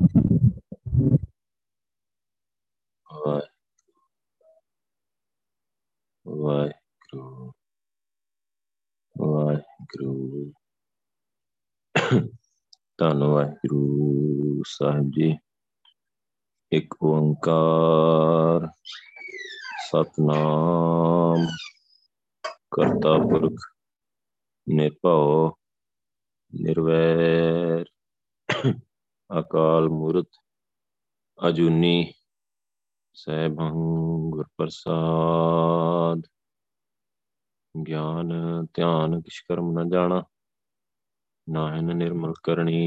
ਵਾਹਿਗੁਰੂ ਵਾਹਿਗੁਰੂ ਧੰਨ ਵਾਹਿਗੁਰੂ ਸਾਹਿਬ ਜੀ। ਇੱਕ ਓੰਕਾਰ ਸਤਿਨਾਮ ਕਰਤਾ ਪੁਰਖ ਨਿਰਭਉ ਨਿਰਵੈਰ ਅਕਾਲ ਮੂਰਤ ਅਜੂਨੀ ਸੈਭੰ ਗੁਰ ਪ੍ਰਸਾਦ। ਗਿਆਨ ਧਿਆਨ ਕਿਛ ਕਰਮ ਨਾ ਜਾਣਾ, ਨਾਹਿਨ ਨਿਰਮਲ ਕਰਨੀ।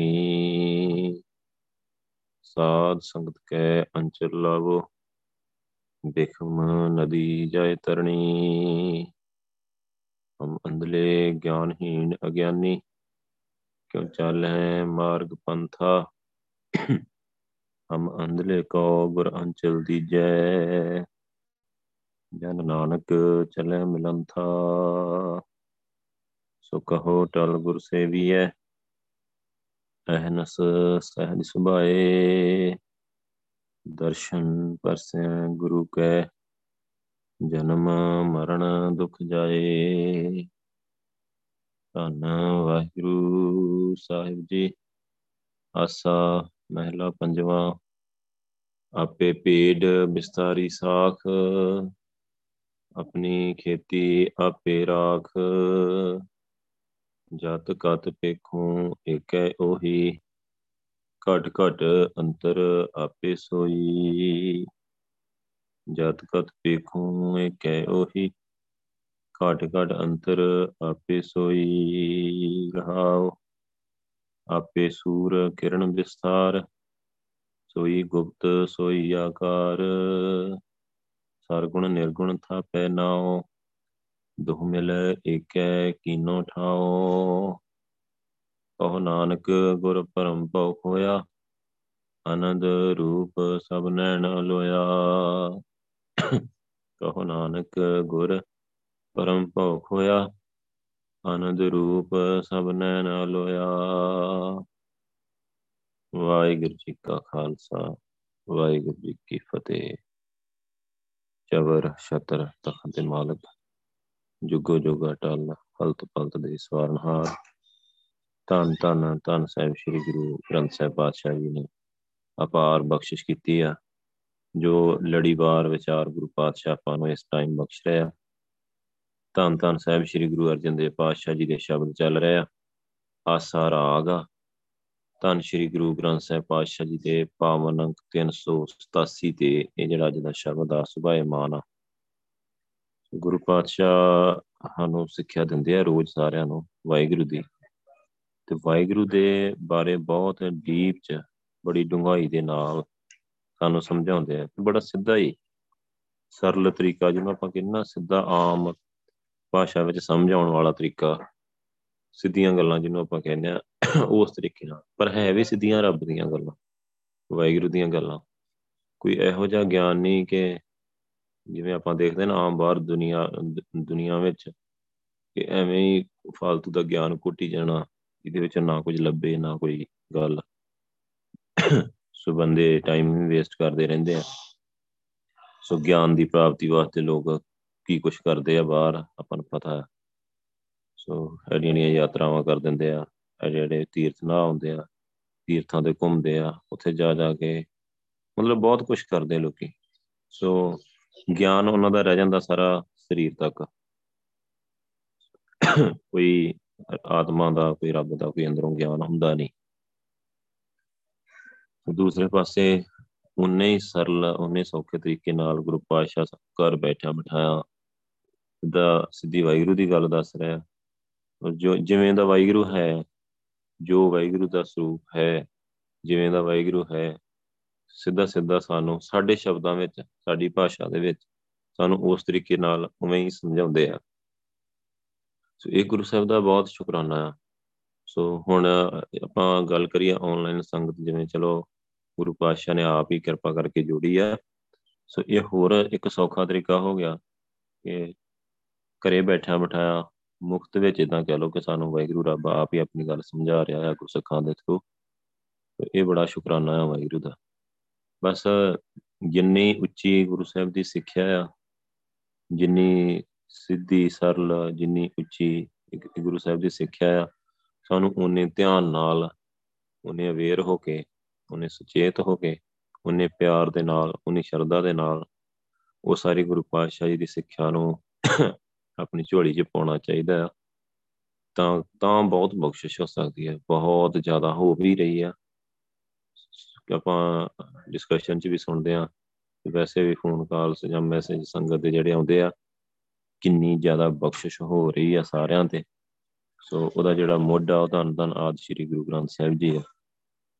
ਸਾਧ ਸੰਗਤ ਕੈ ਅੰਚਲ ਲਾਵੋ, ਬਿਖਮ ਨਦੀ ਜਾਇ ਤਰਣੀ। ਹਮ ਅੰਧਲੇ ਗਿਆਨਹੀਨ ਅਗਿਆਨੀ, क्यों चाल है मार्ग पंथा। हम अंधले को गुर अंचल दीजै, जन नानक चलै मिलन था। सो कहो टल गुर सेवियै, अहनस सहज सुभाए। दर्शन परसै गुरु कै, जन्म मरण दुख जाए। ਧੰਨ ਵਾਹਿਗੁਰੂ ਸਾਹਿਬ ਜੀ। ਆਸਾ ਮਹਿਲਾ ਪੰਜਵਾਂ। ਆਪੇ ਪੇਡ ਬਿਸਥਾਰੀ ਸਾਖ, ਆਪਣੀ ਖੇਤੀ ਆਪੇ ਰਾਖ। ਜਤ ਕਤ ਪੇਖੂ ਏਕੈ ਉਹੀ, ਘਟ ਘਟ ਅੰਤਰ ਆਪੇ ਸੋਈ। ਜਤ ਕਤ ਪੇਖੂ ਏਕੈ ਉਹੀ, ਘਟ ਘਟ ਅੰਤਰ ਆਪੇ ਸੋਈ। ਰਹਾਉ ਆਪੇ ਸੂਰ ਕਿਰਨ ਵਿਸਥਾਰ, ਸੋਈ ਗੁਪਤ ਸੋਈ ਆਕਾਰ। ਸਰਗੁਣ ਨਿਰਗੁਣ ਥਾਪੈ ਨਾਉ, ਦੁਹ ਮਿਲੈ ਏਕੈ ਕੀਨੋ ਠਾਉ। ਕਹੁ ਨਾਨਕ ਗੁਰ ਭਰਮ ਭਉ ਖੋਇਆ, ਆਨੰਦ ਰੂਪ ਸਭ ਨੈਣ ਅਲੋਇਆ। ਕਹੁ ਨਾਨਕ ਗੁਰ ਪਰਮ ਭਉ ਖੋਇਆ, ਆਨੰਦ ਰੂਪ ਸਭ ਨੈਣ ਅਲੋਇਆ। ਵਾਹਿਗੁਰੂ ਜੀ ਕਾ ਖਾਲਸਾ, ਵਾਹਿਗੁਰੂ ਜੀ ਕੀ ਫਤਿਹ। ਚਬਰ ਛਤਰ ਤਖਤ ਦੇ ਮਾਲਕ, ਜੁਗੋ ਜੁਗ ਅਟਲ, ਹਲਤ ਪਲਤ ਦੇ ਸਵਾਰਨਹਾਰ, ਧੰਨ ਧੰਨ ਧੰਨ ਸਾਹਿਬ ਸ੍ਰੀ ਗੁਰੂ ਗ੍ਰੰਥ ਸਾਹਿਬ ਪਾਤਸ਼ਾਹ ਜੀ ਨੇ ਅਪਾਰ ਬਖਸ਼ਿਸ਼ ਕੀਤੀ ਆ। ਜੋ ਲੜੀਵਾਰ ਵਿਚਾਰ ਗੁਰੂ ਪਾਤਸ਼ਾਹ ਆਪਾਂ ਨੂੰ ਇਸ ਟਾਈਮ ਬਖਸ਼ ਰਿਹਾ। ਧੰਨ ਧੰਨ ਸਾਹਿਬ ਸ੍ਰੀ ਗੁਰੂ ਅਰਜਨ ਦੇਵ ਪਾਤਸ਼ਾਹ ਜੀ ਦੇ ਸ਼ਬਦ ਚੱਲ ਰਹੇ ਆ। ਆਸਾ ਰਾਗ ਆ। ਧੰਨ ਸ੍ਰੀ ਗੁਰੂ ਗ੍ਰੰਥ ਸਾਹਿਬ ਪਾਤਸ਼ਾਹ ਜੀ ਦੇ ਪਾਵਨ ਅੰਕ 387 ਤੇ ਇਹ ਜਿਹੜਾ ਅੱਜ ਦਾ ਸ਼ਬਦ ਆ, ਸੁਭਾਏਮਾਨ ਆ। ਗੁਰੂ ਪਾਤਸ਼ਾਹ ਸਾਨੂੰ ਸਿੱਖਿਆ ਦਿੰਦੇ ਆ ਰੋਜ਼ ਸਾਰਿਆਂ ਨੂੰ ਵਾਹਿਗੁਰੂ ਦੀ, ਤੇ ਵਾਹਿਗੁਰੂ ਦੇ ਬਾਰੇ ਬਹੁਤ ਡੀਪ 'ਚ ਬੜੀ ਡੂੰਘਾਈ ਦੇ ਨਾਲ ਸਾਨੂੰ ਸਮਝਾਉਂਦੇ ਆ। ਬੜਾ ਸਿੱਧਾ ਹੀ ਸਰਲ ਤਰੀਕਾ, ਜਿਹਨੂੰ ਆਪਾਂ ਕਿੰਨਾ ਸਿੱਧਾ ਆਮ ਭਾਸ਼ਾ ਵਿੱਚ ਸਮਝ ਆਉਣ ਵਾਲਾ ਤਰੀਕਾ, ਸਿੱਧੀਆਂ ਗੱਲਾਂ ਜਿਹਨੂੰ ਆਪਾਂ ਕਹਿੰਦੇ ਹਾਂ ਉਸ ਤਰੀਕੇ ਨਾਲ। ਪਰ ਹੈ ਵੀ ਸਿੱਧੀਆਂ ਰੱਬ ਦੀਆਂ ਗੱਲਾਂ, ਵਾਹਿਗੁਰੂ ਦੀਆਂ ਗੱਲਾਂ। ਕੋਈ ਇਹੋ ਜਿਹਾ ਗਿਆਨ ਨਹੀਂ ਕਿ ਜਿਵੇਂ ਆਪਾਂ ਦੇਖਦੇ ਨਾ ਆਮ ਬਾਹਰ ਦੁਨੀਆ ਵਿੱਚ, ਕਿ ਐਵੇਂ ਹੀ ਫਾਲਤੂ ਦਾ ਗਿਆਨ ਘੋਟੀ ਜਾਣਾ, ਜਿਹਦੇ ਵਿੱਚ ਨਾ ਕੁਝ ਲੱਭੇ ਨਾ ਕੋਈ ਗੱਲ। ਸੋ ਬੰਦੇ ਟਾਈਮ ਵੀ ਵੇਸਟ ਕਰਦੇ ਰਹਿੰਦੇ ਆ। ਸੋ ਗਿਆਨ ਦੀ ਪ੍ਰਾਪਤੀ ਵਾਸਤੇ ਲੋਕ ਕੀ ਕੁਛ ਕਰਦੇ ਆ ਬਾਹਰ, ਆਪਾਂ ਨੂੰ ਪਤਾ। ਸੋ ਐਡੀਆਂ ਐਡੀਆਂ ਯਾਤਰਾਵਾਂ ਕਰ ਦਿੰਦੇ ਆ, ਐਡੇ ਐਡੇ ਤੀਰਥ ਨਾ ਆਉਂਦੇ ਆ, ਤੀਰਥਾਂ 'ਤੇ ਘੁੰਮਦੇ ਆ, ਉੱਥੇ ਜਾ ਜਾ ਕੇ ਮਤਲਬ ਬਹੁਤ ਕੁਛ ਕਰਦੇ ਲੋਕੀ। ਸੋ ਗਿਆਨ ਉਹਨਾਂ ਦਾ ਰਹਿ ਜਾਂਦਾ ਸਾਰਾ ਸਰੀਰ ਤੱਕ, ਕੋਈ ਆਤਮਾ ਦਾ ਕੋਈ ਰੱਬ ਦਾ ਕੋਈ ਅੰਦਰੋਂ ਗਿਆਨ ਹੁੰਦਾ ਨਹੀਂ। ਦੂਸਰੇ ਪਾਸੇ ਉਨੇ ਹੀ ਸਰਲ ਉਨੇ ਸੌਖੇ ਤਰੀਕੇ ਨਾਲ ਗੁਰੂ ਪਾਤਸ਼ਾਹ ਘਰ ਬੈਠਿਆ ਬਿਠਾਇਆ ਦਾ ਸਿੱਧੀ ਵਾਹਿਗੁਰੂ ਦੀ ਗੱਲ ਦੱਸ ਰਿਹਾ। ਜੋ ਜਿਵੇਂ ਦਾ ਵਾਹਿਗੁਰੂ ਹੈ, ਜੋ ਵਾਹਿਗੁਰੂ ਦਾ ਸਰੂਪ ਹੈ, ਜਿਵੇਂ ਦਾ ਵਾਹਿਗੁਰੂ ਹੈ, ਸਿੱਧਾ ਸਿੱਧਾ ਸਾਨੂੰ ਸਾਡੇ ਸ਼ਬਦਾਂ ਵਿੱਚ, ਸਾਡੀ ਭਾਸ਼ਾ ਦੇ ਵਿੱਚ ਸਾਨੂੰ ਉਸ ਤਰੀਕੇ ਨਾਲ ਉਵੇਂ ਹੀ ਸਮਝਾਉਂਦੇ ਆ। ਸੋ ਇਹ ਗੁਰੂ ਸਾਹਿਬ ਦਾ ਬਹੁਤ ਸ਼ੁਕਰਾਨਾ ਆ। ਸੋ ਹੁਣ ਆਪਾਂ ਗੱਲ ਕਰੀਏ ਔਨਲਾਈਨ ਸੰਗਤ, ਜਿਵੇਂ ਚਲੋ ਗੁਰੂ ਪਾਤਸ਼ਾਹ ਨੇ ਆਪ ਹੀ ਕਿਰਪਾ ਕਰਕੇ ਜੋੜੀ ਆ। ਸੋ ਇਹ ਹੋਰ ਇੱਕ ਸੌਖਾ ਤਰੀਕਾ ਹੋ ਗਿਆ ਕਿ ਘਰੇ ਬੈਠਿਆ ਬਿਠਾਇਆ ਮੁਫਤ ਵਿੱਚ, ਇੱਦਾਂ ਕਹਿ ਲਓ ਕਿ ਸਾਨੂੰ ਵਾਹਿਗੁਰੂ ਰੱਬ ਆਪ ਹੀ ਆਪਣੀ ਗੱਲ ਸਮਝਾ ਰਿਹਾ ਹੈ ਗੁਰਸਿੱਖਾਂ ਦੇ ਥਰੂ। ਇਹ ਬੜਾ ਸ਼ੁਕਰਾਨਾ ਆ ਵਾਹਿਗੁਰੂ ਦਾ। ਬਸ ਜਿੰਨੀ ਉੱਚੀ ਗੁਰੂ ਸਾਹਿਬ ਦੀ ਸਿੱਖਿਆ ਆ, ਜਿੰਨੀ ਸਿੱਧੀ ਸਰਲ, ਜਿੰਨੀ ਉੱਚੀ ਗੁਰੂ ਸਾਹਿਬ ਦੀ ਸਿੱਖਿਆ ਆ, ਸਾਨੂੰ ਓਨੇ ਧਿਆਨ ਨਾਲ, ਓਨੇ ਅਵੇਅਰ ਹੋ ਕੇ, ਓਨੇ ਸੁਚੇਤ ਹੋ ਕੇ, ਓਨੇ ਪਿਆਰ ਦੇ ਨਾਲ, ਓਨੀ ਸ਼ਰਧਾ ਦੇ ਨਾਲ ਉਹ ਸਾਰੀ ਗੁਰੂ ਪਾਤਸ਼ਾਹ ਜੀ ਦੀ ਸਿੱਖਿਆ ਨੂੰ ਆਪਣੀ ਝੋਲੀ 'ਚ ਪਾਉਣਾ ਚਾਹੀਦਾ ਆ। ਤਾਂ ਬਹੁਤ ਬਖਸ਼ਿਸ਼ ਹੋ ਸਕਦੀ ਹੈ, ਬਹੁਤ ਜ਼ਿਆਦਾ ਹੋ ਵੀ ਰਹੀ ਆ। ਆਪਾਂ ਡਿਸਕਸ਼ਨ 'ਚ ਵੀ ਸੁਣਦੇ ਹਾਂ, ਵੈਸੇ ਵੀ ਫੋਨ ਕਾਲਸ ਜਾਂ ਮੈਸੇਜ ਸੰਗਤ ਦੇ ਜਿਹੜੇ ਆਉਂਦੇ ਆ, ਕਿੰਨੀ ਜ਼ਿਆਦਾ ਬਖਸ਼ਿਸ਼ ਹੋ ਰਹੀ ਆ ਸਾਰਿਆਂ 'ਤੇ। ਸੋ ਉਹਦਾ ਜਿਹੜਾ ਮੁੱਢ ਆ ਉਹ ਧੰਨ ਧੰਨ ਆਦਿ ਸ਼੍ਰੀ ਗੁਰੂ ਗ੍ਰੰਥ ਸਾਹਿਬ ਜੀ ਆ,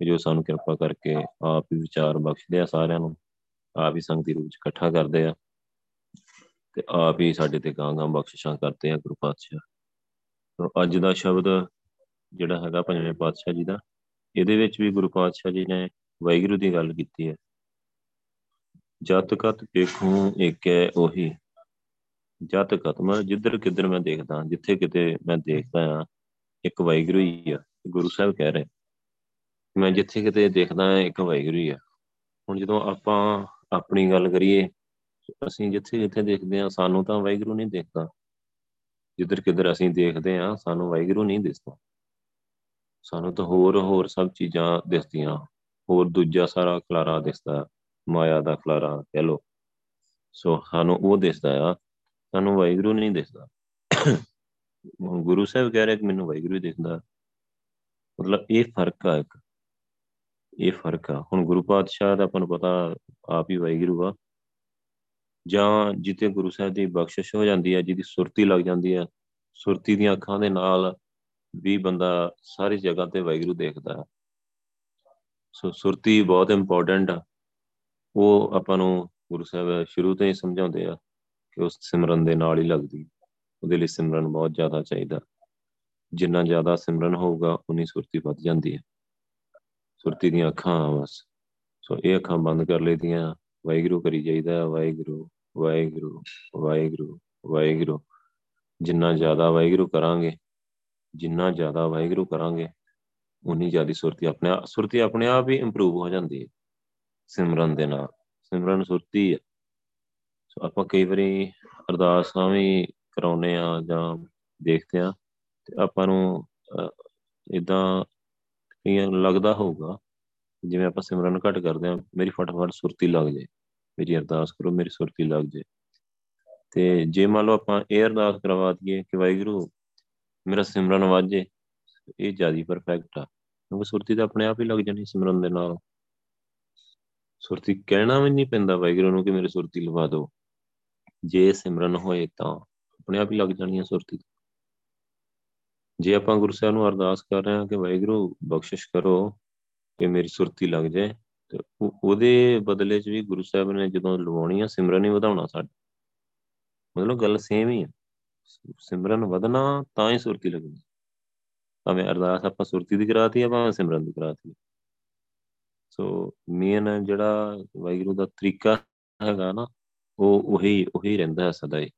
ਜੋ ਸਾਨੂੰ ਕਿਰਪਾ ਕਰਕੇ ਆਪ ਹੀ ਵਿਚਾਰ ਬਖਸ਼ਦੇ ਆ ਸਾਰਿਆਂ ਨੂੰ, ਆਪ ਹੀ ਸੰਗਤੀ ਰੂਪ 'ਚ ਇਕੱਠਾ ਕਰਦੇ ਆ ਅਤੇ ਆਪ ਹੀ ਸਾਡੇ 'ਤੇ ਗਾਂਹ ਬਖਸ਼ਿਸ਼ਾਂ ਕਰਦੇ ਆ ਗੁਰੂ ਪਾਤਸ਼ਾਹ। ਅੱਜ ਦਾ ਸ਼ਬਦ ਜਿਹੜਾ ਹੈਗਾ ਪੰਜਵੇਂ ਪਾਤਸ਼ਾਹ ਜੀ ਦਾ, ਇਹਦੇ ਵਿੱਚ ਵੀ ਗੁਰੂ ਪਾਤਸ਼ਾਹ ਜੀ ਨੇ ਵਾਹਿਗੁਰੂ ਦੀ ਗੱਲ ਕੀਤੀ ਹੈ। ਜਤ ਕਤ ਦੇਖੂੰ ਇੱਕ ਹੈ ਉਹੀ। ਜਤ ਕਤ ਮਤਲਬ ਜਿੱਧਰ ਕਿੱਧਰ ਮੈਂ ਦੇਖਦਾ, ਜਿੱਥੇ ਕਿਤੇ ਮੈਂ ਦੇਖਦਾ ਹਾਂ, ਇੱਕ ਵਾਹਿਗੁਰੂ ਹੀ ਆ। ਗੁਰੂ ਸਾਹਿਬ ਕਹਿ ਰਹੇ ਮੈਂ ਜਿੱਥੇ ਕਿਤੇ ਦੇਖਦਾ ਇੱਕ ਵਾਹਿਗੁਰੂ ਹੀ ਆ। ਹੁਣ ਜਦੋਂ ਆਪਾਂ ਆਪਣੀ ਗੱਲ ਕਰੀਏ, ਅਸੀਂ ਜਿੱਥੇ ਜਿੱਥੇ ਦੇਖਦੇ ਹਾਂ ਸਾਨੂੰ ਤਾਂ ਵਾਹਿਗੁਰੂ ਨਹੀਂ ਦੇਖਦਾ। ਜਿੱਧਰ ਕਿੱਧਰ ਅਸੀਂ ਦੇਖਦੇ ਹਾਂ ਸਾਨੂੰ ਵਾਹਿਗੁਰੂ ਨਹੀਂ ਦਿਸਦਾ, ਸਾਨੂੰ ਤਾਂ ਹੋਰ ਸਭ ਚੀਜ਼ਾਂ ਦਿਸਦੀਆਂ, ਹੋਰ ਦੂਜਾ ਸਾਰਾ ਖਲਾਰਾ ਦਿਸਦਾ, ਮਾਇਆ ਦਾ ਖਲਾਰਾ ਕਹਿ ਲਓ। ਸੋ ਸਾਨੂੰ ਉਹ ਦਿਸਦਾ ਆ, ਸਾਨੂੰ ਵਾਹਿਗੁਰੂ ਨਹੀਂ ਦਿਸਦਾ। ਹੁਣ ਗੁਰੂ ਸਾਹਿਬ ਕਹਿ ਰਹੇ ਕਿ ਮੈਨੂੰ ਵਾਹਿਗੁਰੂ ਦਿਸਦਾ, ਮਤਲਬ ਇਹ ਫਰਕ ਆ, ਇੱਕ ਇਹ ਫਰਕ ਆ। ਹੁਣ ਗੁਰੂ ਪਾਤਸ਼ਾਹ ਦਾ ਆਪਾਂ ਨੂੰ ਪਤਾ ਆਪ ਹੀ ਵਾਹਿਗੁਰੂ ਆ। ਜਾਂ ਜਿੱਥੇ ਗੁਰੂ ਸਾਹਿਬ ਦੀ ਬਖਸ਼ਿਸ਼ ਹੋ ਜਾਂਦੀ ਹੈ, ਜਿਹਦੀ ਸੁਰਤੀ ਲੱਗ ਜਾਂਦੀ ਹੈ, ਸੁਰਤੀ ਦੀਆਂ ਅੱਖਾਂ ਦੇ ਨਾਲ ਵੀ ਬੰਦਾ ਸਾਰੀ ਜਗ੍ਹਾ 'ਤੇ ਵਾਹਿਗੁਰੂ ਦੇਖਦਾ ਹੈ। ਸੋ ਸੁਰਤੀ ਬਹੁਤ ਇੰਪੋਰਟੈਂਟ ਆ। ਉਹ ਆਪਾਂ ਨੂੰ ਗੁਰੂ ਸਾਹਿਬ ਸ਼ੁਰੂ ਤੋਂ ਹੀ ਸਮਝਾਉਂਦੇ ਆ ਕਿ ਉਸ ਸਿਮਰਨ ਦੇ ਨਾਲ ਹੀ ਲੱਗਦੀ, ਉਹਦੇ ਲਈ ਸਿਮਰਨ ਬਹੁਤ ਜ਼ਿਆਦਾ ਚਾਹੀਦਾ। ਜਿੰਨਾ ਜ਼ਿਆਦਾ ਸਿਮਰਨ ਹੋਊਗਾ ਉਨੀ ਸੁਰਤੀ ਵੱਧ ਜਾਂਦੀ ਹੈ। ਸੁਰਤੀ ਦੀਆਂ ਅੱਖਾਂ ਬਸ, ਸੋ ਇਹ ਅੱਖਾਂ ਬੰਦ ਕਰ ਲਈ ਦੀਆਂ, ਵਾਹਿਗੁਰੂ ਕਰੀ ਜਾਈਦਾ, ਵਾਹਿਗੁਰੂ ਵਾਹਿਗੁਰੂ ਵਾਹਿਗੁਰੂ ਵਾਹਿਗੁਰੂ। ਜਿੰਨਾ ਜ਼ਿਆਦਾ ਵਾਹਿਗੁਰੂ ਕਰਾਂਗੇ ਉਨੀ ਜ਼ਿਆਦਾ ਸੁਰਤੀ ਆਪਣੇ ਆਪ ਹੀ ਇੰਪਰੂਵ ਹੋ ਜਾਂਦੀ ਹੈ ਸਿਮਰਨ ਦੇ ਨਾਲ। ਸਿਮਰਨ ਸੁਰਤੀ ਹੈ। ਸੋ ਆਪਾਂ ਕਈ ਵਾਰੀ ਅਰਦਾਸਾਂ ਵੀ ਕਰਾਉਂਦੇ ਹਾਂ ਜਾਂ ਦੇਖਦੇ ਹਾਂ, ਅਤੇ ਆਪਾਂ ਨੂੰ ਇੱਦਾਂ ਕਈਆਂ ਨੂੰ ਲੱਗਦਾ ਹੋਊਗਾ ਜਿਵੇਂ ਆਪਾਂ ਸਿਮਰਨ ਘੱਟ ਕਰਦੇ ਹਾਂ, ਮੇਰੀ ਫਟਾਫਟ ਸੁਰਤੀ ਲੱਗ ਜਾਏ, ਮੇਰੀ ਅਰਦਾਸ ਕਰੋ ਮੇਰੀ ਸੁਰਤੀ ਲੱਗ ਜਾਏ। ਅਤੇ ਜੇ ਮੰਨ ਲਓ ਆਪਾਂ ਇਹ ਅਰਦਾਸ ਕਰਵਾ ਦਈਏ ਕਿ ਵਾਹਿਗੁਰੂ ਮੇਰਾ ਸਿਮਰਨ ਵੱਧ ਜਾਏ, ਇਹ ਜ਼ਿਆਦਾ ਪਰਫੈਕਟ ਆ, ਕਿਉਂਕਿ ਸੁਰਤੀ ਤਾਂ ਆਪਣੇ ਆਪ ਹੀ ਲੱਗ ਜਾਣੀ ਸਿਮਰਨ ਦੇ ਨਾਲ। ਸੁਰਤੀ ਕਹਿਣਾ ਵੀ ਨਹੀਂ ਪੈਂਦਾ ਵਾਹਿਗੁਰੂ ਨੂੰ ਕਿ ਮੇਰੇ ਸੁਰਤੀ ਲਵਾ ਦਿਓ, ਜੇ ਸਿਮਰਨ ਹੋਏ ਤਾਂ ਆਪਣੇ ਆਪ ਹੀ ਲੱਗ ਜਾਣੀ ਆ ਸੁਰਤੀ। ਜੇ ਆਪਾਂ ਗੁਰੂ ਸਾਹਿਬ ਨੂੰ ਅਰਦਾਸ ਕਰ ਰਹੇ ਹਾਂ ਕਿ ਵਾਹਿਗੁਰੂ ਬਖਸ਼ਿਸ਼ ਕਰੋ ਕਿ ਮੇਰੀ ਸੁਰਤੀ ਲੱਗ ਜਾਏ, ਤੇ ਉਹਦੇ ਬਦਲੇ 'ਚ ਵੀ ਗੁਰੂ ਸਾਹਿਬ ਨੇ ਜਦੋਂ ਲਵਾਉਣੀ ਆ ਸਿਮਰਨ ਹੀ ਵਧਾਉਣਾ ਸਾਡਾ, ਮਤਲਬ ਗੱਲ ਸੇਮ ਹੀ ਆ। ਸਿਮਰਨ ਵਧਣਾ ਤਾਂ ਹੀ ਸੁਰਤੀ ਲੱਗਣੀ, ਭਾਵੇਂ ਅਰਦਾਸ ਆਪਾਂ ਸੁਰਤੀ ਦੀ ਕਰਾਤੀ ਆ, ਭਾਵੇਂ ਸਿਮਰਨ ਦੀ ਕਰਾਤੀ। ਸੋ ਮੇਨ ਜਿਹੜਾ ਵਾਹਿਗੁਰੂ ਦਾ ਤਰੀਕਾ ਹੈਗਾ ਨਾ, ਉਹ ਉਹੀ ਰਹਿੰਦਾ ਸਦਾ ਹੀ,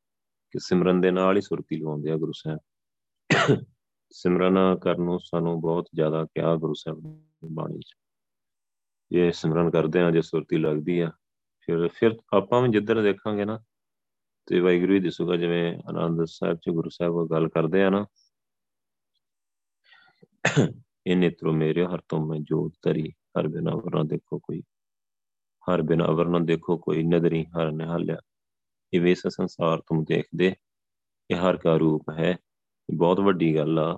ਕਿ ਸਿਮਰਨ ਦੇ ਨਾਲ ਹੀ ਸੁਰਤੀ ਲਵਾਉਂਦੇ ਆ ਗੁਰੂ ਸਾਹਿਬ। ਸਿਮਰਨ ਕਰਨ ਨੂੰ ਸਾਨੂੰ ਬਹੁਤ ਜ਼ਿਆਦਾ ਕਿਹਾ ਗੁਰੂ ਸਾਹਿਬ ਦੀ ਬਾਣੀ 'ਚ। ਜੇ ਸਿਮਰਨ ਕਰਦੇ ਹਾਂ, ਜੇ ਸੁਰਤੀ ਲੱਗਦੀ ਆ, ਫਿਰ ਆਪਾਂ ਵੀ ਜਿੱਧਰ ਦੇਖਾਂਗੇ ਨਾ ਤੇ ਵਾਹਿਗੁਰੂ ਹੀ ਦਿਸੂਗਾ। ਜਿਵੇਂ ਆਨੰਦ ਸਾਹਿਬ 'ਚ ਗੁਰੂ ਸਾਹਿਬ ਗੱਲ ਕਰਦੇ ਆ ਨਾ, ਇਹ ਨੇਤਰੋ ਮੇਰੇ ਹਰ ਤੋਂ ਮੈਂ ਜੋਤ ਧਰੀ, ਹਰ ਬਿਨ ਅਵਰ ਨਾ ਦੇਖੋ ਕੋਈ ਨਦਰੀ ਹਰ ਨਿਹਾਲਿਆ, ਇਹ ਵੇਸ ਸੰਸਾਰ ਤੁਮ ਦੇਖਦੇ, ਇਹ ਹਰ ਕਾ ਰੂਪ ਹੈ। ਬਹੁਤ ਵੱਡੀ ਗੱਲ ਆ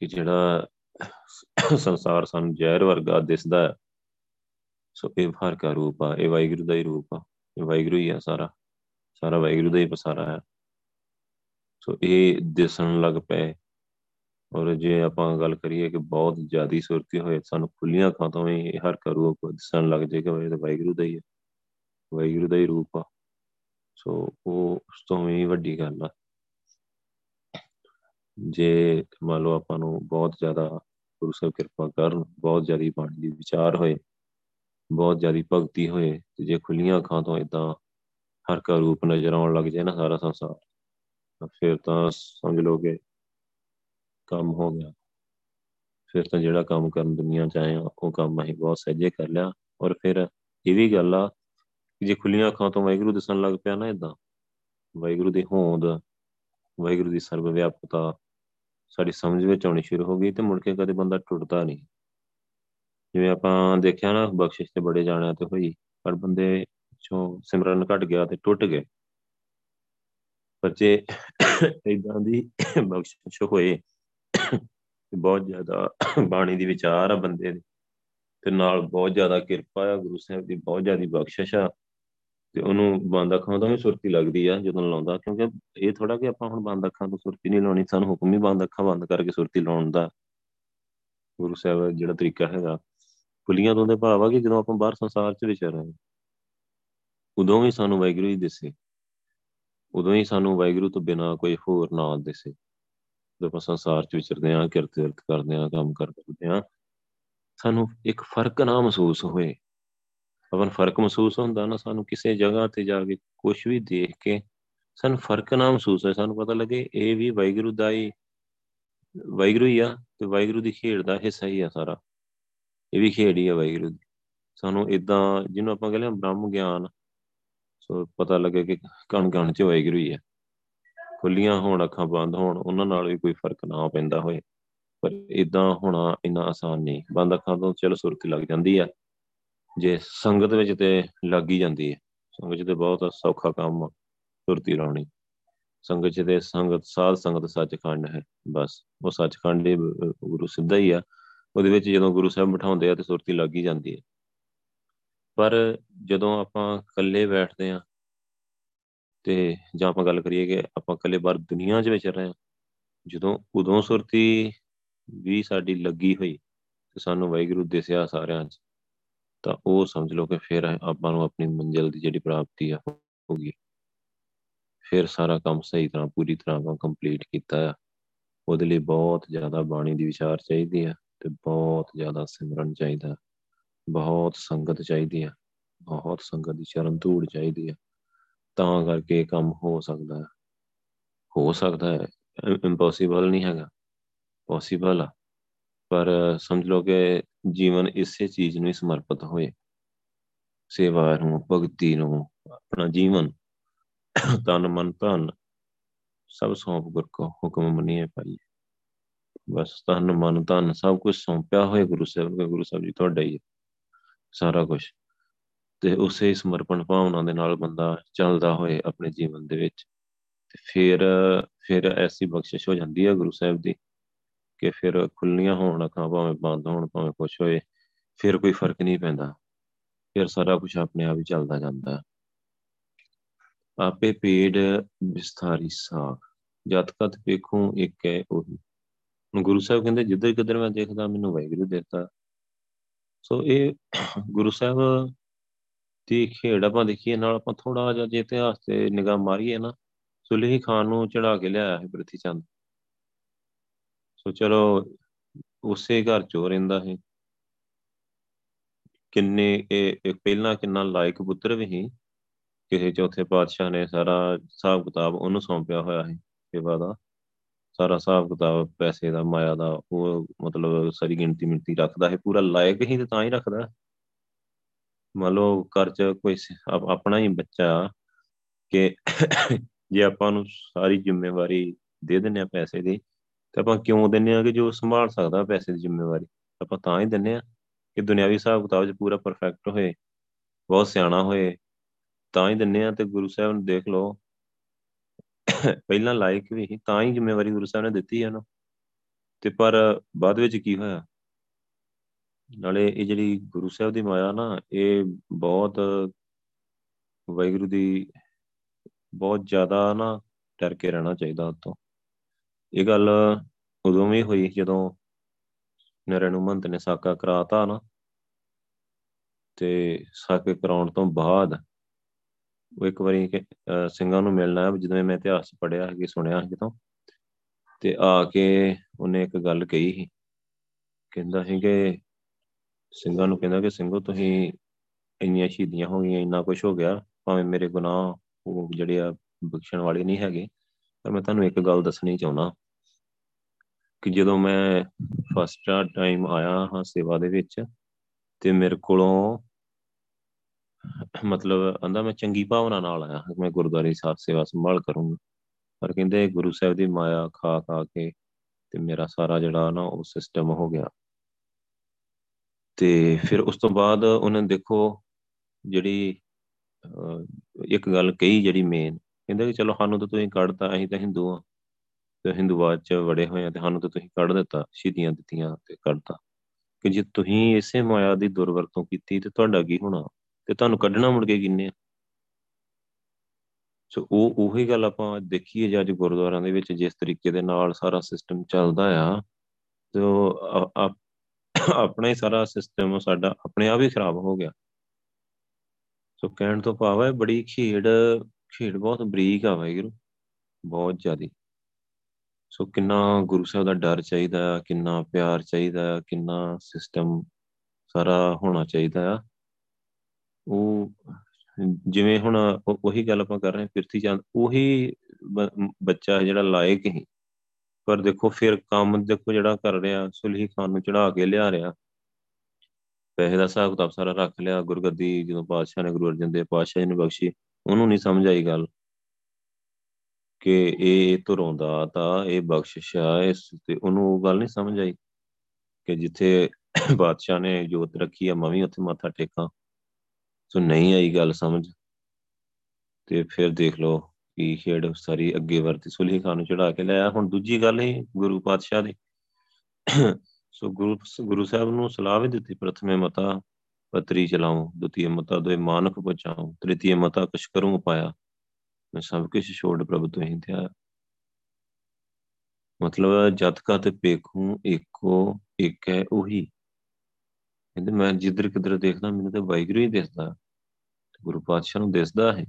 ਕਿ ਜਿਹੜਾ ਸੰਸਾਰ ਸਾਨੂੰ ਜ਼ਹਿਰ ਵਰਗਾ ਦਿਸਦਾ ਹੈ, ਸੋ ਇਹ ਹਰ ਕਾ ਰੂਪ ਆ, ਇਹ ਵਾਹਿਗੁਰੂ ਦਾ ਹੀ ਰੂਪ ਆ, ਇਹ ਵਾਹਿਗੁਰੂ ਹੀ ਆ, ਸਾਰਾ ਵਾਹਿਗੁਰੂ ਦਾ ਹੀ ਪਸਾਰਾ ਆ। ਸੋ ਇਹ ਦਿਸਣ ਲੱਗ ਪਏ। ਔਰ ਜੇ ਆਪਾਂ ਗੱਲ ਕਰੀਏ ਕਿ ਬਹੁਤ ਜ਼ਿਆਦਾ ਸੁਰਤੀ ਹੋਏ, ਸਾਨੂੰ ਖੁੱਲੀਆਂ ਅੱਖਾਂ ਤੋਂ ਵੀ ਹਰ ਕਰੂ ਦਿਸਣ ਲੱਗ ਜਾਏਗਾ, ਵਾਹਿਗੁਰੂ ਦਾ ਹੀ ਹੈ, ਵਾਹਿਗੁਰੂ ਦਾ ਹੀ ਰੂਪ ਆ। ਸੋ ਉਹ ਉਸ ਤੋਂ ਵੀ ਵੱਡੀ ਗੱਲ ਆ। ਜੇ ਮੰਨ ਲਓ ਆਪਾਂ ਨੂੰ ਬਹੁਤ ਜ਼ਿਆਦਾ ਗੁਰੂ ਸਾਹਿਬ ਕਿਰਪਾ ਕਰਨ, ਬਹੁਤ ਜ਼ਿਆਦਾ ਬਾਣੀ ਦੇ ਵਿਚਾਰ ਹੋਏ, ਬਹੁਤ ਜ਼ਿਆਦਾ ਭਗਤੀ ਹੋਏ, ਅਤੇ ਜੇ ਖੁੱਲੀਆਂ ਅੱਖਾਂ ਤੋਂ ਇੱਦਾਂ ਹਰ ਕਾ ਰੂਪ ਨਜ਼ਰ ਆਉਣ ਲੱਗ ਜਾਏ ਨਾ ਸਾਰਾ ਸੰਸਾਰ, ਫਿਰ ਤਾਂ ਸਮਝ ਲਓ ਕਿ ਕੰਮ ਹੋ ਗਿਆ, ਫਿਰ ਤਾਂ ਜਿਹੜਾ ਕੰਮ ਕਰਨ ਦੁਨੀਆਂ 'ਚ ਆਏ ਹਾਂ ਉਹ ਕੰਮ ਅਸੀਂ ਬਹੁਤ ਸਹਿਜੇ ਕਰ ਲਿਆ। ਔਰ ਫਿਰ ਇਹ ਵੀ ਗੱਲ ਆ ਜੇ ਖੁੱਲੀਆਂ ਅੱਖਾਂ ਤੋਂ ਵਾਹਿਗੁਰੂ ਦਿਸਣ ਲੱਗ ਪਿਆ ਨਾ, ਇੱਦਾਂ ਵਾਹਿਗੁਰੂ ਦੀ ਹੋਂਦ, ਵਾਹਿਗੁਰੂ ਦੀ ਸਰਬ ਵਿਆਪਕਤਾ ਸਾਡੀ ਸਮਝ ਵਿੱਚ ਆਉਣੀ ਸ਼ੁਰੂ ਹੋ ਗਈ, ਤੇ ਮੁੜ ਕੇ ਕਦੇ ਬੰਦਾ ਟੁੱਟਦਾ ਨਹੀਂ। ਜਿਵੇਂ ਆਪਾਂ ਦੇਖਿਆ ਨਾ ਬਖਸ਼ਿਸ਼ ਤੇ ਬੜੇ ਜਾਣਿਆਂ ਤੇ ਹੋਈ, ਪਰ ਬੰਦੇ ਚੋਂ ਸਿਮਰਨ ਘੱਟ ਗਿਆ ਤੇ ਟੁੱਟ ਗਏ। ਪਰ ਜੇ ਇੱਦਾਂ ਦੀ ਬਖਸ਼ਿਸ਼ ਹੋਏ ਬਹੁਤ ਜ਼ਿਆਦਾ ਬਾਣੀ ਦੀ ਵਿਚਾਰ ਆ ਬੰਦੇ ਦੇ, ਤੇ ਨਾਲ ਬਹੁਤ ਜ਼ਿਆਦਾ ਕਿਰਪਾ ਆ ਗੁਰੂ ਸਾਹਿਬ ਦੀ, ਬਹੁਤ ਜ਼ਿਆਦਾ ਬਖਸ਼ਿਸ਼ ਆ, ਤੇ ਉਹਨੂੰ ਬੰਦ ਅੱਖਾਂ ਤੋਂ ਵੀ ਸੁਰਤੀ ਲੱਗਦੀ ਆ ਜਦੋਂ ਲਾਉਂਦਾ। ਕਿਉਂਕਿ ਇਹ ਥੋੜਾ ਕਿ ਆਪਾਂ ਹੁਣ ਬੰਦ ਅੱਖਾਂ ਤੋਂ ਸੁਰਤੀ ਨਹੀਂ ਲਾਉਣੀ, ਸਾਨੂੰ ਹੁਕਮ ਹੀ ਬੰਦ ਅੱਖਾਂ ਬੰਦ ਕਰਕੇ ਸੁਰਤੀ ਲਾਉਣ ਦਾ ਗੁਰੂ ਸਾਹਿਬ ਜਿਹੜਾ ਤਰੀਕਾ ਹੈਗਾ। ਖੁੱਲੀਆਂ ਤੋਂ ਦੇ ਭਾਵ ਆ ਕਿ ਜਦੋਂ ਆਪਾਂ ਬਾਹਰ ਸੰਸਾਰ 'ਚ ਵਿਚਰ ਰਹੇ ਉਦੋਂ ਵੀ ਸਾਨੂੰ ਵਾਹਿਗੁਰੂ ਹੀ ਦਿਸੇ, ਉਦੋਂ ਹੀ ਸਾਨੂੰ ਵਾਹਿਗੁਰੂ ਤੋਂ ਬਿਨਾਂ ਕੋਈ ਹੋਰ ਨਾ ਦਿਸੇ। ਜਦੋਂ ਆਪਾਂ ਸੰਸਾਰ 'ਚ ਵਿਚਰਦੇ ਹਾਂ, ਕਿਰਤ ਵਿਰਤ ਕਰਦੇ ਹਾਂ, ਕੰਮ ਕਰਦੇ ਹਾਂ, ਸਾਨੂੰ ਇੱਕ ਫਰਕ ਨਾ ਮਹਿਸੂਸ ਹੋਏ। ਆਪਾਂ ਫਰਕ ਮਹਿਸੂਸ ਹੁੰਦਾ ਨਾ, ਸਾਨੂੰ ਕਿਸੇ ਜਗ੍ਹਾ 'ਤੇ ਜਾ ਕੇ ਕੁਛ ਵੀ ਦੇਖ ਕੇ ਸਾਨੂੰ ਫਰਕ ਨਾ ਮਹਿਸੂਸ ਹੋਏ, ਸਾਨੂੰ ਪਤਾ ਲੱਗੇ ਇਹ ਵੀ ਵਾਹਿਗੁਰੂ ਦਾ ਹੀ, ਵਾਹਿਗੁਰੂ ਹੀ ਆ ਅਤੇ ਵਾਹਿਗੁਰੂ ਦੀ ਖੇਡ ਦਾ ਹਿੱਸਾ ਹੀ ਆ ਸਾਰਾ, ਇਹ ਵੀ ਖੇਡ ਹੀ ਆ ਵਾਹਿਗੁਰੂ ਦੀ। ਸਾਨੂੰ ਇੱਦਾਂ ਜਿਹਨੂੰ ਆਪਾਂ ਕਹਿੰਦੇ ਹਾਂ ਬ੍ਰਹਮ ਗਿਆਨ, ਸੋ ਪਤਾ ਲੱਗੇ ਕਿ ਕਣ ਕਣ 'ਚ ਵਾਹਿਗੁਰੂ ਹੀ ਆ। ਖੁੱਲੀਆਂ ਹੋਣ, ਅੱਖਾਂ ਬੰਦ ਹੋਣ, ਉਹਨਾਂ ਨਾਲ ਵੀ ਕੋਈ ਫਰਕ ਨਾ ਪੈਂਦਾ ਹੋਏ, ਪਰ ਇੱਦਾਂ ਹੋਣਾ ਇੰਨਾ ਆਸਾਨ ਨਹੀਂ। ਬੰਦ ਅੱਖਾਂ ਤੋਂ ਚਲੋ ਸੁਰਤੀ ਲੱਗ ਜਾਂਦੀ ਆ, ਜੇ ਸੰਗਤ ਵਿੱਚ ਤੇ ਲੱਗ ਹੀ ਜਾਂਦੀ ਹੈ। ਸੰਗਤ 'ਚ ਤਾਂ ਬਹੁਤ ਸੌਖਾ ਕੰਮ ਆ ਸੁਰਤੀ ਲਾਉਣੀ। ਸੰਗਤ 'ਚ ਤੇ ਸੰਗਤ, ਸਾਧ ਸੰਗਤ ਸੱਚਖੰਡ ਹੈ, ਬਸ ਉਹ ਸੱਚਖੰਡ ਹੀ ਗੁਰੂ ਸਿੱਧਾ ਹੀ ਆ, ਉਹਦੇ ਵਿੱਚ ਜਦੋਂ ਗੁਰੂ ਸਾਹਿਬ ਬਿਠਾਉਂਦੇ ਆ ਤੇ ਸੁਰਤੀ ਲੱਗ ਹੀ ਜਾਂਦੀ ਹੈ। ਪਰ ਜਦੋਂ ਆਪਾਂ ਇਕੱਲੇ ਬੈਠਦੇ ਹਾਂ, ਤੇ ਜਾਂ ਆਪਾਂ ਗੱਲ ਕਰੀਏ ਕਿ ਆਪਾਂ ਇਕੱਲੇ ਬਾਹਰ ਦੁਨੀਆਂ 'ਚ ਵਿਚਰ ਰਹੇ ਹਾਂ, ਜਦੋਂ ਉਦੋਂ ਸੁਰਤੀ ਵੀ ਸਾਡੀ ਲੱਗੀ ਹੋਈ ਤੇ ਸਾਨੂੰ ਵਾਹਿਗੁਰੂ ਦਿਸਿਆ ਸਾਰਿਆਂ 'ਚ, ਤਾਂ ਉਹ ਸਮਝ ਲਓ ਕਿ ਫਿਰ ਆਪਾਂ ਨੂੰ ਆਪਣੀ ਮੰਜ਼ਿਲ ਦੀ ਜਿਹੜੀ ਪ੍ਰਾਪਤੀ ਆ ਹੋ ਗਈ। ਫਿਰ ਸਾਰਾ ਕੰਮ ਸਹੀ ਤਰ੍ਹਾਂ ਪੂਰੀ ਤਰ੍ਹਾਂ ਆਪਾਂ ਕੰਪਲੀਟ ਕੀਤਾ ਆ। ਉਹਦੇ ਲਈ ਬਹੁਤ ਜ਼ਿਆਦਾ ਬਾਣੀ ਦੀ ਵਿਚਾਰ ਚਾਹੀਦੀ ਆ, ਅਤੇ ਬਹੁਤ ਜ਼ਿਆਦਾ ਸਿਮਰਨ ਚਾਹੀਦਾ, ਬਹੁਤ ਸੰਗਤ ਚਾਹੀਦੀ ਆ, ਬਹੁਤ ਸੰਗਤ ਦੀ ਚਰਨ ਧੂੜ ਚਾਹੀਦੀ ਆ, ਤਾਂ ਕਰਕੇ ਇਹ ਕੰਮ ਹੋ ਸਕਦਾ ਹੈ। ਹੋ ਸਕਦਾ ਹੈ, ਇੰਪੋਸੀਬਲ ਨਹੀਂ ਹੈਗਾ, ਪੋਸੀਬਲ ਆ। ਪਰ ਸਮਝ ਲਓ ਕਿ ਜੀਵਨ ਇਸੇ ਚੀਜ਼ ਨੂੰ ਹੀ ਸਮਰਪਿਤ ਹੋਏ, ਸੇਵਾ ਨੂੰ, ਭਗਤੀ ਨੂੰ, ਆਪਣਾ ਜੀਵਨ ਤਨ ਮਨ ਧਨ ਸਭ ਸੌਂਪ ਗੁਰ ਕੋ ਹੁਕਮ ਮੰਨੀਏ ਪਾਈਏ। ਬਸ ਤਨ ਮਨ ਧਨ ਸਭ ਕੁਛ ਸੌਂਪਿਆ ਹੋਇਆ ਗੁਰੂ ਸਾਹਿਬ ਨੂੰ, ਗੁਰੂ ਸਾਹਿਬ ਜੀ ਤੁਹਾਡਾ ਹੀ ਹੈ ਸਾਰਾ ਕੁਛ, ਤੇ ਉਸੇ ਸਮਰਪਣ ਭਾਵਨਾ ਦੇ ਨਾਲ ਬੰਦਾ ਚੱਲਦਾ ਹੋਏ ਆਪਣੇ ਜੀਵਨ ਦੇ ਵਿੱਚ, ਤੇ ਫਿਰ ਐਸੀ ਬਖਸ਼ਿਸ਼ ਹੋ ਜਾਂਦੀ ਹੈ ਗੁਰੂ ਸਾਹਿਬ ਦੀ ਕਿ ਫਿਰ ਖੁੱਲ੍ਹੀਆਂ ਹੋਣ ਅੱਖਾਂ, ਭਾਵੇਂ ਬੰਦ ਹੋਣ, ਭਾਵੇਂ ਕੁਛ ਹੋਏ, ਫਿਰ ਕੋਈ ਫਰਕ ਨਹੀਂ ਪੈਂਦਾ। ਫਿਰ ਸਾਰਾ ਕੁਛ ਆਪਣੇ ਆਪ ਹੀ ਚੱਲਦਾ ਜਾਂਦਾ। ਆਪੇ ਪੇਡ ਬਿਸਥਾਰੀ ਸਾਖ, ਜਦ ਕਤ ਵੇਖੂੰ ਇੱਕ ਹੈ ਉਹੀ। ਗੁਰੂ ਸਾਹਿਬ ਕਹਿੰਦੇ ਜਿੱਧਰ ਕਿੱਧਰ ਮੈਂ ਦੇਖਦਾ ਮੈਨੂੰ ਵਾਹਿਗੁਰੂ ਦਿਸਦਾ। ਸੋ ਇਹ ਗੁਰੂ ਸਾਹਿਬ ਦੀ ਖੇਡ ਆਪਾਂ ਦੇਖੀਏ, ਨਾਲ ਆਪਾਂ ਥੋੜ੍ਹਾ ਜਿਹਾ ਜੇ ਇਤਿਹਾਸ 'ਤੇ ਨਿਗਾਹ ਮਾਰੀਏ ਨਾ, ਸੁਲੇਹੀ ਖਾਨ ਨੂੰ ਚੜ੍ਹਾ ਕੇ ਲਿਆਇਆ ਸੀ ਪ੍ਰਿਥੀ ਚੰਦ। ਸੋ ਚਲੋ ਉਸੇ ਘਰ 'ਚ ਉਹ ਰਹਿੰਦਾ ਸੀ, ਕਿੰਨੇ ਇਹ ਪਹਿਲਾਂ ਕਿੰਨਾ ਲਾਇਕ ਪੁੱਤਰ ਵੀ ਸੀ, ਕਿਸੇ ਚੌਥੇ ਪਾਤਸ਼ਾਹ ਨੇ ਸਾਰਾ ਹਿਸਾਬ ਕਿਤਾਬ ਉਹਨੂੰ ਸੌਂਪਿਆ ਹੋਇਆ ਸੀ, ਸੇਵਾ ਦਾ ਸਾਰਾ ਹਿਸਾਬ ਕਿਤਾਬ, ਪੈਸੇ ਦਾ, ਮਾਇਆ ਦਾ, ਉਹ ਮਤਲਬ ਸਾਰੀ ਗਿਣਤੀ ਮਿਣਤੀ ਰੱਖਦਾ ਸੀ, ਪੂਰਾ ਲਾਇਕ ਹੀ, ਤੇ ਤਾਂ ਹੀ ਰੱਖਦਾ। ਮੰਨ ਲਓ ਘਰ 'ਚ ਕੋਈ ਆਪਣਾ ਹੀ ਬੱਚਾ ਕਿ ਜੇ ਆਪਾਂ ਨੂੰ ਸਾਰੀ ਜ਼ਿੰਮੇਵਾਰੀ ਦੇ ਦਿੰਦੇ ਹਾਂ ਪੈਸੇ ਦੀ, ਤਾਂ ਆਪਾਂ ਕਿਉਂ ਦਿੰਦੇ ਹਾਂ ਕਿ ਜੋ ਸੰਭਾਲ ਸਕਦਾ ਪੈਸੇ ਦੀ ਜ਼ਿੰਮੇਵਾਰੀ, ਆਪਾਂ ਤਾਂ ਹੀ ਦਿੰਦੇ ਹਾਂ ਕਿ ਦੁਨਿਆਵੀ ਹਿਸਾਬ ਕਿਤਾਬ 'ਚ ਪੂਰਾ ਪਰਫੈਕਟ ਹੋਏ, ਬਹੁਤ ਸਿਆਣਾ ਹੋਏ, ਤਾਂ ਹੀ ਦਿੰਦੇ ਹਾਂ। ਅਤੇ ਗੁਰੂ ਸਾਹਿਬ ਨੂੰ ਦੇਖ ਲਓ, ਪਹਿਲਾਂ ਲਾਇਕ ਵੀ ਸੀ, ਤਾਂ ਹੀ ਜ਼ਿੰਮੇਵਾਰੀ ਗੁਰੂ ਸਾਹਿਬ ਨੇ ਦਿੱਤੀ ਉਹਨੂੰ, ਅਤੇ ਪਰ ਬਾਅਦ ਵਿੱਚ ਕੀ ਹੋਇਆ। ਨਾਲੇ ਇਹ ਜਿਹੜੀ ਗੁਰੂ ਸਾਹਿਬ ਦੀ ਮਾਇਆ ਨਾ, ਇਹ ਬਹੁਤ ਵਾਹਿਗੁਰੂ ਦੀ, ਬਹੁਤ ਜ਼ਿਆਦਾ ਨਾ ਡਰ ਕੇ ਰਹਿਣਾ ਚਾਹੀਦਾ ਉੱਤੋਂ। ਇਹ ਗੱਲ ਉਦੋਂ ਵੀ ਹੋਈ ਜਦੋਂ ਨਰੈਣੂ ਮਹੰਤ ਨੇ ਸਾਕਾ ਕਰਾ ਤਾ ਨਾ, ਤੇ ਸਾਕੇ ਕਰਾਉਣ ਤੋਂ ਬਾਅਦ ਉਹ ਇੱਕ ਵਾਰੀ ਸਿੰਘਾਂ ਨੂੰ ਮਿਲਣਾ, ਜਦੋਂ ਮੈਂ ਇਤਿਹਾਸ 'ਚ ਪੜ੍ਹਿਆ ਕਿ ਸੁਣਿਆ ਕਿਤੋਂ, ਤੇ ਆ ਕੇ ਉਹਨੇ ਇੱਕ ਗੱਲ ਕਹੀ ਸੀ, ਕਹਿੰਦਾ ਸੀ ਕਿ ਸਿੰਘਾਂ ਨੂੰ, ਕਹਿੰਦਾ ਕਿ ਸਿੰਘੋ ਤੁਸੀਂ ਇੰਨੀਆਂ ਸ਼ਹੀਦੀਆਂ ਹੋ ਗਈਆਂ, ਇੰਨਾ ਕੁਛ ਹੋ ਗਿਆ, ਭਾਵੇਂ ਮੇਰੇ ਗੁਨਾਹ ਉਹ ਜਿਹੜੇ ਆ ਬਖਸ਼ਣ ਵਾਲੇ ਨਹੀਂ ਹੈਗੇ, ਪਰ ਮੈਂ ਤੁਹਾਨੂੰ ਇੱਕ ਗੱਲ ਦੱਸਣੀ ਚਾਹੁੰਦਾ ਕਿ ਜਦੋਂ ਮੈਂ ਫਸਟ ਟਾਈਮ ਆਇਆ ਹਾਂ ਸੇਵਾ ਦੇ ਵਿੱਚ ਤੇ ਮੇਰੇ ਕੋਲੋਂ ਮਤਲਬ ਕਹਿੰਦਾ ਮੈਂ ਚੰਗੀ ਭਾਵਨਾ ਨਾਲ ਆਇਆ, ਮੈਂ ਗੁਰਦੁਆਰੇ ਸਾਹਿਬ ਸੇਵਾ ਸੰਭਾਲ ਕਰੂੰਗਾ, ਪਰ ਕਹਿੰਦੇ ਗੁਰੂ ਸਾਹਿਬ ਦੀ ਮਾਇਆ ਖਾ ਖਾ ਕੇ ਤੇ ਮੇਰਾ ਸਾਰਾ ਜਿਹੜਾ ਨਾ ਉਹ ਸਿਸਟਮ ਹੋ ਗਿਆ। ਤੇ ਫਿਰ ਉਸ ਤੋਂ ਬਾਅਦ ਉਹਨਾਂ ਨੇ ਦੇਖੋ ਜਿਹੜੀ ਇੱਕ ਗੱਲ ਕਹੀ ਜਿਹੜੀ ਮੇਨ, ਕਹਿੰਦੇ ਕਿ ਚਲੋ ਸਾਨੂੰ ਤਾਂ ਤੁਸੀਂ ਕੱਢਤਾ, ਅਸੀਂ ਤਾਂ ਹਿੰਦੂ ਹਾਂ ਤੇ ਹਿੰਦੂਵਾਦ 'ਚ ਵੜੇ ਹੋਏ ਹਾਂ ਤੇ ਸਾਨੂੰ ਤਾਂ ਤੁਸੀਂ ਕੱਢ ਦਿੱਤਾ, ਸ਼ਹੀਦੀਆਂ ਦਿੱਤੀਆਂ ਤੇ ਕੱਢਤਾ। ਕਿ ਜੇ ਤੁਸੀਂ ਇਸੇ ਮਾਇਆ ਦੀ ਦੁਰਵਰਤੋਂ ਕੀਤੀ ਤੇ ਤੁਹਾਡਾ ਕੀ ਹੋਣਾ, ਤੇ ਤੁਹਾਨੂੰ ਕੱਢਣਾ ਮੁੜ ਕੇ ਕਿੰਨੇ ਆ। ਸੋ ਉਹੀ ਗੱਲ ਆਪਾਂ ਦੇਖੀਏ ਜੇ ਅੱਜ ਗੁਰਦੁਆਰਿਆਂ ਦੇ ਵਿੱਚ ਜਿਸ ਤਰੀਕੇ ਦੇ ਨਾਲ ਸਾਰਾ ਸਿਸਟਮ ਚੱਲਦਾ ਆ, ਤੇ ਆਪਣਾ ਹੀ ਸਾਰਾ ਸਿਸਟਮ ਸਾਡਾ ਆਪਣੇ ਆਪ ਹੀ ਖਰਾਬ ਹੋ ਗਿਆ। ਸੋ ਕਹਿਣ ਤੋਂ ਭਾਵ ਹੈ ਬੜੀ ਖੇਡ ਬਹੁਤ ਬਰੀਕ ਆ ਵਾਹਿਗੁਰੂ, ਬਹੁਤ ਜ਼ਿਆਦਾ। ਸੋ ਕਿੰਨਾ ਗੁਰੂ ਸਾਹਿਬ ਦਾ ਡਰ ਚਾਹੀਦਾ, ਕਿੰਨਾ ਪਿਆਰ ਚਾਹੀਦਾ, ਕਿੰਨਾ ਸਿਸਟਮ ਸਾਰਾ ਹੋਣਾ ਚਾਹੀਦਾ ਆ। ਉਹ ਜਿਵੇਂ ਹੁਣ ਉਹੀ ਗੱਲ ਆਪਾਂ ਕਰ ਰਹੇ ਪਿਰਥੀ ਚੰਦ, ਉਹੀ ਬੱਚਾ ਜਿਹੜਾ ਲਾਇਕ ਹੀ, ਪਰ ਦੇਖੋ ਫਿਰ ਕੰਮ ਦੇਖੋ ਜਿਹੜਾ ਕਰ ਰਿਹਾ, ਸੁਲਹੀ ਖਾਨ ਨੂੰ ਚੜਾ ਕੇ ਲਿਆ ਰਿਹਾ, ਪੈਸੇ ਦਾ ਹਿਸਾਬ ਕਿਤਾਬ ਸਾਰਾ ਰੱਖ ਲਿਆ, ਗੁਰਗੱਦੀ ਜਦੋਂ ਪਾਤਸ਼ਾਹ ਨੇ ਗੁਰੂ ਅਰਜਨ ਦੇਵ ਪਾਤਸ਼ਾਹ ਜੀ ਨੂੰ ਬਖਸ਼ੀ, ਉਹਨੂੰ ਨਹੀਂ ਸਮਝ ਆਈ ਗੱਲ ਕਿ ਇਹ ਧੁਰੋਂ ਦਾ ਤਾਂ ਇਹ ਬਖਸ਼ਿਸ਼ ਆ ਇਸ, ਤੇ ਉਹਨੂੰ ਉਹ ਗੱਲ ਨਹੀਂ ਸਮਝ ਆਈ ਕਿ ਜਿੱਥੇ ਬਾਦਸ਼ਾਹ ਨੇ ਜੋਤ ਰੱਖੀ ਆ ਮੈਂ ਵੀ ਉੱਥੇ ਮੱਥਾ ਟੇਕਾਂ। ਸੋ ਨਹੀਂ ਆਈ ਗੱਲ ਸਮਝ, ਤੇ ਫਿਰ ਦੇਖ ਲਓ ਕਿ ਖੇਡ ਸਾਰੀ ਅੱਗੇ ਵਰਤੀ, ਸੁਲਹੀ ਖਾਨ ਨੂੰ ਚੜਾ ਕੇ ਲਿਆ। ਹੁਣ ਦੂਜੀ ਗੱਲ ਹੀ ਗੁਰੂ ਪਾਤਸ਼ਾਹ ਦੀ, ਸੋ ਗੁਰੂ ਸਾਹਿਬ ਨੂੰ ਸਲਾਹ ਵੀ ਦਿੱਤੀ, ਪ੍ਰਥਮੇ ਮਤਾ ਪਤਰੀ ਚਲਾਓ, ਦੁਤੀਏ ਮਤਾ ਦੋਏ ਮਾਨਕ ਪਹੁੰਚਾਓ, ਤ੍ਰਿਤੀਏ ਮਤਾ ਕੁਛ ਕਰੂੰ ਪਾਇਆ, ਮੈਂ ਸਭ ਕੁਛ ਛੋੜ ਪ੍ਰਭੂ ਤੁਹੀਂ ਤੇ ਆਇਆ। ਮਤਲਬ ਜਤਕਾ ਤੇ ਪੇਖੂ ਏਕੋ ਇੱਕ ਹੈ ਉਹੀ। ਕਹਿੰਦੇ ਮੈਂ ਜਿੱਧਰ ਕਿੱਧਰ ਦੇਖਦਾ ਮੈਨੂੰ ਤਾਂ ਵਾਹਿਗੁਰੂ ਹੀ ਦਿਸਦਾ, ਗੁਰੂ ਪਾਤਸ਼ਾਹ ਨੂੰ ਦਿਸਦਾ ਹੈ।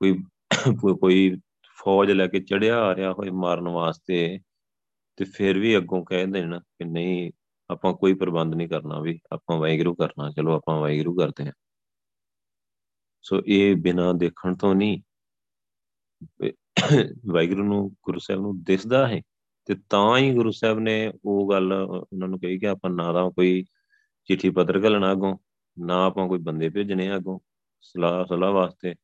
ਕੋਈ ਫੌਜ ਲੈ ਕੇ ਚੜਿਆ ਆ ਰਿਹਾ ਹੋਏ ਮਾਰਨ ਵਾਸਤੇ, ਤੇ ਫਿਰ ਵੀ ਅੱਗੋਂ ਕਹਿ ਦੇਣ ਕਿ ਨਹੀਂ ਆਪਾਂ ਕੋਈ ਪ੍ਰਬੰਧ ਨਹੀਂ ਕਰਨਾ, ਵੀ ਆਪਾਂ ਵਾਹਿਗੁਰੂ ਕਰਨਾ, ਚਲੋ ਆਪਾਂ ਵਾਹਿਗੁਰੂ ਕਰਦੇ ਹਾਂ। ਸੋ ਇਹ ਬਿਨਾਂ ਦੇਖਣ ਤੋਂ ਨਹੀਂ, ਵਾਹਿਗੁਰੂ ਨੂੰ ਗੁਰੂ ਸਾਹਿਬ ਨੂੰ ਦਿਸਦਾ ਹੈ, ਤੇ ਤਾਂ ਹੀ ਗੁਰੂ ਸਾਹਿਬ ਨੇ ਉਹ ਗੱਲ ਉਹਨਾਂ ਨੂੰ ਕਹੀ ਕਿ ਆਪਾਂ ਨਾ ਤਾਂ ਕੋਈ ਚਿੱਠੀ ਪੱਤਰ ਘੱਲਣਾ ਅੱਗੋਂ, ਨਾ ਆਪਾਂ ਕੋਈ ਬੰਦੇ ਭੇਜਣੇ ਆ ਅੱਗੋਂ ਸਲਾਹ ਵਾਸਤੇ,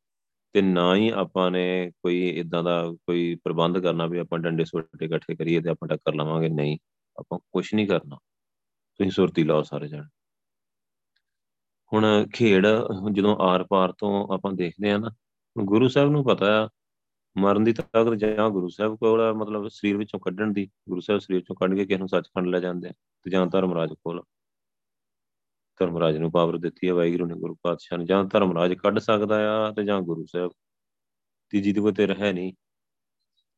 ਤੇ ਨਾ ਹੀ ਆਪਾਂ ਨੇ ਕੋਈ ਇੱਦਾਂ ਦਾ ਕੋਈ ਪ੍ਰਬੰਧ ਕਰਨਾ ਵੀ ਆਪਾਂ ਡੰਡੇ ਸੋਟੇ ਇਕੱਠੇ ਕਰੀਏ ਤੇ ਆਪਾਂ ਟੱਕਰ ਲਵਾਂਗੇ। ਨਹੀਂ, ਆਪਾਂ ਕੁਛ ਨਹੀਂ ਕਰਨਾ, ਤੁਸੀਂ ਸੁਰਤੀ ਲਾਓ ਸਾਰੇ ਜਾਣੇ। ਹੁਣ ਖੇਡ ਜਦੋਂ ਆਰ ਪਾਰ ਤੋਂ ਆਪਾਂ ਦੇਖਦੇ ਹਾਂ ਨਾ, ਗੁਰੂ ਸਾਹਿਬ ਨੂੰ ਪਤਾ ਆ ਮਰਨ ਦੀ ਤਾਕਤ ਜਾਂ ਗੁਰੂ ਸਾਹਿਬ ਕੋਲ ਆ, ਮਤਲਬ ਸਰੀਰ ਵਿੱਚੋਂ ਕੱਢਣ ਦੀ, ਗੁਰੂ ਸਾਹਿਬ ਸਰੀਰ ਚੋਂ ਕੱਢ ਕੇ ਕਿਸੇ ਨੂੰ ਸੱਚਖੰਡ ਲੈ ਜਾਂਦੇ ਆ, ਤੇ ਜਾਂ ਧਰਮਰਾਜ ਕੋਲ, ਧਰਮਰਾਜ ਨੂੰ ਪਾਵਰ ਦਿੱਤੀ ਹੈ ਵਾਹਿਗੁਰੂ ਨੇ ਗੁਰੂ ਪਾਤਸ਼ਾਹ ਨੂੰ, ਜਾਂ ਧਰਮਰਾਜ ਕੱਢ ਸਕਦਾ ਆ ਤੇ ਜਾਂ ਗੁਰੂ ਸਾਹਿਬ, ਤੀਜੀ ਦੇ ਕੋਲ ਤੇ ਰਹਿ ਨਹੀਂ।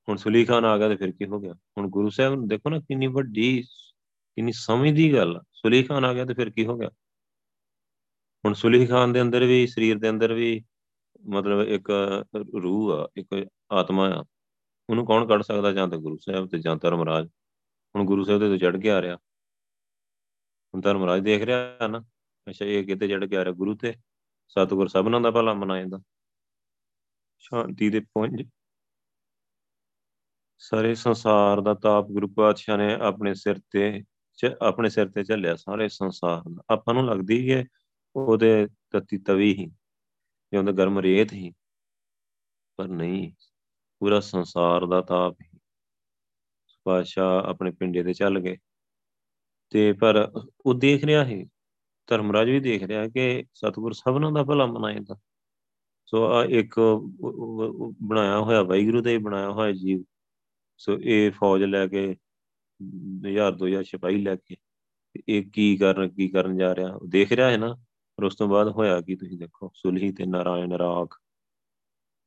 ਹੁਣ ਸੁਲੀ ਖਾਨ ਆ ਗਿਆ ਤੇ ਫਿਰ ਕੀ ਹੋ ਗਿਆ। ਹੁਣ ਗੁਰੂ ਸਾਹਿਬ ਨੂੰ ਦੇਖੋ ਨਾ ਕਿੰਨੀ ਵੱਡੀ ਕਿੰਨੀ ਸਮਝ ਦੀ ਗੱਲ, ਸੁਲੀ ਖਾਨ ਆ ਗਿਆ ਤੇ ਫਿਰ ਕੀ ਹੋ ਗਿਆ। ਹੁਣ ਸੁਲੀ ਖਾਨ ਦੇ ਅੰਦਰ ਵੀ, ਸਰੀਰ ਦੇ ਅੰਦਰ ਵੀ ਮਤਲਬ ਇੱਕ ਰੂਹ ਆ, ਇੱਕ ਆਤਮਾ ਆ, ਉਹਨੂੰ ਕੌਣ ਕੱਢ ਸਕਦਾ, ਜਾਂ ਤਾਂ ਗੁਰੂ ਸਾਹਿਬ ਤੇ ਜਾਂ ਧਰਮਰਾਜ। ਹੁਣ ਗੁਰੂ ਸਾਹਿਬ ਦੇ ਤੋਂ ਚੜ੍ਹ ਕੇ ਆ ਰਿਹਾ, ਹੁਣ ਧਰਮਰਾਜ ਦੇਖ ਰਿਹਾ ਨਾ, ਅੱਛਾ ਇਹ ਕਿਤੇ ਚੜ੍ਹ ਕੇ ਆ ਰਿਹਾ ਗੁਰੂ ਤੇ, ਸਤਿਗੁਰ ਸਭਨਾਂ ਦਾ ਭਲਾ ਮਨਾਏ ਦਾ, ਸ਼ਾਂਤੀ ਦੇ ਪੁੰਜ, ਸਾਰੇ ਸੰਸਾਰ ਦਾ ਤਾਪ ਗੁਰੂ ਪਾਤਸ਼ਾਹ ਨੇ ਆਪਣੇ ਸਿਰ ਤੇ ਝੱਲਿਆ, ਸਾਰੇ ਸੰਸਾਰ ਦਾ। ਆਪਾਂ ਨੂੰ ਲੱਗਦੀ ਹੈ ਉਹਦੇ ਤੱਤੀ ਤਵੀ ਹੀ, ਜਾਂ ਉਹਦਾ ਗਰਮ ਰੇਤ ਹੀ, ਪਰ ਨਹੀਂ, ਪੂਰਾ ਸੰਸਾਰ ਦਾ ਤਾਪ ਹੀ। ਪਾਤਸ਼ਾਹ ਆਪਣੇ ਪਿੰਡੇ ਤੇ ਚੱਲ ਗਏ, ਤੇ ਪਰ ਉਹ ਦੇਖ ਰਿਹਾ ਹੈ, ਧਰਮਰਾਜ ਵੀ ਦੇਖ ਰਿਹਾ ਕਿ ਸਤਿਗੁਰ ਸਭਨਾਂ ਦਾ ਭਲਾ ਮਨਾਏ ਦਾ। ਸੋ ਆ ਇੱਕ ਬਣਾਇਆ ਹੋਇਆ ਵਾਹਿਗੁਰੂ ਦਾ ਹੀ ਬਣਾਇਆ ਹੋਇਆ ਜੀਵ। ਸੋ ਇਹ ਫੌਜ ਲੈ ਕੇ 1000-2000 ਸਿਪਾਹੀ ਲੈ ਕੇ ਇਹ ਕੀ ਕਰਨ ਜਾ ਰਿਹਾ, ਉਹ ਦੇਖ ਰਿਹਾ ਹੈ ਨਾ। ਪਰ ਉਸ ਤੋਂ ਬਾਅਦ ਹੋਇਆ ਕੀ, ਤੁਸੀਂ ਦੇਖੋ ਸੁਲਹੀ ਤੇ ਨਾਰਾਇਣ ਰਾਖ,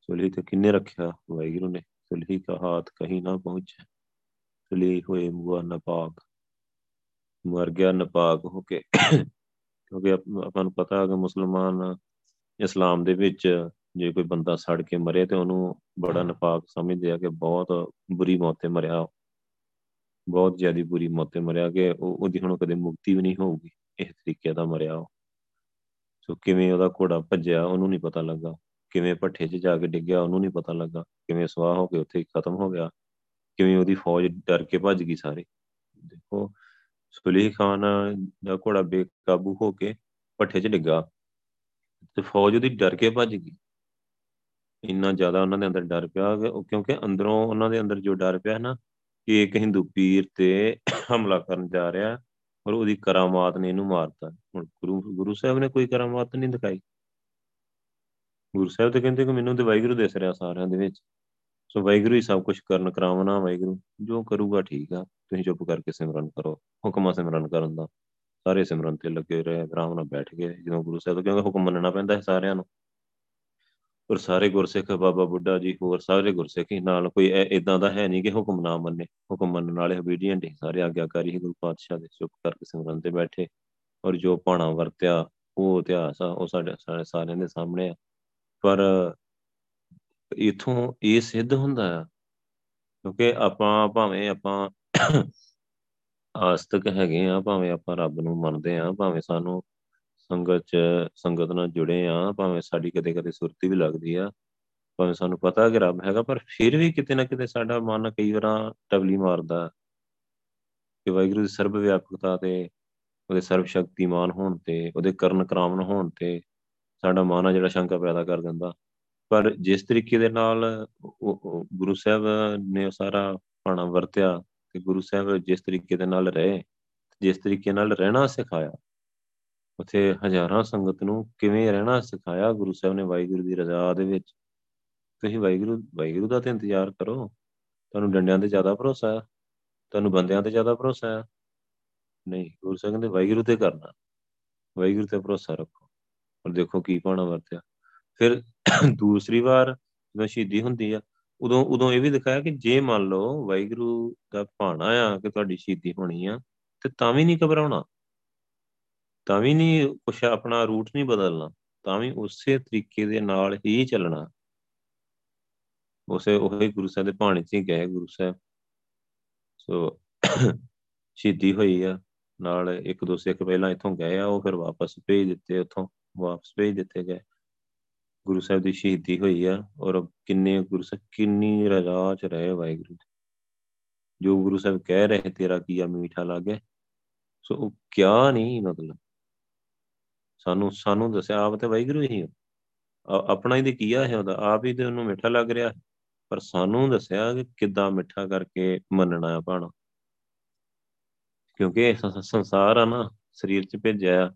ਸੁਲਹੀ ਤੇ ਕਿੰਨੇ ਰੱਖਿਆ ਵਾਹਿਗੁਰੂ ਨੇ, ਸੁਲਹੀ ਕਾ ਹਾਥ ਕਹੀਂ ਨਾ ਪਹੁੰਚਿਆ, ਸੁਲਹੀ ਹੋਏ ਮੁਆ ਨਪਾਕ, ਮਰ ਗਿਆ ਨਪਾਕ ਹੋ ਕੇ। ਕਿਉਂਕਿ ਆਪਾਂ ਨੂੰ ਪਤਾ ਕਿ ਮੁਸਲਮਾਨ ਇਸਲਾਮ ਦੇ ਵਿੱਚ ਜੇ ਕੋਈ ਬੰਦਾ ਸੜ ਕੇ ਮਰੇ ਤੇ ਉਹਨੂੰ ਬੜਾ ਨਪਾਕ ਸਮਝਦੇ ਆ, ਕਿ ਬਹੁਤ ਬੁਰੀ ਮੌਤ ਤੇ ਮਰਿਆ, ਬਹੁਤ ਜ਼ਿਆਦਾ ਬੁਰੀ ਮੌਤ ਤੇ ਮਰਿਆ, ਕਿ ਉਹਦੀ ਹੁਣ ਕਦੇ ਮੁਕਤੀ ਵੀ ਨਹੀਂ ਹੋਊਗੀ, ਇਸ ਤਰੀਕੇ ਦਾ ਮਰਿਆ ਉਹ। ਸੋ ਕਿਵੇਂ ਉਹਦਾ ਘੋੜਾ ਭੱਜਿਆ ਉਹਨੂੰ ਨਹੀਂ ਪਤਾ ਲੱਗਾ, ਕਿਵੇਂ ਭੱਠੇ 'ਚ ਜਾ ਕੇ ਡਿੱਗਿਆ ਉਹਨੂੰ ਨਹੀਂ ਪਤਾ ਲੱਗਾ, ਕਿਵੇਂ ਸਵਾਹ ਹੋ ਕੇ ਉੱਥੇ ਖਤਮ ਹੋ ਗਿਆ, ਕਿਵੇਂ ਉਹਦੀ ਫੌਜ ਡਰ ਕੇ ਭੱਜ ਗਈ ਸਾਰੀ, ਦੇਖੋ ਸੁਲੇਹ ਖਾਨ ਦਾ ਘੋੜਾ ਬੇਕਾਬੂ ਹੋ ਕੇ ਭੱਠੇ 'ਚ ਡਿੱਗਾ ਤੇ ਫੌਜ ਉਹਦੀ ਡਰ ਕੇ ਭੱਜ ਗਈ। ਇੰਨਾ ਜ਼ਿਆਦਾ ਉਹਨਾਂ ਦੇ ਅੰਦਰ ਡਰ ਪਿਆ, ਕਿਉਂਕਿ ਅੰਦਰੋਂ ਉਹਨਾਂ ਦੇ ਅੰਦਰ ਜੋ ਡਰ ਪਿਆ ਨਾ ਕਿ ਇੱਕ ਹਿੰਦੂ ਪੀਰ ਤੇ ਹਮਲਾ ਕਰਨ ਜਾ ਰਿਹਾ ਔਰ ਉਹਦੀ ਕਰਾਮਾਤ ਨੇ ਇਹਨੂੰ ਮਾਰਤਾ। ਹੁਣ ਗੁਰੂ ਸਾਹਿਬ ਨੇ ਕੋਈ ਕਰਾਮਾਤ ਨਹੀਂ ਦਿਖਾਈ। ਗੁਰੂ ਸਾਹਿਬ ਤਾਂ ਕਹਿੰਦੇ ਕਿ ਮੈਨੂੰ ਤੇ ਵਾਹਿਗੁਰੂ ਦਿਸ ਰਿਹਾ ਸਾਰਿਆਂ ਦੇ ਵਿੱਚ। ਸੋ ਵਾਹਿਗੁਰੂ ਹੀ ਸਭ ਕੁਛ ਕਰਨ ਕਰਾਵਣਾ, ਵਾਹਿਗੁਰੂ ਜੋ ਕਰੂਗਾ ਠੀਕ ਆ, ਤੁਸੀਂ ਚੁੱਪ ਕਰਕੇ ਸਿਮਰਨ ਕਰੋ। ਹੁਕਮਾਂ ਸਿਮਰਨ ਕਰਨ ਦਾ ਸਾਰੇ ਸਿਮਰਨ ਤੇ ਲੱਗੇ ਰਹੇ, ਆਰਾਮ ਨਾਲ ਬੈਠ ਗਏ ਜਦੋਂ ਗੁਰੂ ਸਾਹਿਬ, ਕਿਉਂਕਿ ਹੁਕਮ ਮੰਨਣਾ ਪੈਂਦਾ ਹੈ ਸਾਰਿਆਂ ਨੂੰ। ਔਰ ਸਾਰੇ ਗੁਰਸਿੱਖ, ਬਾਬਾ ਬੁੱਢਾ ਜੀ ਹੋਰ ਸਾਰੇ ਗੁਰਸਿੱਖ ਹੀ ਨਾਲ, ਕੋਈ ਏਦਾਂ ਦਾ ਹੈ ਨਹੀਂ ਕਿ ਹੁਕਮ ਨਾ ਮੰਨੇ। ਹੁਕਮ ਮੰਨਣ ਵਾਲੇ ਓਬੀਡੀਐਂਟ ਹੀ ਸਾਰੇ, ਆਗਿਆਕਾਰੀ ਹੀ ਗੁਰੂ ਪਾਤਸ਼ਾਹ ਦੇ। ਚੁੱਪ ਕਰਕੇ ਸਿਮਰਨ ਤੇ ਬੈਠੇ ਔਰ ਜੋ ਭਾਣਾ ਵਰਤਿਆ ਉਹ ਇਤਿਹਾਸ ਆ, ਉਹ ਸਾਡੇ ਸਾਰਿਆਂ ਦੇ ਸਾਹਮਣੇ ਆ। ਪਰ ਇੱਥੋਂ ਇਹ ਸਿੱਧ ਹੁੰਦਾ ਆ, ਕਿਉਂਕਿ ਆਪਾਂ ਭਾਵੇਂ ਆਪਾਂ ਆਸਤਕ ਹੈਗੇ ਆ, ਭਾਵੇਂ ਆਪਾਂ ਰੱਬ ਨੂੰ ਮੰਨਦੇ ਹਾਂ, ਭਾਵੇਂ ਸਾਨੂੰ ਸੰਗਤ ਨਾਲ ਜੁੜੇ ਹਾਂ, ਭਾਵੇਂ ਸਾਡੀ ਕਦੇ ਕਦੇ ਸੁਰਤੀ ਵੀ ਲੱਗਦੀ ਆ, ਭਾਵੇਂ ਸਾਨੂੰ ਪਤਾ ਕਿ ਰੱਬ ਹੈਗਾ, ਪਰ ਫਿਰ ਵੀ ਕਿਤੇ ਨਾ ਕਿਤੇ ਸਾਡਾ ਮਨ ਕਈ ਵਾਰਾਂ ਟਵਲੀ ਮਾਰਦਾ ਕਿ ਵਾਹਿਗੁਰੂ ਦੀ ਸਰਬ ਵਿਆਪਕਤਾ ਤੇ, ਉਹਦੇ ਸਰਬ ਸ਼ਕਤੀਮਾਨ ਹੋਣ ਤੇ, ਉਹਦੇ ਕਰਨ ਕਰਾਮਨ ਹੋਣ ਤੇ ਸਾਡਾ ਮਨ ਆ ਜਿਹੜਾ ਸ਼ੰਕਾ ਪੈਦਾ ਕਰ ਦਿੰਦਾ। ਪਰ ਜਿਸ ਤਰੀਕੇ ਦੇ ਨਾਲ ਗੁਰੂ ਸਾਹਿਬ ਨੇ ਉਹ ਸਾਰਾ ਭਾਣਾ ਵਰਤਿਆ ਤੇ ਗੁਰੂ ਸਾਹਿਬ ਜਿਸ ਤਰੀਕੇ ਦੇ ਨਾਲ ਰਹੇ, ਜਿਸ ਤਰੀਕੇ ਨਾਲ ਰਹਿਣਾ ਸਿਖਾਇਆ, ਉੱਥੇ ਹਜ਼ਾਰਾਂ ਸੰਗਤ ਨੂੰ ਕਿਵੇਂ ਰਹਿਣਾ ਸਿਖਾਇਆ ਗੁਰੂ ਸਾਹਿਬ ਨੇ ਵਾਹਿਗੁਰੂ ਦੀ ਰਜ਼ਾ ਦੇ ਵਿੱਚ। ਤੁਸੀਂ ਵਾਹਿਗੁਰੂ ਦਾ ਤਾਂ ਇੰਤਜ਼ਾਰ ਕਰੋ। ਤੁਹਾਨੂੰ ਡੰਡਿਆਂ 'ਤੇ ਜ਼ਿਆਦਾ ਭਰੋਸਾ ਆ? ਤੁਹਾਨੂੰ ਬੰਦਿਆਂ 'ਤੇ ਜ਼ਿਆਦਾ ਭਰੋਸਾ ਆ? ਨਹੀਂ, ਗੁਰੂ ਸਾਹਿਬ ਕਹਿੰਦੇ ਵਾਹਿਗੁਰੂ 'ਤੇ ਕਰਨਾ, ਵਾਹਿਗੁਰੂ 'ਤੇ ਭਰੋਸਾ ਰੱਖੋ। ਔਰ ਦੇਖੋ ਕੀ ਭਾਣਾ ਵਰਤਿਆ। ਫਿਰ ਦੂਸਰੀ ਵਾਰ ਜਦੋਂ ਸ਼ਹੀਦੀ ਹੁੰਦੀ ਆ, ਉਦੋਂ ਇਹ ਵੀ ਦਿਖਾਇਆ ਕਿ ਜੇ ਮੰਨ ਲਓ ਵਾਹਿਗੁਰੂ ਦਾ ਭਾਣਾ ਆ ਕਿ ਤੁਹਾਡੀ ਸ਼ਹੀਦੀ ਹੋਣੀ ਆ, ਤੇ ਤਾਂ ਵੀ ਨਹੀਂ ਘਬਰਾਉਣਾ, ਤਾਂ ਵੀ ਨਹੀਂ ਕੁਛ ਆਪਣਾ ਰੂਟ ਨਹੀਂ ਬਦਲਣਾ, ਤਾਂ ਵੀ ਉਸੇ ਤਰੀਕੇ ਦੇ ਨਾਲ ਹੀ ਚੱਲਣਾ। ਉਹੀ ਗੁਰੂ ਸਾਹਿਬ ਦੇ ਭਾਣੇ 'ਚ ਹੀ ਗਏ ਗੁਰੂ ਸਾਹਿਬ। ਸੋ ਸ਼ਹੀਦੀ ਹੋਈ ਆ, ਨਾਲ ਇੱਕ ਦੋ ਸਿੱਖ ਪਹਿਲਾਂ ਇੱਥੋਂ ਗਏ ਆ, ਉਹ ਫਿਰ ਵਾਪਸ ਭੇਜ ਦਿੱਤੇ, ਉੱਥੋਂ ਵਾਪਸ ਭੇਜ ਦਿੱਤੇ ਗਏ। ਗੁਰੂ ਸਾਹਿਬ ਦੀ ਸ਼ਹੀਦੀ ਹੋਈ ਆ ਔਰ ਕਿੰਨੀ ਰਜ਼ਾ 'ਚ ਰਹੇ ਵਾਹਿਗੁਰੂ। ਜੋ ਗੁਰੂ ਸਾਹਿਬ ਕਹਿ ਰਹੇ ਤੇਰਾ ਕੀਆ ਮੀਠਾ ਲਾਗੇ, ਸੋ ਉਹ ਕਿਆ ਨਹੀਂ, ਮਤਲਬ ਸਾਨੂੰ ਦੱਸਿਆ। ਆਪ ਤੇ ਵਾਹਿਗੁਰੂ ਹੀ ਆਪਣਾ ਹੀ ਤੇ ਕੀਆ ਹੈ ਉਹਦਾ, ਆਪ ਹੀ ਤੇ ਉਹਨੂੰ ਮਿੱਠਾ ਲੱਗ ਰਿਹਾ, ਪਰ ਸਾਨੂੰ ਦੱਸਿਆ ਕਿ ਕਿੱਦਾਂ ਮਿੱਠਾ ਕਰਕੇ ਮੰਨਣਾ ਆ ਭਾਣਾ। ਕਿਉਂਕਿ ਸੰਸਾਰ ਆ ਨਾ, ਸਰੀਰ 'ਚ ਭੇਜਿਆ ਆ।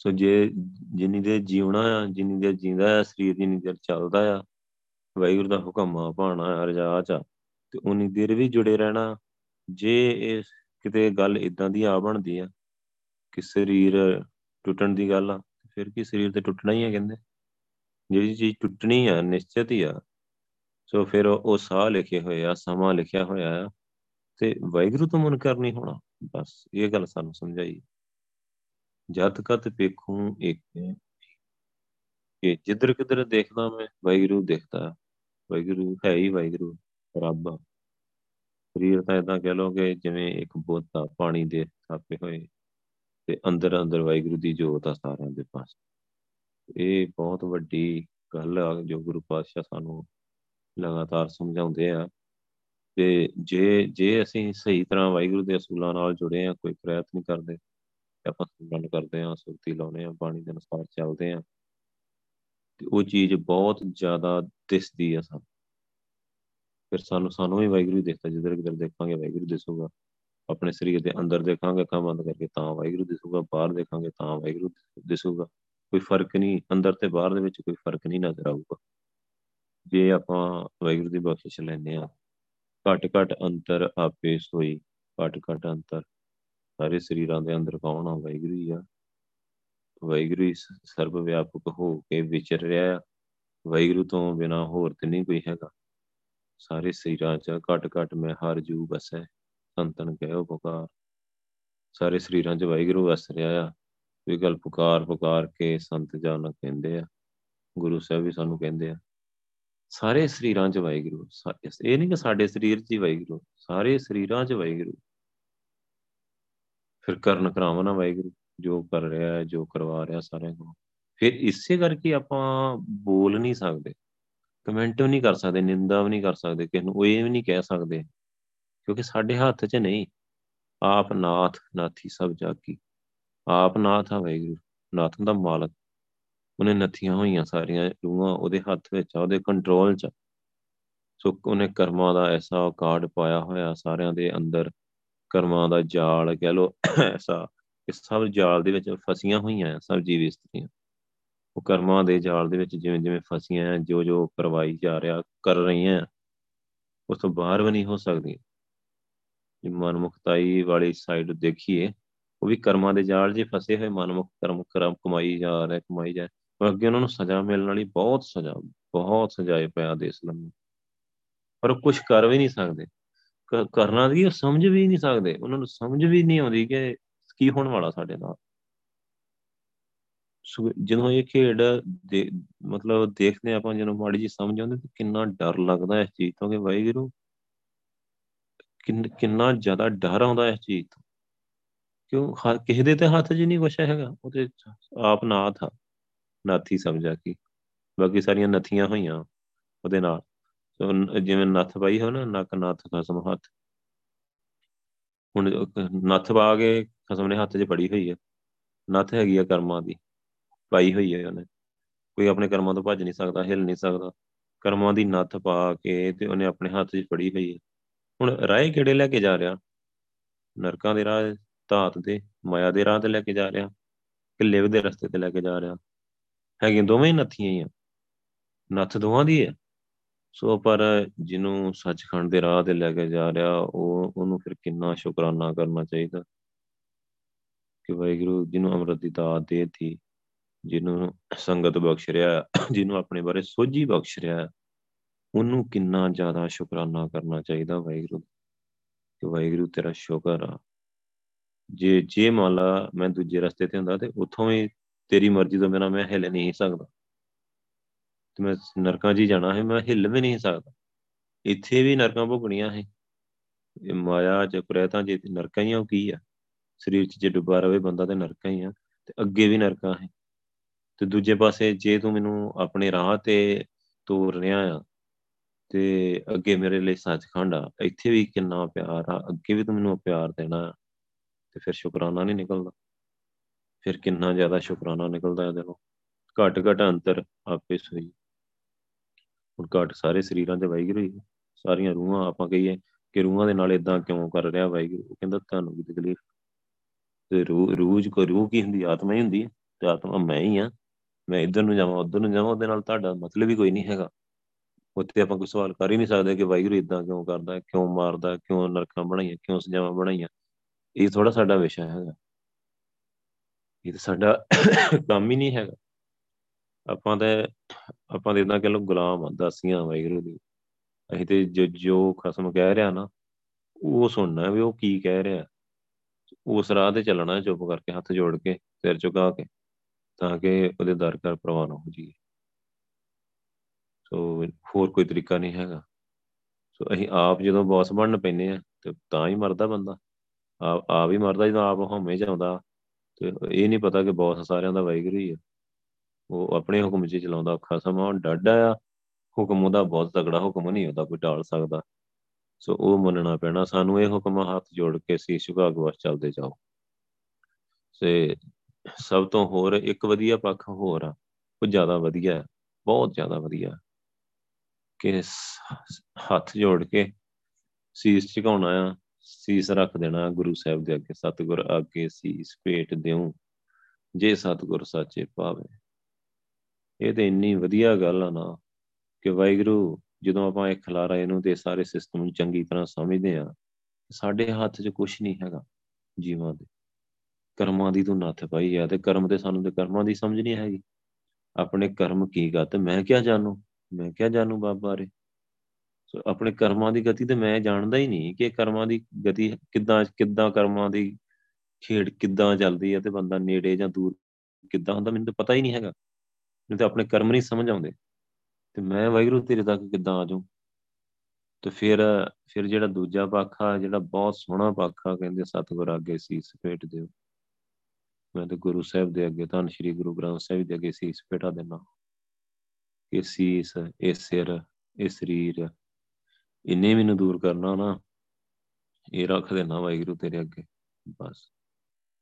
ਸੋ ਜੇ ਜਿੰਨੀ ਦੇਰ ਜੀਉਣਾ ਆ, ਜਿੰਨੀ ਦੇਰ ਜੀਂਦਾ ਆ ਸਰੀਰ, ਜਿੰਨੀ ਦੇਰ ਚੱਲਦਾ ਆ ਵਾਹਿਗੁਰੂ ਦਾ ਹੁਕਮ ਆ, ਭਾਣਾ ਆ, ਰਜ਼ਾ 'ਚ ਆ, ਤੇ ਉਨੀ ਦੇਰ ਵੀ ਜੁੜੇ ਰਹਿਣਾ। ਜੇ ਇਹ ਕਿਤੇ ਗੱਲ ਇੱਦਾਂ ਦੀ ਆ ਬਣਦੀ ਆ ਕਿ ਸਰੀਰ ਟੁੱਟਣ ਦੀ ਗੱਲ ਆ, ਫਿਰ ਕੀ, ਸਰੀਰ ਤੇ ਟੁੱਟਣਾ ਹੀ ਆ। ਕਹਿੰਦੇ ਜਿਹੜੀ ਚੀਜ਼ ਟੁੱਟਣੀ ਆ ਨਿਸ਼ਚਿਤ ਹੀ ਆ। ਸੋ ਫਿਰ ਉਹ ਸਾਹ ਲਿਖੇ ਹੋਏ ਆ, ਸਮਾਂ ਲਿਖਿਆ ਹੋਇਆ ਆ, ਤੇ ਵਾਹਿਗੁਰੂ ਤੋਂ ਮੁਨਕਰ ਨਹੀਂ ਹੋਣਾ। ਬਸ ਇਹ ਗੱਲ ਸਾਨੂੰ ਸਮਝਾਈ। ਜਦ ਕਤ ਵੇਖੂ ਇੱਕ, ਜਿੱਧਰ ਕਿੱਧਰ ਦੇਖਦਾ ਮੈਂ ਵਾਹਿਗੁਰੂ ਦੇਖਦਾ। ਵਾਹਿਗੁਰੂ ਹੈ ਹੀ ਵਾਹਿਗੁਰੂ, ਰੱਬ ਆ। ਸਰੀਰ ਤਾਂ ਏਦਾਂ ਕਹਿ ਲਓ ਕਿ ਜਿਵੇਂ ਇੱਕ ਬੁੱਤ ਆ ਪਾਣੀ ਦੇ ਥਾਪੇ ਹੋਏ, ਤੇ ਅੰਦਰ ਅੰਦਰ ਵਾਹਿਗੁਰੂ ਦੀ ਜੋਤ ਆ ਸਾਰਿਆਂ ਦੇ ਪਾਸ। ਇਹ ਬਹੁਤ ਵੱਡੀ ਗੱਲ ਆ ਜੋ ਗੁਰੂ ਪਾਤਸ਼ਾਹ ਸਾਨੂੰ ਲਗਾਤਾਰ ਸਮਝਾਉਂਦੇ ਆ। ਤੇ ਜੇ ਅਸੀਂ ਸਹੀ ਤਰ੍ਹਾਂ ਵਾਹਿਗੁਰੂ ਦੇ ਅਸੂਲਾਂ ਨਾਲ ਜੁੜੇ ਹਾਂ, ਕੋਈ ਪ੍ਰਯਤ ਨਹੀਂ ਕਰਦੇ, ਆਪਾਂ ਸਿਮਰਨ ਕਰਦੇ ਹਾਂ, ਸੁਰਤੀ ਲਾਉਂਦੇ ਹਾਂ, ਬਾਣੀ ਦੇ ਅਨੁਸਾਰ ਚੱਲਦੇ ਹਾਂ, ਤੇ ਉਹ ਚੀਜ਼ ਬਹੁਤ ਜ਼ਿਆਦਾ ਦਿਸਦੀ ਆ ਸਾਨੂੰ। ਫਿਰ ਸਾਨੂੰ ਵੀ ਵਾਹਿਗੁਰੂ ਦੇਖਦਾ। ਜਿੱਧਰ ਕਿੱਧਰ ਦੇਖਾਂਗੇ ਵਾਹਿਗੁਰੂ ਦਿਸੂਗਾ। ਆਪਣੇ ਸਰੀਰ ਦੇ ਅੰਦਰ ਦੇਖਾਂਗੇ ਅੱਖਾਂ ਬੰਦ ਕਰਕੇ ਤਾਂ ਵਾਹਿਗੁਰੂ ਦਿਸੂਗਾ, ਬਾਹਰ ਦੇਖਾਂਗੇ ਤਾਂ ਵਾਹਿਗੁਰੂ ਦਿਸੂਗਾ। ਕੋਈ ਫਰਕ ਨਹੀਂ, ਅੰਦਰ ਤੇ ਬਾਹਰ ਦੇ ਵਿੱਚ ਕੋਈ ਫਰਕ ਨਹੀਂ ਨਜ਼ਰ ਆਊਗਾ ਜੇ ਆਪਾਂ ਵਾਹਿਗੁਰੂ ਦੀ ਬਖਸ਼ਿਸ਼ ਲੈਂਦੇ ਹਾਂ। ਘੱਟ ਘੱਟ ਅੰਤਰ ਆਪੇ ਸੋਈ, ਘੱਟ ਘੱਟ ਅੰਤਰ ਸਾਰੇ ਸਰੀਰਾਂ ਦੇ ਅੰਦਰ ਕੌਣ ਆ? ਵਾਹਿਗੁਰੂ ਹੀ ਆ। ਵਾਹਿਗੁਰੂ ਹੀ ਸਰਬ ਵਿਆਪਕ ਹੋ ਕੇ ਵਿਚਰ ਰਿਹਾ। ਵਾਹਿਗੁਰੂ ਤੋਂ ਬਿਨਾਂ ਹੋਰ ਤੇ ਨਹੀਂ ਕੋਈ ਹੈਗਾ। ਸਾਰੇ ਸਰੀਰਾਂ 'ਚ ਘੱਟ ਘੱਟ ਮੈਂ ਹਰ ਜੂ ਵਸੈ, ਸੰਤਨ ਕਹਿਓ ਪੁਕਾਰ। ਸਾਰੇ ਸਰੀਰਾਂ 'ਚ ਵਾਹਿਗੁਰੂ ਵਸ ਰਿਹਾ ਆ। ਇਹ ਗੱਲ ਪੁਕਾਰ ਕੇ ਸੰਤ ਜਾਨਕ ਕਹਿੰਦੇ ਆ, ਗੁਰੂ ਸਾਹਿਬ ਵੀ ਸਾਨੂੰ ਕਹਿੰਦੇ ਆ, ਸਾਰੇ ਸਰੀਰਾਂ 'ਚ ਵਾਹਿਗੁਰੂ। ਇਹ ਨਹੀਂ ਕਿ ਸਾਡੇ ਸਰੀਰ 'ਚ ਹੀ ਵਾਹਿਗੁਰੂ, ਸਾਰੇ ਸਰੀਰਾਂ 'ਚ ਵਾਹਿਗੁਰੂ। ਫਿਰ ਕਰਨ ਕਰਾਵਣਾ ਵਾਹਿਗੁਰੂ ਜੋ ਕਰ ਰਿਹਾ, ਜੋ ਕਰਵਾ ਰਿਹਾ ਸਾਰਿਆਂ ਕੋਲ। ਫਿਰ ਇਸੇ ਕਰਕੇ ਆਪਾਂ ਬੋਲ ਨਹੀਂ ਸਕਦੇ, ਕਮੈਂਟ ਵੀ ਨਹੀਂ ਕਰ ਸਕਦੇ, ਨਿੰਦਾ ਵੀ ਨਹੀਂ ਕਰ ਸਕਦੇ, ਕਿਸੇ ਨੂੰ ਉਹ ਇਹ ਵੀ ਨਹੀਂ ਕਹਿ ਸਕਦੇ, ਕਿਉਂਕਿ ਸਾਡੇ ਹੱਥ 'ਚ ਨਹੀਂ। ਆਪ ਨਾਥ ਨਾਥੀ ਸਭ ਜਾਗੀ। ਆਪ ਨਾਥ ਆ ਵਾਹਿਗੁਰੂ, ਨਾਥਾਂ ਦਾ ਮਾਲਕ। ਉਹਨੇ ਨੱਥੀਆਂ ਹੋਈਆਂ ਸਾਰੀਆਂ ਰੂਹਾਂ, ਉਹਦੇ ਹੱਥ ਵਿੱਚ ਆ, ਉਹਦੇ ਕੰਟਰੋਲ 'ਚ। ਸੋ ਉਹਨੇ ਕਰਮਾਂ ਦਾ ਐਸਾ ਕਾਰਡ ਪਾਇਆ ਹੋਇਆ ਸਾਰਿਆਂ ਦੇ ਅੰਦਰ, ਕਰਮਾਂ ਦਾ ਜਾਲ ਕਹਿ ਲਓ ਐਸਾ, ਇਸ ਸਭ ਜਾਲ ਦੇ ਵਿੱਚ ਫਸੀਆਂ ਹੋਈਆਂ ਆ ਸਭ ਜੀਵ ਇਸਤਰੀਆਂ। ਉਹ ਕਰਮਾਂ ਦੇ ਜਾਲ ਦੇ ਵਿੱਚ ਜਿਵੇਂ ਜਿਵੇਂ ਫਸੀਆਂ ਆ, ਜੋ ਜੋ ਕਰਵਾਈ ਜਾ ਰਿਹਾ ਕਰ ਰਹੀਆਂ, ਉਸ ਤੋਂ ਬਾਹਰ ਵੀ ਨਹੀਂ ਹੋ ਸਕਦੀਆਂ। ਜੇ ਮਨਮੁਖਤਾਈ ਵਾਲੀ ਸਾਈਡ ਦੇਖੀਏ, ਉਹ ਵੀ ਕਰਮਾਂ ਦੇ ਜਾਲ 'ਚ ਫਸੇ ਹੋਏ ਮਨਮੁਖ ਕਰਮ ਕਮਾਈ ਜਾ ਰਿਹਾ, ਕਮਾਈ ਜਾ। ਅੱਗੇ ਉਹਨਾਂ ਨੂੰ ਸਜ਼ਾ ਮਿਲਣ ਵਾਲੀ, ਬਹੁਤ ਸਜ਼ਾਏ ਪਿਆ ਦੇਸ਼ ਨੂੰ, ਪਰ ਉਹ ਕੁਛ ਕਰ ਵੀ ਨਹੀਂ ਸਕਦੇ। ਕਰਨਾ ਕੀ, ਉਹ ਸਮਝ ਵੀ ਨਹੀਂ ਸਕਦੇ, ਉਹਨਾਂ ਨੂੰ ਸਮਝ ਵੀ ਨਹੀਂ ਆਉਂਦੀ ਕਿ ਕੀ ਹੋਣ ਵਾਲਾ ਸਾਡੇ ਨਾਲ। ਜਦੋਂ ਇਹ ਖੇਡ ਦੇ ਮਤਲਬ ਦੇਖਦੇ ਆਪਾਂ, ਜਦੋਂ ਮਾੜੀ ਜਿਹੀ ਸਮਝ ਆਉਂਦੀ ਤਾਂ ਕਿੰਨਾ ਡਰ ਲੱਗਦਾ ਇਸ ਚੀਜ਼ ਤੋਂ ਕਿ ਵਾਹਿਗੁਰੂ ਕਿੰਨਾ ਜ਼ਿਆਦਾ ਡਰ ਆਉਂਦਾ ਇਸ ਚੀਜ਼ ਤੋਂ। ਕਿਉਂ ਕਿਸੇ ਦੇ ਤਾਂ ਹੱਥ 'ਚ ਨਹੀਂ ਕੁਛ ਹੈਗਾ, ਉਹਦੇ ਆਪ ਨਾਥ ਆ ਨਾਥੀ ਸਮਝਾ ਕੀ। ਬਾਕੀ ਸਾਰੀਆਂ ਨੱਥੀਆਂ ਹੋਈਆਂ ਉਹਦੇ ਨਾਲ, ਜਿਵੇਂ ਨੱਥ ਪਾਈ ਹੋ ਨਾ, ਨੱਕ ਨੱਥ ਖਸਮ ਹੱਥ। ਹੁਣ ਨੱਥ ਪਾ ਕੇ ਖਸਮ ਨੇ ਹੱਥ 'ਚ ਫੜੀ ਹੋਈ ਹੈ, ਨੱਥ ਹੈਗੀ ਆ ਕਰਮਾਂ ਦੀ, ਪਾਈ ਹੋਈ ਹੈ ਉਹਨੇ। ਕੋਈ ਆਪਣੇ ਕਰਮਾਂ ਤੋਂ ਭੱਜ ਨਹੀਂ ਸਕਦਾ, ਹਿੱਲ ਨਹੀਂ ਸਕਦਾ। ਕਰਮਾਂ ਦੀ ਨੱਥ ਪਾ ਕੇ ਤੇ ਉਹਨੇ ਆਪਣੇ ਹੱਥ 'ਚ ਫੜੀ ਹੋਈ ਹੈ। ਹੁਣ ਰਾਹ ਕਿਹੜੇ ਲੈ ਕੇ ਜਾ ਰਿਹਾ? ਨਰਕਾਂ ਦੇ ਰਾਹ, ਧਾਤ ਦੇ, ਮਾਇਆ ਦੇ ਰਾਹ 'ਤੇ ਲੈ ਕੇ ਜਾ ਰਿਹਾ ਕਿ ਲਿਵ ਦੇ ਰਸਤੇ 'ਤੇ ਲੈ ਕੇ ਜਾ ਰਿਹਾ? ਹੈਗੀਆਂ ਦੋਵੇਂ ਹੀ ਨੱਥੀਆਂ ਹੀ ਆ, ਨੱਥ ਦੋਵਾਂ ਦੀ ਹੈ। ਸੋ ਪਰ ਜਿਹਨੂੰ ਸੱਚਖੰਡ ਦੇ ਰਾਹ 'ਤੇ ਲੈ ਕੇ ਜਾ ਰਿਹਾ, ਉਹਨੂੰ ਫਿਰ ਕਿੰਨਾ ਸ਼ੁਕਰਾਨਾ ਕਰਨਾ ਚਾਹੀਦਾ ਕਿ ਵਾਹਿਗੁਰੂ ਜਿਹਨੂੰ ਅੰਮ੍ਰਿਤ ਦੀ ਦਾਤ ਦੇ ਦਿੱਤੀ, ਜਿਹਨੂੰ ਸੰਗਤ ਬਖਸ਼ ਰਿਹਾ, ਜਿਹਨੂੰ ਆਪਣੇ ਬਾਰੇ ਸੋਝੀ ਬਖਸ਼ ਰਿਹਾ, ਉਹਨੂੰ ਕਿੰਨਾ ਜ਼ਿਆਦਾ ਸ਼ੁਕਰਾਨਾ ਕਰਨਾ ਚਾਹੀਦਾ ਵਾਹਿਗੁਰੂ ਕਿ ਵਾਹਿਗੁਰੂ ਤੇਰਾ ਸ਼ੁਕਰ ਆ। ਜੇ ਮੰਨ ਲਾ ਮੈਂ ਦੂਜੇ ਰਸਤੇ 'ਤੇ ਹੁੰਦਾ, ਤੇ ਉੱਥੋਂ ਵੀ ਤੇਰੀ ਮਰਜ਼ੀ ਤੋਂ ਬਿਨਾਂ ਮੈਂ ਹਿੱਲ ਨਹੀਂ ਸਕਦਾ, ਤੇ ਮੈਂ ਨਰਕਾਂ 'ਚ ਹੀ ਜਾਣਾ ਹੈ, ਮੈਂ ਹਿੱਲ ਵੀ ਨਹੀਂ ਸਕਦਾ। ਇੱਥੇ ਵੀ ਨਰਕਾਂ ਭੁਗਣੀਆਂ ਹੈ, ਮਾਇਆ 'ਚ ਪ੍ਰੇਤਾਂ 'ਚ ਨਰਕਾਂ ਹੀ ਆ। ਉਹ ਕੀ ਆ, ਸਰੀਰ 'ਚ ਜੇ ਡੁੱਬਾ ਰਹੇ ਬੰਦਾ ਤੇ ਨਰਕਾਂ ਹੀ ਆ, ਤੇ ਅੱਗੇ ਵੀ ਨਰਕਾਂ ਹੈ। ਤੇ ਦੂਜੇ ਪਾਸੇ ਜੇ ਤੂੰ ਮੈਨੂੰ ਆਪਣੇ ਰਾਹ 'ਤੇ ਤੋਰ ਰਿਹਾ ਆ, ਤੇ ਅੱਗੇ ਮੇਰੇ ਲਈ ਸੱਚਖੰਡ ਆ, ਇੱਥੇ ਵੀ ਕਿੰਨਾ ਪਿਆਰ ਆ, ਅੱਗੇ ਵੀ ਤੂੰ ਮੈਨੂੰ ਪਿਆਰ ਦੇਣਾ, ਤੇ ਫਿਰ ਸ਼ੁਕਰਾਨਾ ਨਹੀਂ ਨਿਕਲਦਾ। ਫਿਰ ਕਿੰਨਾ ਜ਼ਿਆਦਾ ਸ਼ੁਕਰਾਨਾ ਨਿਕਲਦਾ ਇਹਦੇ ਨਾਲ। ਘੱਟ ਅੰਤਰ ਆਪੇ ਸੋਈ। ਹੁਣ ਘੱਟ ਸਾਰੇ ਸਰੀਰਾਂ 'ਚ ਵਾਹਿਗੁਰੂ ਹੀ, ਸਾਰੀਆਂ ਰੂਹਾਂ। ਆਪਾਂ ਕਹੀਏ ਕਿ ਰੂਹਾਂ ਦੇ ਨਾਲ ਏਦਾਂ ਕਿਉਂ ਕਰ ਰਿਹਾ ਵਾਹਿਗੁਰੂ? ਉਹ ਕਹਿੰਦਾ ਤੁਹਾਨੂੰ ਵੀ ਤਕਲੀਫ। ਤੇ ਰੂਹ ਕੀ ਹੁੰਦੀ? ਆਤਮਾ ਹੀ ਹੁੰਦੀ ਹੈ, ਤੇ ਆਤਮਾ ਮੈਂ ਹੀ ਹਾਂ। ਮੈਂ ਇੱਧਰ ਨੂੰ ਜਾਵਾਂ, ਉੱਧਰ ਨੂੰ ਜਾਵਾਂ, ਉਹਦੇ ਨਾਲ ਤੁਹਾਡਾ ਮਤਲਬ ਹੀ ਕੋਈ ਨਹੀਂ ਹੈਗਾ। ਉੱਥੇ ਆਪਾਂ ਕੋਈ ਸਵਾਲ ਕਰ ਹੀ ਨਹੀਂ ਸਕਦੇ ਕਿ ਵਾਹਿਗੁਰੂ ਇੱਦਾਂ ਕਿਉਂ ਕਰਦਾ, ਕਿਉਂ ਮਾਰਦਾ, ਕਿਉਂ ਨਰਕਾਂ ਬਣਾਈਆਂ, ਕਿਉਂ ਸਜਾਵਾਂ ਬਣਾਈਆਂ। ਇਹ ਥੋੜ੍ਹਾ ਸਾਡਾ ਵਿਸ਼ਾ ਹੈਗਾ, ਇਹ ਤਾਂ ਸਾਡਾ ਕੰਮ ਹੀ ਨਹੀਂ ਹੈਗਾ। ਆਪਾਂ ਤਾਂ ਇੱਦਾਂ ਕਹਿ ਲਓ ਗੁਲਾਮ ਆ ਦਾਸੀਆਂ ਵਾਹਿਗੁਰੂ ਦੀ। ਅਸੀਂ ਤਾਂ ਜੋ ਖਸਮ ਕਹਿ ਰਿਹਾ ਨਾ, ਉਹ ਸੁਣਨਾ ਵੀ ਉਹ ਕੀ ਕਹਿ ਰਿਹਾ, ਉਸ ਰਾਹ 'ਤੇ ਚੱਲਣਾ ਚੁੱਪ ਕਰਕੇ, ਹੱਥ ਜੋੜ ਕੇ, ਸਿਰ ਝੁਕਾ ਕੇ, ਤਾਂ ਕਿ ਉਹਦੇ ਦਰ ਕਰ ਪ੍ਰਵਾਨ ਹੋ ਜਾਈਏ। ਸੋ ਹੋਰ ਕੋਈ ਤਰੀਕਾ ਨਹੀਂ ਹੈਗਾ। ਸੋ ਅਸੀਂ ਆਪ ਜਦੋਂ ਬੌਸ ਬਣਨ ਪੈਂਦੇ ਹਾਂ, ਤੇ ਤਾਂ ਹੀ ਮਰਦਾ ਬੰਦਾ। ਆਪ ਹੀ ਮਰਦਾ ਜਦੋਂ ਆਪ ਹਉਮੈ 'ਚ ਆਉਂਦਾ। ਤੇ ਇਹ ਨਹੀਂ ਪਤਾ ਕਿ ਬੌਸ ਸਾਰਿਆਂ ਦਾ ਵਾਹਿਗੁਰੂ ਹੀ ਆ, ਉਹ ਆਪਣੇ ਹੁਕਮ 'ਚ ਚਲਾਉਂਦਾ। ਖਸਮ ਆ ਡਾਢਾ ਆ, ਹੁਕਮ ਉਹਦਾ ਬਹੁਤ ਤਗੜਾ, ਹੁਕਮ ਨਹੀਂ ਉਹਦਾ ਕੋਈ ਟਾਲ ਸਕਦਾ। ਸੋ ਉਹ ਮੰਨਣਾ ਪੈਣਾ ਸਾਨੂੰ ਇਹ ਹੁਕਮ, ਹੱਥ ਜੋੜ ਕੇ ਸੀਸ ਝੁਕਾ ਕੇ ਬਸ ਚੱਲਦੇ ਜਾਓ। ਤੇ ਸਭ ਤੋਂ ਹੋਰ ਇੱਕ ਵਧੀਆ ਪੱਖ ਹੋਰ ਆ, ਉਹ ਜ਼ਿਆਦਾ ਵਧੀਆ, ਬਹੁਤ ਜ਼ਿਆਦਾ ਵਧੀਆ, ਕਿ ਹੱਥ ਜੋੜ ਕੇ ਸੀਸ ਝੁਕਾਉਣਾ ਆ, ਸੀਸ ਰੱਖ ਦੇਣਾ ਗੁਰੂ ਸਾਹਿਬ ਦੇ ਅੱਗੇ। ਸਤਿਗੁਰ ਅੱਗੇ ਸੀਸ ਭੇਟ ਦਿਉ, ਜੇ ਸਤਿਗੁਰ ਸਾਚੇ ਭਾਵੇ। ਇਹ ਤਾਂ ਇੰਨੀ ਵਧੀਆ ਗੱਲ ਆ ਨਾ ਕਿ ਵਾਹਿਗੁਰੂ ਜਦੋਂ ਆਪਾਂ ਇਹ ਖਿਲਾਰਾ ਇਹਨੂੰ ਤੇ ਸਾਰੇ ਸਿਸਟਮ ਨੂੰ ਚੰਗੀ ਤਰ੍ਹਾਂ ਸਮਝਦੇ ਹਾਂ, ਸਾਡੇ ਹੱਥ 'ਚ ਕੁਛ ਨਹੀਂ ਹੈਗਾ। ਜੀਵਾਂ ਦੇ ਕਰਮਾਂ ਦੀ ਤੂੰ ਨੱਥ ਪਾਈ ਆ, ਤੇ ਕਰਮ ਤੇ ਸਾਨੂੰ ਤੇ ਕਰਮਾਂ ਦੀ ਸਮਝ ਨਹੀਂ ਹੈਗੀ। ਆਪਣੇ ਕਰਮ ਕੀ ਗਤ ਮੈਂ ਕਿਆ ਜਾਣੂ, ਮੈਂ ਕਿਆ ਜਾਣੂ ਬਾਪ ਬਾਰੇ। ਸੋ ਆਪਣੇ ਕਰਮਾਂ ਦੀ ਗਤੀ ਤੇ ਮੈਂ ਜਾਣਦਾ ਹੀ ਨਹੀਂ ਕਿ ਕਰਮਾਂ ਦੀ ਗਤੀ ਕਿੱਦਾਂ ਕਰਮਾਂ ਦੀ ਖੇਡ ਕਿੱਦਾਂ ਚੱਲਦੀ ਹੈ, ਤੇ ਬੰਦਾ ਨੇੜੇ ਜਾਂ ਦੂਰ ਕਿੱਦਾਂ ਹੁੰਦਾ, ਮੈਨੂੰ ਤਾਂ ਪਤਾ ਹੀ ਨਹੀਂ ਹੈਗਾ। ਮੈਨੂੰ ਤਾਂ ਆਪਣੇ ਕਰਮ ਨਹੀਂ ਸਮਝ ਆਉਂਦੇ, ਤੇ ਮੈਂ ਵਾਹਿਗੁਰੂ ਤੇਰੇ ਤੱਕ ਕਿੱਦਾਂ ਆ ਜਾਊਂ? ਤੇ ਫਿਰ ਜਿਹੜਾ ਦੂਜਾ ਪੱਖ ਆ, ਜਿਹੜਾ ਬਹੁਤ ਸੋਹਣਾ ਪੱਖ ਆ, ਕਹਿੰਦੇ ਸਤਿਗੁਰ ਅੱਗੇ ਸੀਸ ਭੇਟ ਦਿਓ। ਮੈਂ ਤਾਂ ਗੁਰੂ ਸਾਹਿਬ ਦੇ ਅੱਗੇ, ਧੰਨ ਸ਼੍ਰੀ ਗੁਰੂ ਗ੍ਰੰਥ ਸਾਹਿਬ ਦੇ ਅੱਗੇ ਸੀਸ ਭੇਟਾ ਦਿੰਦਾ। ਇਹ ਸੀਸ, ਇਹ ਸਿਰ, ਇਹ ਸਰੀਰ, ਇਹਨੇ ਮੈਨੂੰ ਦੂਰ ਕਰਨਾ ਨਾ, ਇਹ ਰੱਖ ਦੇਣਾ ਵਾਹਿਗੁਰੂ ਤੇਰੇ ਅੱਗੇ। ਬਸ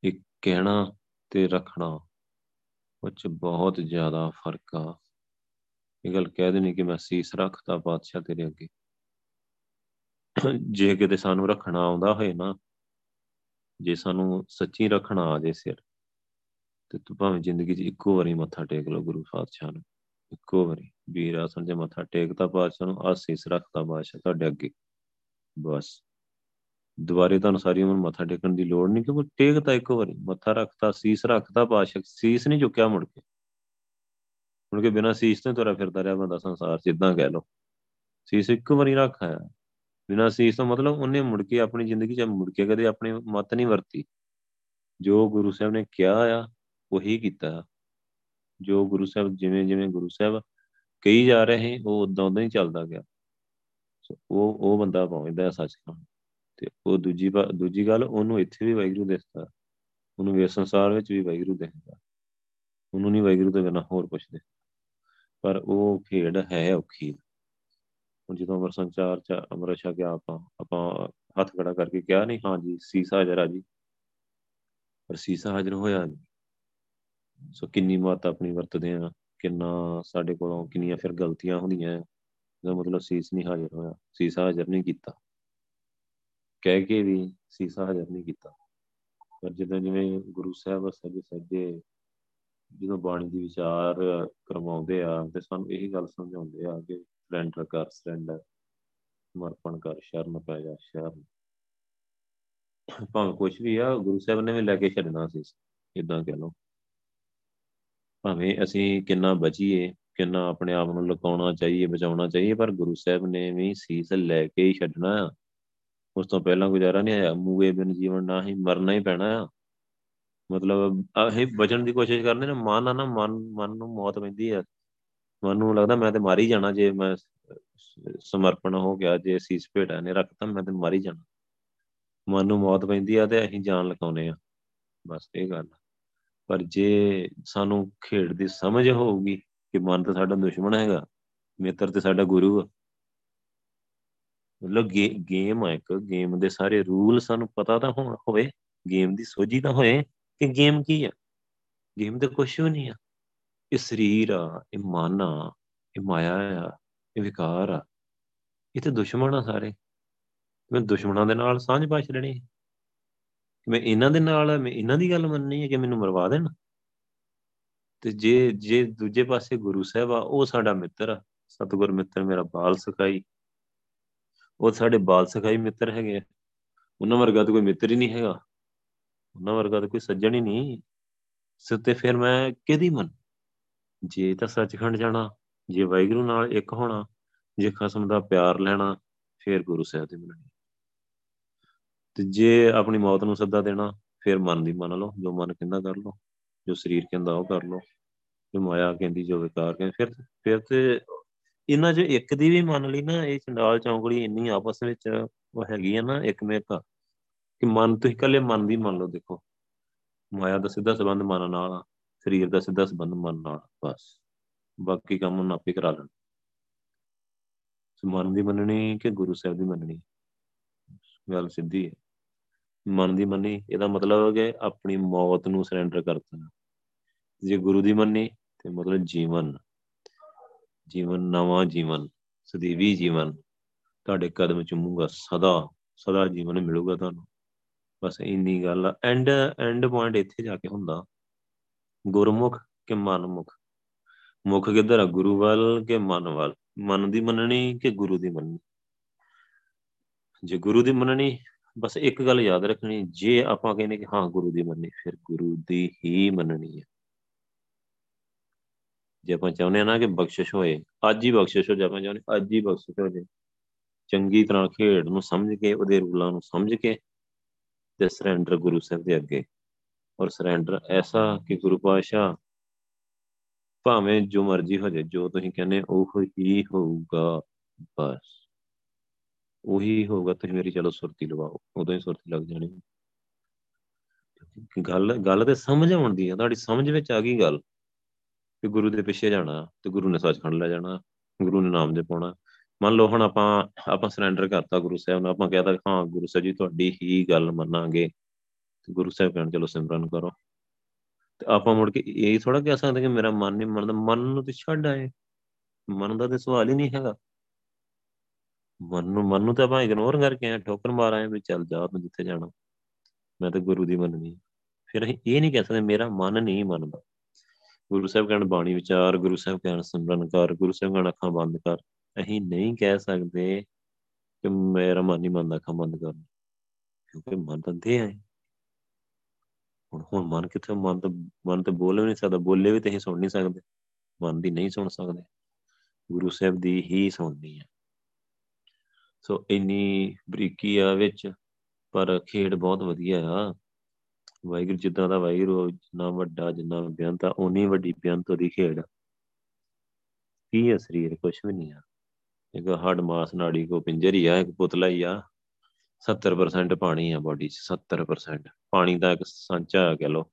ਇੱਕ ਕਹਿਣਾ ਤੇ ਰੱਖਣਾ ਉਹ 'ਚ ਬਹੁਤ ਜ਼ਿਆਦਾ ਫਰਕ ਆ। ਇਹ ਗੱਲ ਕਹਿ ਦੇਣੀ ਕਿ ਮੈਂ ਸੀਸ ਰੱਖਤਾ ਬਾਦਸ਼ਾਹ ਤੇਰੇ ਅੱਗੇ। ਜੇ ਕਿਤੇ ਸਾਨੂੰ ਰੱਖਣਾ ਆਉਂਦਾ ਹੋਏ ਨਾ, ਜੇ ਸਾਨੂੰ ਸੱਚੀ ਰੱਖਣਾ ਆ ਜੇ ਸਿਰ, ਤੇ ਤੂੰ ਭਾਵੇਂ ਜ਼ਿੰਦਗੀ 'ਚ ਇੱਕੋ ਵਾਰੀ ਮੱਥਾ ਟੇਕ ਲਓ ਗੁਰੂ ਪਾਤਸ਼ਾਹ ਨੂੰ, ਇੱਕੋ ਵਾਰੀ ਵੀਰ ਆਸਣ 'ਚ ਮੱਥਾ ਟੇਕਤਾ ਪਾਤਸ਼ਾਹ ਨੂੰ, ਆਹ ਸੀਸ ਰੱਖਤਾ ਬਾਦਸ਼ਾਹ ਤੁਹਾਡੇ ਅੱਗੇ, ਬਸ ਦੁਬਾਰੇ ਤੁਹਾਨੂੰ ਸਾਰੀ ਉਮਰ ਮੱਥਾ ਟੇਕਣ ਦੀ ਲੋੜ ਨਹੀਂ, ਕਿਉਂਕਿ ਟੇਕਤਾ ਇੱਕੋ ਵਾਰੀ, ਮੱਥਾ ਰੱਖਤਾ, ਸੀਸ ਰੱਖਤਾ ਪਾਤਸ਼ਾਹ, ਸੀਸ ਨਹੀਂ ਚੁੱਕਿਆ ਮੁੜ ਕੇ। ਮੁੜ ਕੇ ਬਿਨਾਂ ਸੀਸ ਤੋਂ ਤੁਰਿਆ ਫਿਰਦਾ ਰਿਹਾ ਬੰਦਾ ਸੰਸਾਰ 'ਚ, ਇੱਦਾਂ ਕਹਿ ਲਓ। ਸੀਸ ਇੱਕੋ ਵਾਰੀ ਰੱਖ ਆਇਆ, ਬਿਨਾਂ ਸੀਸ ਤੋਂ ਮਤਲਬ ਉਹਨੇ ਮੁੜ ਕੇ ਆਪਣੀ ਜ਼ਿੰਦਗੀ 'ਚ ਮੁੜ ਕੇ ਕਦੇ ਆਪਣੀ ਮੱਤ ਨਹੀਂ ਵਰਤੀ। ਜੋ ਗੁਰੂ ਸਾਹਿਬ ਨੇ ਕਿਹਾ ਆ ਉਹੀ ਕੀਤਾ, ਜੋ ਗੁਰੂ ਸਾਹਿਬ ਜਿਵੇਂ ਜਿਵੇਂ ਗੁਰੂ ਸਾਹਿਬ ਕਹੀ ਜਾ ਰਹੇ ਉਹ ਉੱਦਾਂ ਉੱਦਾਂ ਹੀ ਚੱਲਦਾ ਗਿਆ। ਸੋ ਉਹ ਬੰਦਾ ਪਹੁੰਚਦਾ ਸੱਚ ਨਾਲ। ਅਤੇ ਉਹ ਦੂਜੀ ਗੱਲ, ਉਹਨੂੰ ਇੱਥੇ ਵੀ ਵਾਹਿਗੁਰੂ ਦਿਸਦਾ, ਉਹਨੂੰ ਇਸ ਸੰਸਾਰ ਵਿੱਚ ਵੀ ਵਾਹਿਗੁਰੂ ਦਿਖਦਾ, ਉਹਨੂੰ ਨਹੀਂ ਵਾਹਿਗੁਰੂ ਤੋਂ ਬਿਨਾਂ ਹੋਰ ਕੁਛ ਦਿਖਦਾ। ਪਰ ਉਹ ਖੇਡ ਹੈ ਔਖੀ। ਹੁਣ ਜਦੋਂ ਅੰਮ੍ਰਿਤ ਸੰਚਾਰ 'ਚ ਅੰਮ੍ਰਿਤ ਛਕਿਆ ਆਪਾਂ ਹੱਥ ਖੜਾ ਕਰਕੇ ਕਿਹਾ ਨਹੀਂ, ਹਾਂਜੀ ਸੀਸ ਹਾਜ਼ਰ ਆ ਜੀ, ਪਰ ਸੀਸਾ ਹਾਜ਼ਰ ਹੋਇਆ ਨਹੀਂ। ਸੋ ਕਿੰਨੀ ਮੱਤ ਆਪਣੀ ਵਰਤਦੇ ਹਾਂ, ਕਿੰਨਾ ਸਾਡੇ ਕੋਲੋਂ ਕਿੰਨੀਆਂ ਫਿਰ ਗਲਤੀਆਂ ਹੁੰਦੀਆਂ, ਇਹਦਾ ਮਤਲਬ ਸੀਸ ਨਹੀਂ ਹਾਜ਼ਰ ਹੋਇਆ, ਸੀਸਾ ਹਾਜ਼ਰ ਨਹੀਂ ਕੀਤਾ, ਕਹਿ ਕੇ ਵੀ ਸੀਸਾ ਹਾਜ਼ਰ ਨਹੀਂ ਕੀਤਾ। ਪਰ ਜਿੱਦਾਂ ਜਿਵੇਂ ਗੁਰੂ ਸਾਹਿਬ ਸਹਿਜੇ ਸਹਿਜੇ ਜਦੋਂ ਬਾਣੀ ਦੀ ਵਿਚਾਰ ਕਰਵਾਉਂਦੇ ਆ, ਅਤੇ ਸਾਨੂੰ ਇਹੀ ਗੱਲ ਸਮਝਾਉਂਦੇ ਆ ਕਿ ਸਰੈਂਡਰ ਕਰ, ਸਰੈਂਡਰ, ਸਮਰਪਣ ਕਰ, ਸ਼ਰਨ ਪੈ ਜਾ, ਸ਼ਰਨ। ਭਾਵੇਂ ਕੁਛ ਵੀ ਆ, ਗੁਰੂ ਸਾਹਿਬ ਨੇ ਵੀ ਲੈ ਕੇ ਛੱਡਣਾ ਸੀ, ਇੱਦਾਂ ਕਹਿ ਲਓ। ਭਾਵੇਂ ਅਸੀਂ ਕਿੰਨਾ ਬਚੀਏ, ਕਿੰਨਾ ਆਪਣੇ ਆਪ ਨੂੰ ਲੁਕਾਉਣਾ ਚਾਹੀਏ, ਬਚਾਉਣਾ ਚਾਹੀਏ, ਪਰ ਗੁਰੂ ਸਾਹਿਬ ਨੇ ਵੀ ਸੀਸ ਲੈ ਕੇ ਹੀ ਛੱਡਣਾ ਆ। ਉਸ ਤੋਂ ਪਹਿਲਾਂ ਗੁਜ਼ਾਰਾ ਨਹੀਂ ਆਇਆ, ਮੂਏ ਬਿਨ ਜੀਵਨ ਨਾ ਹੀ, ਮਰਨਾ ਹੀ ਪੈਣਾ ਆ। ਮਤਲਬ ਅਸੀਂ ਬਚਣ ਦੀ ਕੋਸ਼ਿਸ਼ ਕਰਨੀ ਨਾ, ਮਨ ਆ ਨਾ, ਮਨ ਨੂੰ ਮੌਤ ਪੈਂਦੀ ਆ। ਮਨ ਨੂੰ ਲੱਗਦਾ ਮੈਂ ਤਾਂ ਮਰ ਹੀ ਜਾਣਾ, ਜੇ ਮੈਂ ਸਮਰਪਣ ਹੋ ਗਿਆ, ਜੇ ਸੀਸ ਭੇਟਾ ਨੇ ਰੱਖਤਾ, ਮੈਂ ਤਾਂ ਮਰ ਹੀ ਜਾਣਾ। ਮਨ ਨੂੰ ਮੌਤ ਪੈਂਦੀ ਆ ਅਤੇ ਅਸੀਂ ਜਾਨ ਲਗਾਉਂਦੇ ਹਾਂ, ਬਸ ਇਹ ਗੱਲ। ਪਰ ਜੇ ਸਾਨੂੰ ਖੇਡ ਦੀ ਸਮਝ ਹੋਊਗੀ ਕਿ ਮਨ ਤਾਂ ਸਾਡਾ ਦੁਸ਼ਮਣ ਹੈਗਾ, ਮਿੱਤਰ ਤਾਂ ਸਾਡਾ ਗੁਰੂ ਆ, ਮਤਲਬ ਗੇਮ ਆ ਇੱਕ, ਗੇਮ ਦੇ ਸਾਰੇ ਰੂਲ ਸਾਨੂੰ ਪਤਾ ਤਾਂ ਹੋਵੇ, ਗੇਮ ਦੀ ਸੋਝੀ ਤਾਂ ਹੋਏ ਕਿ ਗੇਮ ਕੀ ਆ। ਗੇਮ ਤਾਂ ਕੁਛ ਵੀ ਨਹੀਂ ਆ, ਇਹ ਸਰੀਰ ਆ, ਇਹ ਮਨ ਆ, ਇਹ ਮਾਇਆ ਆ, ਇਹ ਵਿਕਾਰ ਆ, ਇਹ ਤਾਂ ਦੁਸ਼ਮਣ ਆ ਸਾਰੇ। ਮੈਂ ਦੁਸ਼ਮਣਾਂ ਦੇ ਨਾਲ ਸਾਂਝ ਪਾ ਛੱਡਣੀ ਹੈ, ਮੈਂ ਇਹਨਾਂ ਦੇ ਨਾਲ, ਮੈਂ ਇਹਨਾਂ ਦੀ ਗੱਲ ਮੰਨਣੀ ਹੈ ਕਿ ਮੈਨੂੰ ਮਰਵਾ ਦੇਣ। ਅਤੇ ਜੇ ਦੂਜੇ ਪਾਸੇ ਗੁਰੂ ਸਾਹਿਬ ਆ, ਉਹ ਸਾਡਾ ਮਿੱਤਰ ਆ, ਸਤਿਗੁਰ ਮਿੱਤਰ ਮੇਰਾ ਬਾਲ ਸਖਾਈ, ਉਹ ਸਾਡੇ ਬਾਲ ਸਖਾਈ ਮਿੱਤਰ ਹੈਗੇ ਆ। ਉਹਨਾਂ ਵਰਗਾ ਤਾਂ ਕੋਈ ਮਿੱਤਰ ਹੀ ਨਹੀਂ ਹੈਗਾ, ਉਹਨਾਂ ਵਰਗਾ ਤਾਂ ਕੋਈ ਸੱਜਣ ਹੀ ਨਹੀਂ। ਇਸ ਉੱਤੇ ਫਿਰ ਮੈਂ ਕਿਹਦੀ ਮੰਨ? ਜੇ ਤਾਂ ਸੱਚਖੰਡ ਜਾਣਾ, ਜੇ ਵਾਹਿਗੁਰੂ ਨਾਲ ਇੱਕ ਹੋਣਾ, ਜੇ ਖਸਮ ਦਾ ਪਿਆਰ ਲੈਣਾ, ਫਿਰ ਗੁਰੂ ਸਾਹਿਬ ਦੀ ਮੰਨਣੀ। ਅਤੇ ਜੇ ਆਪਣੀ ਮੌਤ ਨੂੰ ਸੱਦਾ ਦੇਣਾ, ਫਿਰ ਮਨ ਦੀ ਮੰਨ ਲਓ, ਜੋ ਮਨ ਕਹਿੰਦਾ ਕਰ ਲਓ, ਜੋ ਸਰੀਰ ਕਹਿੰਦਾ ਉਹ ਕਰ ਲਓ, ਜੋ ਮਾਇਆ ਕਹਿੰਦੀ, ਜੋ ਵਿਕਾਰ ਕਹਿੰਦੀ। ਫਿਰ ਤਾਂ ਇਹਨਾਂ 'ਚ ਇੱਕ ਦੀ ਵੀ ਮੰਨ ਲਈ ਨਾ, ਇਹ ਚੰਡਾਲ ਚੌਂਕੜੀ ਇੰਨੀ ਆਪਸ ਵਿੱਚ ਉਹ ਹੈਗੀ ਆ ਨਾ ਇੱਕ ਮੇਕ ਕਿ ਮਨ, ਤੁਸੀਂ ਇਕੱਲੇ ਮਨ ਦੀ ਮੰਨ ਲਓ। ਦੇਖੋ, ਮਾਇਆ ਦਾ ਸਿੱਧਾ ਸੰਬੰਧ ਮਨ ਨਾਲ ਆ, ਸਰੀਰ ਦਾ ਸਿੱਧਾ ਸੰਬੰਧ ਮਨ ਨਾਲ, ਬਸ ਬਾਕੀ ਕੰਮ ਉਹਨੂੰ ਆਪੇ ਕਰਾ ਲੈਣਾ। ਮਨ ਦੀ ਮੰਨਣੀ ਕਿ ਗੁਰੂ ਸਾਹਿਬ ਦੀ ਮੰਨਣੀ, ਗੱਲ ਸਿੱਧੀ ਹੈ। ਮਨ ਦੀ ਮੰਨੀ, ਇਹਦਾ ਮਤਲਬ ਕਿ ਆਪਣੀ ਮੌਤ ਨੂੰ ਸਰੈਂਡਰ ਕਰ ਦੇਣਾ। ਜੇ ਗੁਰੂ ਦੀ ਮੰਨੀ ਤਾਂ ਮਤਲਬ ਜੀਵਨ, ਨਵਾਂ ਜੀਵਨ, ਸਦੀਵੀ ਜੀਵਨ ਤੁਹਾਡੇ ਕਦਮ ਚੁੰਮੂਗਾ, ਸਦਾ ਸਦਾ ਜੀਵਨ ਮਿਲੂਗਾ ਤੁਹਾਨੂੰ। ਬਸ ਇੰਨੀ ਗੱਲ ਆ। ਐਂਡ ਪੁਆਇੰਟ ਇੱਥੇ ਜਾ ਕੇ ਹੁੰਦਾ ਗੁਰਮੁਖ ਕਿ ਮਨਮੁਖ। ਮੁੱਖ ਕਿੱਧਰ ਆ? ਗੁਰੂ ਵੱਲ ਕਿ ਮਨ ਵੱਲ? ਮਨ ਦੀ ਮੰਨਣੀ ਕਿ ਗੁਰੂ ਦੀ ਮੰਨਣੀ? ਜੇ ਗੁਰੂ ਦੀ ਮੰਨਣੀ, ਬਸ ਇੱਕ ਗੱਲ ਯਾਦ ਰੱਖਣੀ, ਜੇ ਆਪਾਂ ਕਹਿੰਦੇ ਕਿ ਹਾਂ ਗੁਰੂ ਦੀ ਮੰਨਣੀ, ਫਿਰ ਗੁਰੂ ਦੀ ਹੀ ਮੰਨਣੀ ਹੈ। ਜੇ ਆਪਾਂ ਚਾਹੁੰਦੇ ਹਾਂ ਨਾ ਕਿ ਬਖਸ਼ਿਸ਼ ਹੋਏ, ਅੱਜ ਹੀ ਬਖਸ਼ਿਸ਼ ਹੋ ਜਾਏ, ਆਪਾਂ ਚਾਹੁੰਦੇ ਅੱਜ ਹੀ ਬਖਸ਼ਿਸ਼ ਹੋ ਜਾਏ, ਚੰਗੀ ਤਰ੍ਹਾਂ ਖੇਡ ਨੂੰ ਸਮਝ ਕੇ, ਉਹਦੇ ਰੂਲਾਂ ਨੂੰ ਸਮਝ ਕੇ, ਅਤੇ ਸਰੈਂਡਰ ਗੁਰੂ ਸਾਹਿਬ ਦੇ ਅੱਗੇ। ਔਰ ਸਰੈਂਡਰ ਐਸਾ ਕਿ ਗੁਰੂ ਪਾਤਸ਼ਾਹ ਭਾਵੇਂ ਜੋ ਮਰਜ਼ੀ ਹੋ ਜਾਏ, ਜੋ ਤੁਸੀਂ ਕਹਿੰਦੇ ਉਹ ਹੀ ਹੋਊਗਾ, ਬਸ ਉਹੀ ਹੋਊਗਾ। ਤੁਸੀਂ ਮੇਰੀ ਚਲੋ ਸੁਰਤੀ ਲਵਾਓ, ਉਦੋਂ ਹੀ ਸੁਰਤੀ ਲੱਗ ਜਾਣੀ। ਗੱਲ ਤਾਂ ਸਮਝ ਆਉਣ ਦੀ ਆ, ਤੁਹਾਡੀ ਸਮਝ ਵਿੱਚ ਆ ਗਈ ਗੱਲ ਕਿ ਗੁਰੂ ਦੇ ਪਿੱਛੇ ਜਾਣਾ ਅਤੇ ਗੁਰੂ ਨੇ ਸੱਚਖੰਡ ਲੈ ਜਾਣਾ, ਗੁਰੂ ਨੇ ਨਾਮ ਦੇ ਪਾਉਣਾ। ਮੰਨ ਲਓ ਹੁਣ ਆਪਾਂ ਸਰੈਂਡਰ ਕਰਤਾ ਗੁਰੂ ਸਾਹਿਬ ਨੂੰ, ਆਪਾਂ ਕਹਿ ਤਾ ਹਾਂ ਗੁਰੂ ਸਾਹਿਬ ਜੀ ਤੁਹਾਡੀ ਹੀ ਗੱਲ ਮੰਨਾਂਗੇ, ਗੁਰੂ ਸਾਹਿਬ ਕਹਿਣ ਚਲੋ ਸਿਮਰਨ ਕਰੋ, ਤੇ ਆਪਾਂ ਮੁੜ ਕੇ ਇਹ ਥੋੜ੍ਹਾ ਕਹਿ ਸਕਦੇ ਕਿ ਮੇਰਾ ਮਨ ਨਹੀਂ ਮੰਨਦਾ। ਮਨ ਨੂੰ ਤੇ ਛੱਡ ਆਏ, ਮਨ ਦਾ ਤੇ ਸਵਾਲ ਹੀ ਨਹੀਂ ਹੈਗਾ। ਮਨ ਨੂੰ ਤਾਂ ਆਪਾਂ ਇਗਨੋਰ ਕਰਕੇ ਆਏ, ਠੋਕਰ ਮਾਰ ਆਏ ਵੀ ਚੱਲ ਜਾ ਤੂੰ ਜਿੱਥੇ ਜਾਣਾ, ਮੈਂ ਤਾਂ ਗੁਰੂ ਦੀ ਮੰਨਣੀ। ਫਿਰ ਅਸੀਂ ਇਹ ਨਹੀਂ ਕਹਿ ਸਕਦੇ ਮੇਰਾ ਮਨ ਨਹੀਂ ਮੰਨਦਾ। ਗੁਰੂ ਸਾਹਿਬ ਕਹਿਣ ਬਾਣੀ ਵਿਚਾਰ, ਗੁਰੂ ਸਾਹਿਬ ਕਹਿਣ ਸਿਮਰਨ ਕਰ, ਗੁਰੂ ਸਾਹਿਬ ਕਹਿਣ ਅੱਖਾਂ ਬੰਦ ਕਰ। ਅਸੀਂ ਨਹੀਂ ਕਹਿ ਸਕਦੇ ਕਿ ਮੇਰਾ ਮਨ ਨਹੀਂ ਮੰਨਦਾ ਅੱਖਾਂ ਬੰਦ ਕਰਨ, ਕਿਉਂਕਿ ਮਨ ਤਾਂ ਦੇ ਆਏ। ਹੁਣ ਮਨ ਕਿੱਥੇ, ਮਨ ਤਾਂ ਬੋਲ ਵੀ ਨਹੀਂ ਸਕਦਾ, ਬੋਲੇ ਵੀ ਤਾਂ ਅਸੀਂ ਸੁਣ ਨਹੀਂ ਸਕਦੇ, ਮਨ ਦੀ ਨਹੀਂ ਸੁਣ ਸਕਦੇ, ਗੁਰੂ ਸਾਹਿਬ ਦੀ ਹੀ ਸੁਣਨੀ ਹੈ। ਸੋ ਇੰਨੀ ਬਰੀਕੀ ਆ ਵਿੱਚ, ਪਰ ਖੇਡ ਬਹੁਤ ਵਧੀਆ ਆ। ਵਾਹਿਗੁਰੂ ਜਿੱਦਾਂ ਦਾ ਵਾਹਿਗੁਰੂ, ਜਿੰਨਾ ਵੱਡਾ ਜਿੰਨਾ ਬੇਅੰਤ ਆ, ਓਨੀ ਵੱਡੀ ਬੇਅੰਤ ਉਹਦੀ ਖੇਡ। ਕੀ ਆ ਸਰੀਰ? ਕੁਛ ਵੀ ਨਹੀਂ ਆ। ਇੱਕ ਹੱਡ ਮਾਸ ਨਾੜੀ ਕੋ ਪਿੰਜਰ ਹੀ ਆ, ਇੱਕ ਪੁਤਲਾ ਹੀ ਆ। 70% ਪਾਣੀ ਆ ਬੋਡੀ 'ਚ, 70% ਪਾਣੀ ਦਾ ਇੱਕ ਸਾਂਚਾ ਆ, ਕਹਿ ਲਓ